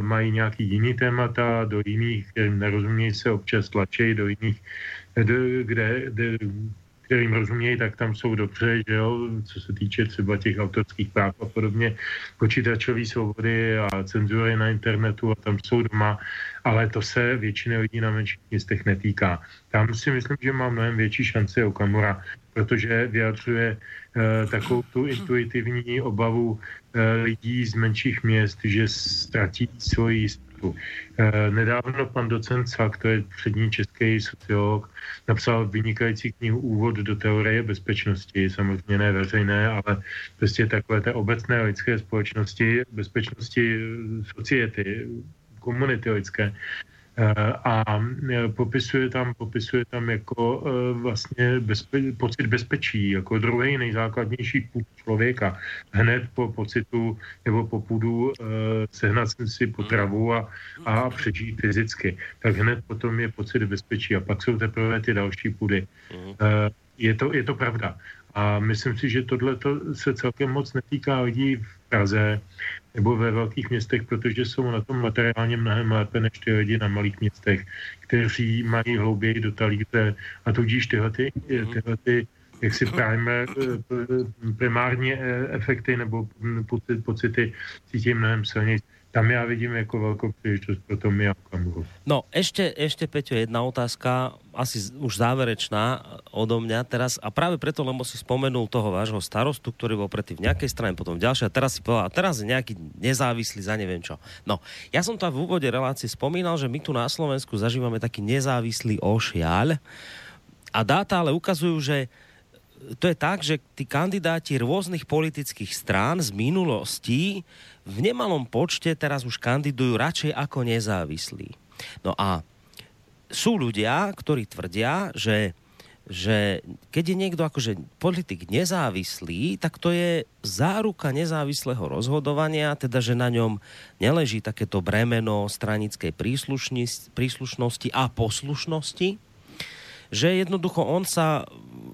mají nějaký jiný témata, do jiných, kterým nerozumějí, se občas tlačejí, do jiných, kterým rozumějí, tak tam jsou dobře, že jo, co se týče třeba těch autorských práv a podobně, počítačové svobody a cenzury na internetu, a tam jsou doma, ale to se většiny lidí na menších městech netýká. Tam si myslím, že má mnohem větší šance Okamura, protože vyjadřuje takovou tu intuitivní obavu lidí z menších měst, že ztratí svoji jistotu. Nedávno pan docent Sak, to je přední český sociolog, napsal vynikající knihu Úvod do teorie bezpečnosti, samozřejmě ne veřejné, ale prostě takové té obecné lidské společnosti, bezpečnosti society, komunity lidské. A popisuje tam jako vlastně pocit bezpečí, jako druhý nejzákladnější půd člověka. Hned po pocitu nebo po půdu sehnat si potravu a přežít fyzicky. Tak hned potom je pocit bezpečí a pak jsou teprve ty další půdy. Je to pravda. A myslím si, že tohleto se celkem moc netýká lidí v Praze nebo ve velkých městech, protože jsou na tom materiálně mnohem lépe než ty lidi na malých městech, kteří mají hlouběji do talíře, a tudíž tyhle jaksi primární efekty nebo pocity cítí mnohem silnější. Tam ja vidím ako veľkú príležitosť pro Tomia Okamuru. No, ešte Peťo, jedna otázka, asi už záverečná odo mňa teraz, a práve preto, lebo si spomenul toho vášho starostu, ktorý bol predtým v nejakej strane, potom ďalšia, a teraz si povedal, a teraz je nejaký nezávislý za neviem čo. No, ja som tam v úvode relácie spomínal, že my tu na Slovensku zažívame taký nezávislý ošiaľ, a dáta ale ukazujú, že to je tak, že tí kandidáti rôznych politických strán z minulosti v nemalom počte teraz už kandidujú radšej ako nezávislí. No a sú ľudia, ktorí tvrdia, že keď je niekto akože politik nezávislý, tak to je záruka nezávislého rozhodovania, teda že na ňom neleží takéto bremeno stranickej príslušnosti a poslušnosti, že jednoducho on sa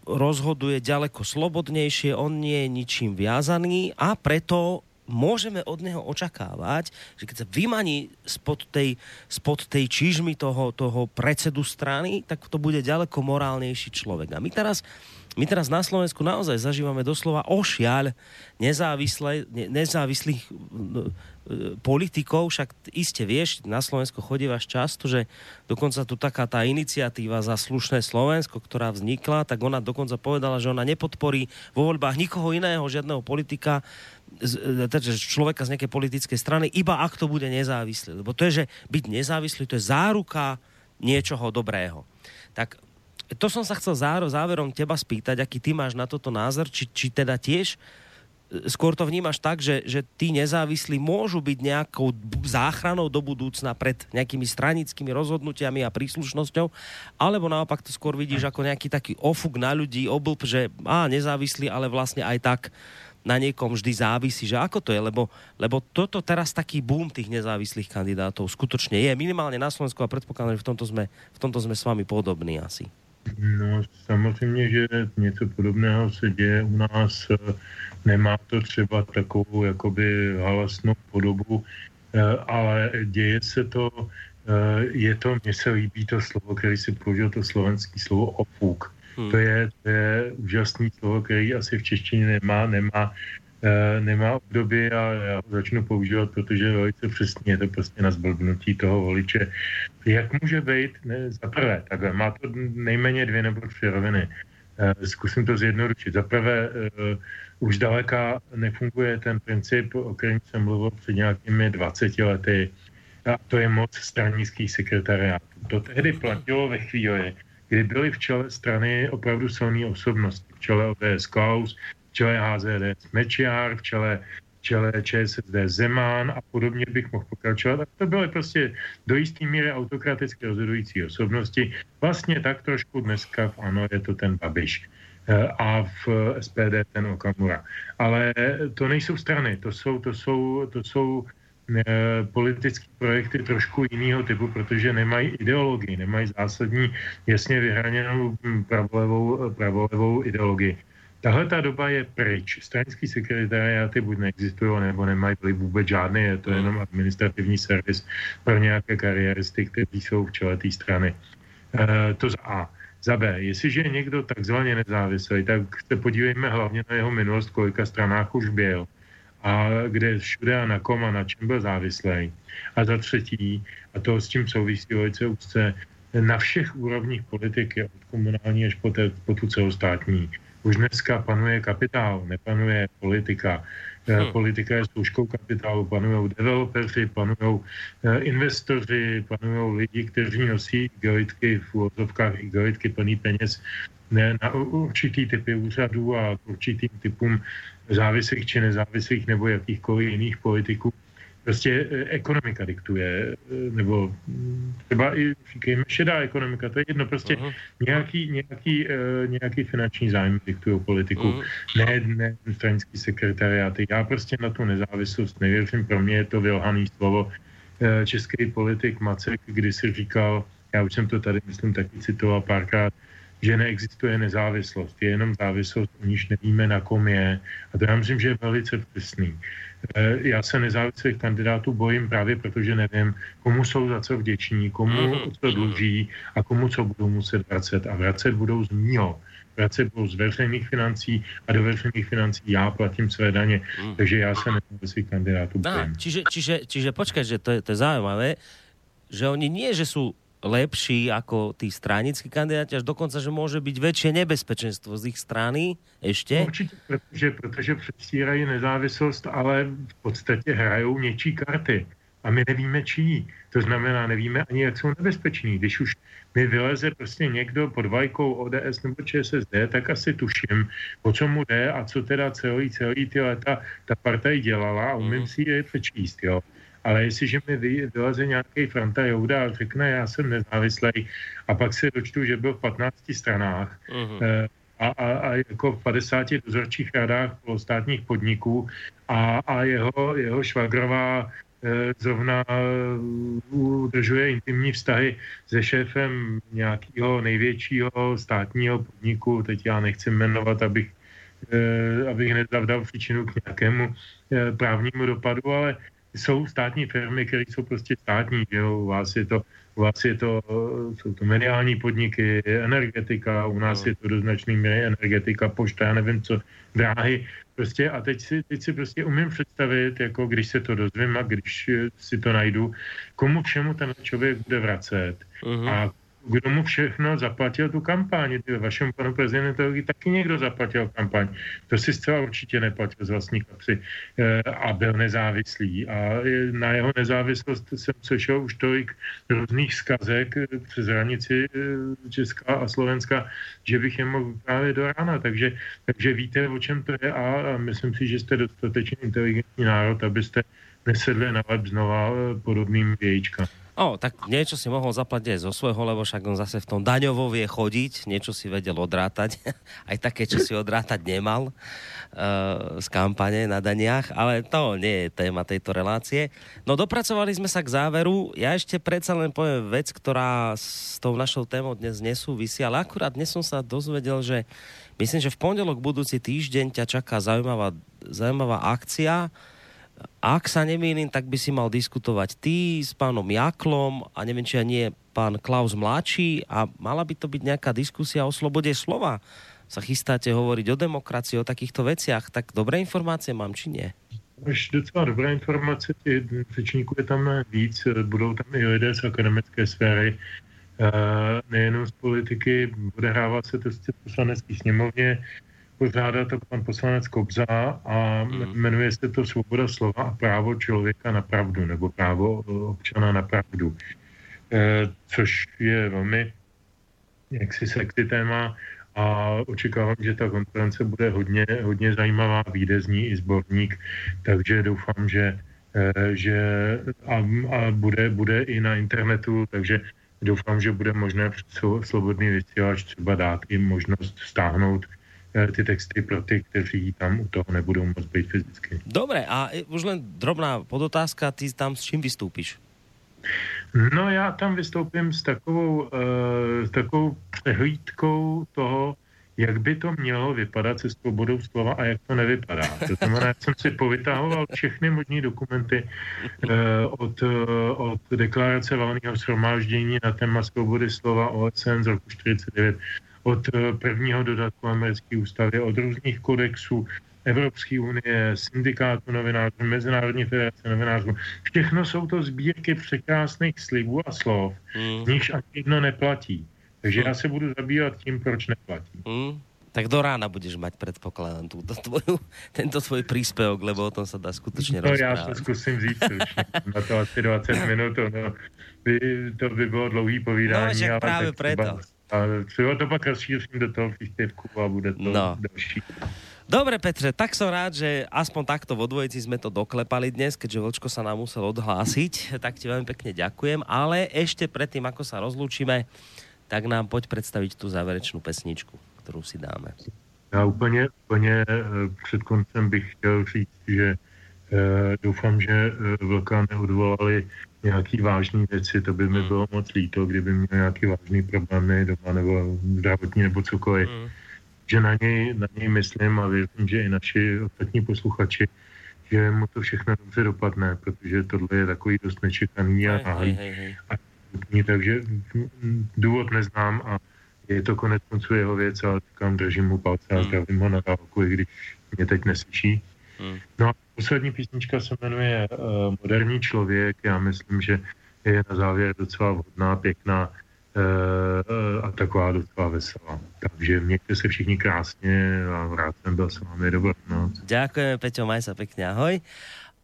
rozhoduje ďaleko slobodnejšie, on nie je ničím viazaný, a preto môžeme od neho očakávať, že keď sa vymaní spod tej čižmy toho predsedu strany, tak to bude ďaleko morálnejší človek. A my teraz na Slovensku naozaj zažívame doslova ošiaľ nezávislých politikov, však iste vieš, na Slovensko chodívaš často, že dokonca tu taká tá iniciatíva Za slušné Slovensko, ktorá vznikla, tak ona dokonca povedala, že ona nepodporí vo voľbách nikoho iného, žiadneho politika, teda človeka z nejakej politickej strany, iba ak to bude nezávislý. Lebo to je, že byť nezávislý, to je záruka niečoho dobrého. Tak to som sa chcel záverom teba spýtať, aký ty máš na toto názor, či teda tiež skôr to vnímaš tak, že tí nezávislí môžu byť nejakou záchranou do budúcna pred nejakými stranickými rozhodnutiami a príslušnosťou, alebo naopak to skôr vidíš ako nejaký taký ofuk na ľudí, oblb, že nezávislí, ale vlastne aj tak na niekom vždy závisí, že ako to je, lebo toto teraz taký boom tých nezávislých kandidátov skutočne je, minimálne na Slovensku, a predpokladám, že v tomto sme s vami podobní asi. No samozřejmě, že něco podobného se děje u nás, nemá to třeba takovou jakoby halasnou podobu, ale děje se to, mně se líbí to slovo, který si použil, to slovenský slovo ofuk. To je úžasný slovo, který asi v češtině nemá období, a já ho začnu používat, protože velice přesně je to prostě na zblbnutí toho voliče. Jak může být? Za prvé, takhle, má to nejméně 2 nebo 3 roviny. Zkusím to zjednodušit. Za prvé, už daleka nefunguje ten princip, o kterém jsem mluvil před nějakými 20 lety, a to je moc stranických sekretariátů. To tehdy platilo ve chvíli, kdy byly v čele strany opravdu silné osobnosti. V čele ODS Klaus, v čele HZD Mečiar, v čele ČSSD Zeman a podobně bych mohl pokračovat. A to byly prostě do jisté míry autokraticky rozhodující osobnosti. Vlastně tak trošku dneska v ANO je to ten Babiš a v SPD ten Okamura. Ale to nejsou strany, to jsou politické projekty trošku jiného typu, protože nemají ideologii, nemají zásadní, jasně vyhraněnou pravolevou ideologii. Tahle ta doba je pryč. Stranický sekretariáty buď neexistují, nebo nemají vůbec žádný, je to jenom administrativní servis pro nějaké kariéristy, kteří jsou v čele té strany. To za A. Za B. Jestliže je někdo takzvaně nezávislý, tak se podívejme hlavně na jeho minulost, kolika stranách už byl a kde všude a na kom a na čem byl závislý. A za třetí, a to s tím souvisí velice úzce, na všech úrovních politiky, od komunální až po tu celostátní. Už dneska panuje kapitál, nepanuje politika. Politika je služkou kapitálu, panují developeři, panují investoři, panují lidi, kteří nosí igelitky v úvozovkách, igelitky plný peněz na určitý typy úřadů a k určitým typům závislých či nezávislých nebo jakýchkoliv jiných politiků. Prostě ekonomika diktuje, nebo třeba i říkejme šedá ekonomika, to je jedno, prostě nějaký finanční zájem diktují politiku, ne stranický sekretariáty. Já prostě na tu nezávislost nevěřím, pro mě je to vylhaný slovo. Český politik Macek kdysi říkal, já už jsem to tady myslím taky citoval párkrát, že neexistuje nezávislost, je jenom závislost, o níž nevíme, na kom je. A to já myslím, že je velice přesný. Já se nezávislých kandidátů bojím právě protože nevím, komu jsou za co vděční, komu to dluží a komu co budou muset vracet. A vracet budou z mýho. Vracet budou z veřejných financí a do veřejných financí já platím své daně. Takže já se nezávislých kandidátů bojím. Čiže počkej, že to je zaujímavé, že oni nie, že jsou lepší ako tí stranickí kandidáti, až dokonca, že môže byť väčšie nebezpečenstvo z ich strany ešte? Určite, protože předstírají nezávislost, ale v podstate hrajou něčí karty. A my nevíme čí. To znamená, nevíme ani, jak jsou nebezpeční. Když už mi vyleze prostě někdo pod vlajkou ODS nebo ČSSD, tak asi tuším, o co mu jde a co teda celý ty leta ta partaj dělala a umím si je přečíst, jo. Ale jestliže mi vyleze nějaký Franta Jouda a řekne, já jsem nezávislý, a pak se dočtu, že byl v 15 stranách a jako v 50 dozorčích radách polostátních podniků a jeho švagrová zrovna udržuje intimní vztahy se šéfem nějakého největšího státního podniku, teď já nechci jmenovat, abych nezavdal příčinu k nějakému právnímu dopadu, ale jsou státní firmy, které jsou prostě státní, jo? U vás je to, jsou to mediální podniky, energetika, u nás je to do značné míry energetika, pošta, já nevím co, dráhy, prostě a teď si prostě umím představit, jako když se to dozvím a když si to najdu, komu všemu ten člověk bude vracet a kdo mu všechno zaplatil tu kampaň. Vašemu panu prezidentovi taky někdo zaplatil kampaň. To si zcela určitě neplatil z vlastní kapsy a byl nezávislý. A na jeho nezávislost jsem sešel už tolik různých zkazek přes hranici Česka a Slovenska, že bych je mohl vyprávět do rána. Takže víte, o čem to je a myslím si, že jste dostatečně inteligentní národ, abyste nesedli na web znova podobným vějíčkám. Tak niečo si mohol zaplatiť zo svojho, lebo však on zase v tom daňovo vie chodiť, niečo si vedel odrátať, aj také, čo si odrátať nemal z kampane na daniach, ale to nie je téma tejto relácie. No dopracovali sme sa k záveru, ja ešte predsa len poviem vec, ktorá s tou našou témou dnes nesúvisí, ale akurát dnes som sa dozvedel, že myslím, že v pondelok budúci týždeň ťa čaká zaujímavá akcia. Ak sa nemýlim, tak by si mal diskutovať ty s pánom Jaklom a neviem, či nie pán Klaus mladší a mala by to byť nejaká diskusia o slobode slova. Sa chystáte hovoriť o demokracii, o takýchto veciach, tak dobré informácie mám, či nie? Až docela dobré informace, těch řečníků je tam víc, budou tam i lidé z akademické sféry, nejenom z politiky, odehrává se to v poslanecké sněmovně, pořádá to pan poslanec Kobza a jmenuje se to Svoboda slova a právo člověka na pravdu, nebo právo občana na pravdu, což je velmi jaksi sexy téma a očekávám, že ta konference bude hodně, hodně zajímavá, vyjde z ní i sborník, takže doufám, že bude i na internetu, takže doufám, že bude možné přes Slobodný vysílač třeba dát i možnost stáhnout ty texty pro ty, kteří tam u toho nebudou moc být fyzicky. Dobre, a už len drobná podotázka, ty tam s čím vystúpiš? No já tam vystoupím s takovou přehlídkou toho, jak by to mělo vypadat se svobodou slova a jak to nevypadá. To znamená, jsem si povytahoval všechny možné dokumenty od deklarace valného shromáždění na téma svobody slova OSN z roku 1949, od prvního dodatku americké ústavy, od různých kodexů Evropské unie, syndikátu novinářů, Mezinárodní federace novinářů. Všechno jsou to sbírky překrásných slibů a slov, z nichž ani jedno neplatí. Takže já se budu zabývat tím, proč neplatí. Tak do rána budeš mať, predpokladám, tento tvoj príspevok, lebo o tom sa dá skutočne rozprávať. Ja sa skúsim vzít na to asi 20 minút, to by bylo dlouhý povídání. No, práve preto. Třeba to pak rozšířím do toho príspevku a bude to další. Dobre, Petre, tak som rád, že aspoň takto vo dvojici sme to doklepali dnes, keďže Vlčko sa nám musel odhlásiť, tak ti veľmi pekne ďakujem, ale ešte predtým, ako sa rozlúčime, tak nám poď predstaviť tú záverečnú pesničku, ktorú si dáme. Ja úplne před koncem bych chtěl říct, že doufám, že Vlka neodvolali nějaký vážný věci, to by mi bylo moc líto, kdyby měl nějaký vážný problémy doma nebo zdravotní nebo cokoliv. Že na něj myslím a věřím, že i naši ostatní posluchači, že mu to všechno dobře dopadne, protože tohle je takový dost nečekaný a náhlý. Takže důvod neznám a je to konec konců jeho věc, ale říkám, držím mu palce a zdravím ho na dálku, i když mě teď neslyší. No a poslední písnička se jmenuje Moderní člověk. Já myslím, že je na závěr docela vhodná, pěkná a taková docela veselá. Takže mějte se všichni krásně a rád jsem byl s vámi. Dobrou noc. Ďakujeme, Peťo, maj sa pekne, ahoj.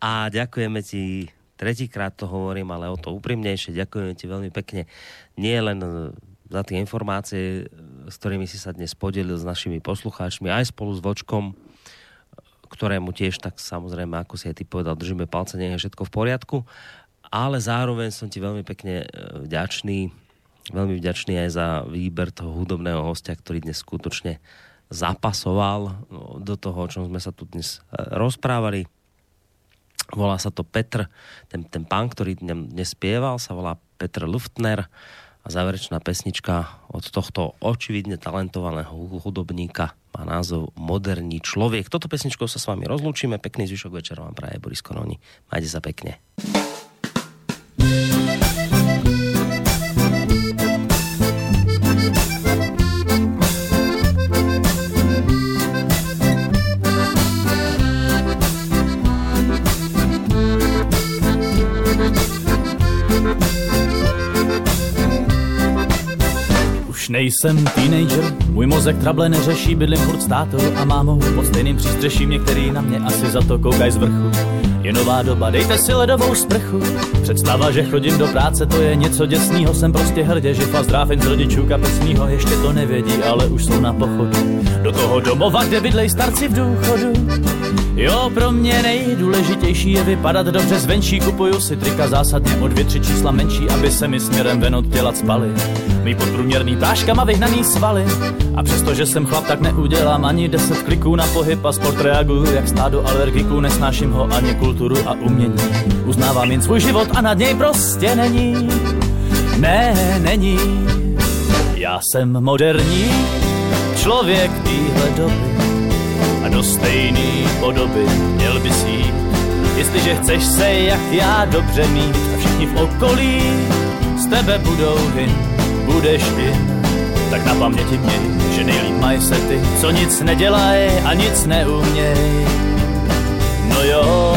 A ďakujeme ti, tretíkrát to hovorím, ale o to úprimnejšie, ďakujeme ti veľmi pekne. Nie len za tie informácie, s ktorými si sa dnes podelil s našimi poslucháčmi, aj spolu s Vočkom, ktorému tiež, tak samozrejme, ako si aj ty povedal, držíme palce, nech je všetko v poriadku, ale zároveň som ti veľmi pekne vďačný, veľmi vďačný aj za výber toho hudobného hostia, ktorý dnes skutočne zapasoval do toho, o čom sme sa tu dnes rozprávali. Volá sa to Petr, ten pán, ktorý dnes spieval, sa volá Petr Lichtner a záverečná pesnička od tohto očividne talentovaného hudobníka má názov Moderný človek. Toto pesničkou sa s vami rozlúčime. Pekný zvyšok večera vám praje Boris Koroni. Majte sa pekne. Nejsem teenager, můj mozek trable neřeší, bydlím furt s tátou a mámou pod stejným přístřeším, některý na mě asi za to koukaj z vrchu. Je nová doba, dejte si ledovou sprchu. Představa, že chodím do práce, to je něco děsnýho, jsem prostě hrdě, že fakt zdrávím z rodičů kapesnýho, ještě to nevědí, ale už jsou na pochodu. Do toho domova, kde bydlej starci v důchodu. Jo, pro mě nejdůležitější je vypadat dobře zvenčí, kupuju si trika zásadně o 2-3 čísla menší, aby se mi směrem ven oddělat spaly. Mý podprůměrný práškama vyhnaný svaly. A přestože jsem chlap, tak neudělám ani 10 kliků na pohyb a sport reaguju jak stádo alergiků, nesnáším ho ani kulturu a umění. Uznávám jen svůj život a nad něj prostě není. Ne, není. Já jsem moderní člověk téhle doby. A do stejný podoby měl bys jít, jestliže chceš se jak já dobře mít. A všichni v okolí z tebe budou vin, budeš vin. Tak na paměti měj, že nejlíp maj se ty, co nic nedělaj a nic neuměj. No jo.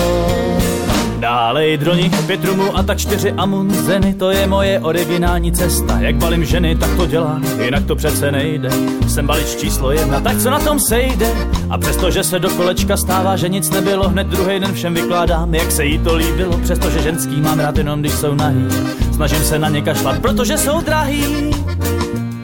Dálej droni, 5 rumů a tak 4 amunzeny, to je moje originální cesta. Jak balím ženy, tak to dělám, jinak to přece nejde. Jsem balič číslo 1, tak co na tom sejde? A přestože se do kolečka stává, že nic nebylo, hned druhý den všem vykládám, jak se jí to líbilo. Přestože ženský mám rád jenom, když jsou nahý, snažím se na ně kašlat, protože jsou drahý.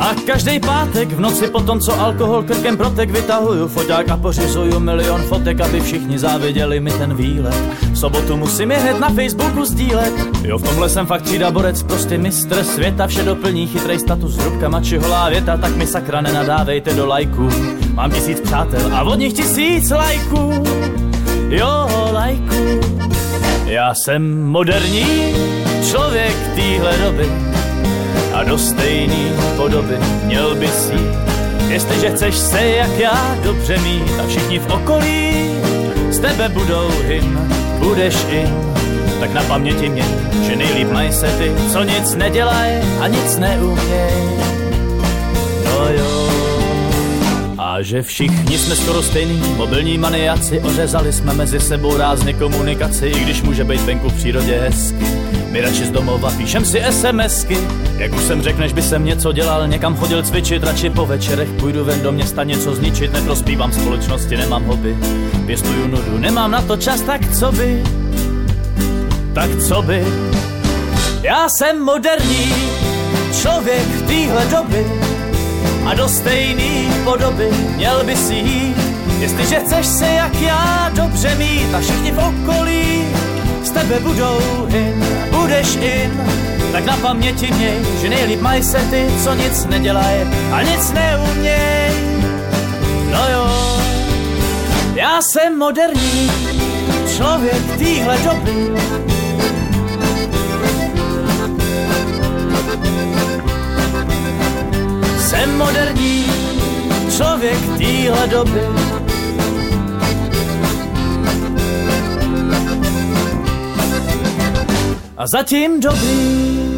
A každej pátek v noci potom, co alkohol krkem protek, vytahuju foťák a pořizuju milion fotek, aby všichni záviděli mi ten výlet. V sobotu musím je hned na Facebooku sdílet. Jo, v tomhle jsem fakt třída borec, prostě mistr světa, vše doplní chytrej status s hrubkama či holá věta, tak mi sakra nenadávejte do lajků. Mám 1000 přátel a od nich 1000 lajků. Jo, lajků. Já jsem moderní člověk téhle doby. A do stejný podoby měl bys jít, jestliže chceš se jak já dobře mít. A všichni v okolí z tebe budou him, budeš in. Tak na paměti měj, že nejlíp maj se ty, co nic nedělaj a nic neuměj. No jo. A že všichni jsme skoro stejný, mobilní maniaci, ořezali jsme mezi sebou rázně komunikaci, i když může být venku v přírodě hezky. My radši z domova píšem si SMSky. Jak už jsem řekl, než by jsem něco dělal, někam chodil cvičit, radši po večerech půjdu ven do města něco zničit, neprospívám společnosti, nemám hobby, pěstuju nudu, nemám na to čas, tak co by? Tak co by? Já jsem moderní člověk téhle doby a do stejný podoby měl by si jít, jestliže chceš se jak já dobře mít a všichni v okolí z tebe budou in, budeš in. Tak na paměti měj, že nejlíp maj se ty, co nic nedělaj a nic neuměj. No jo. Já jsem moderní člověk téhle doby. Jsem moderní člověk téhle doby. A zatím dobrý.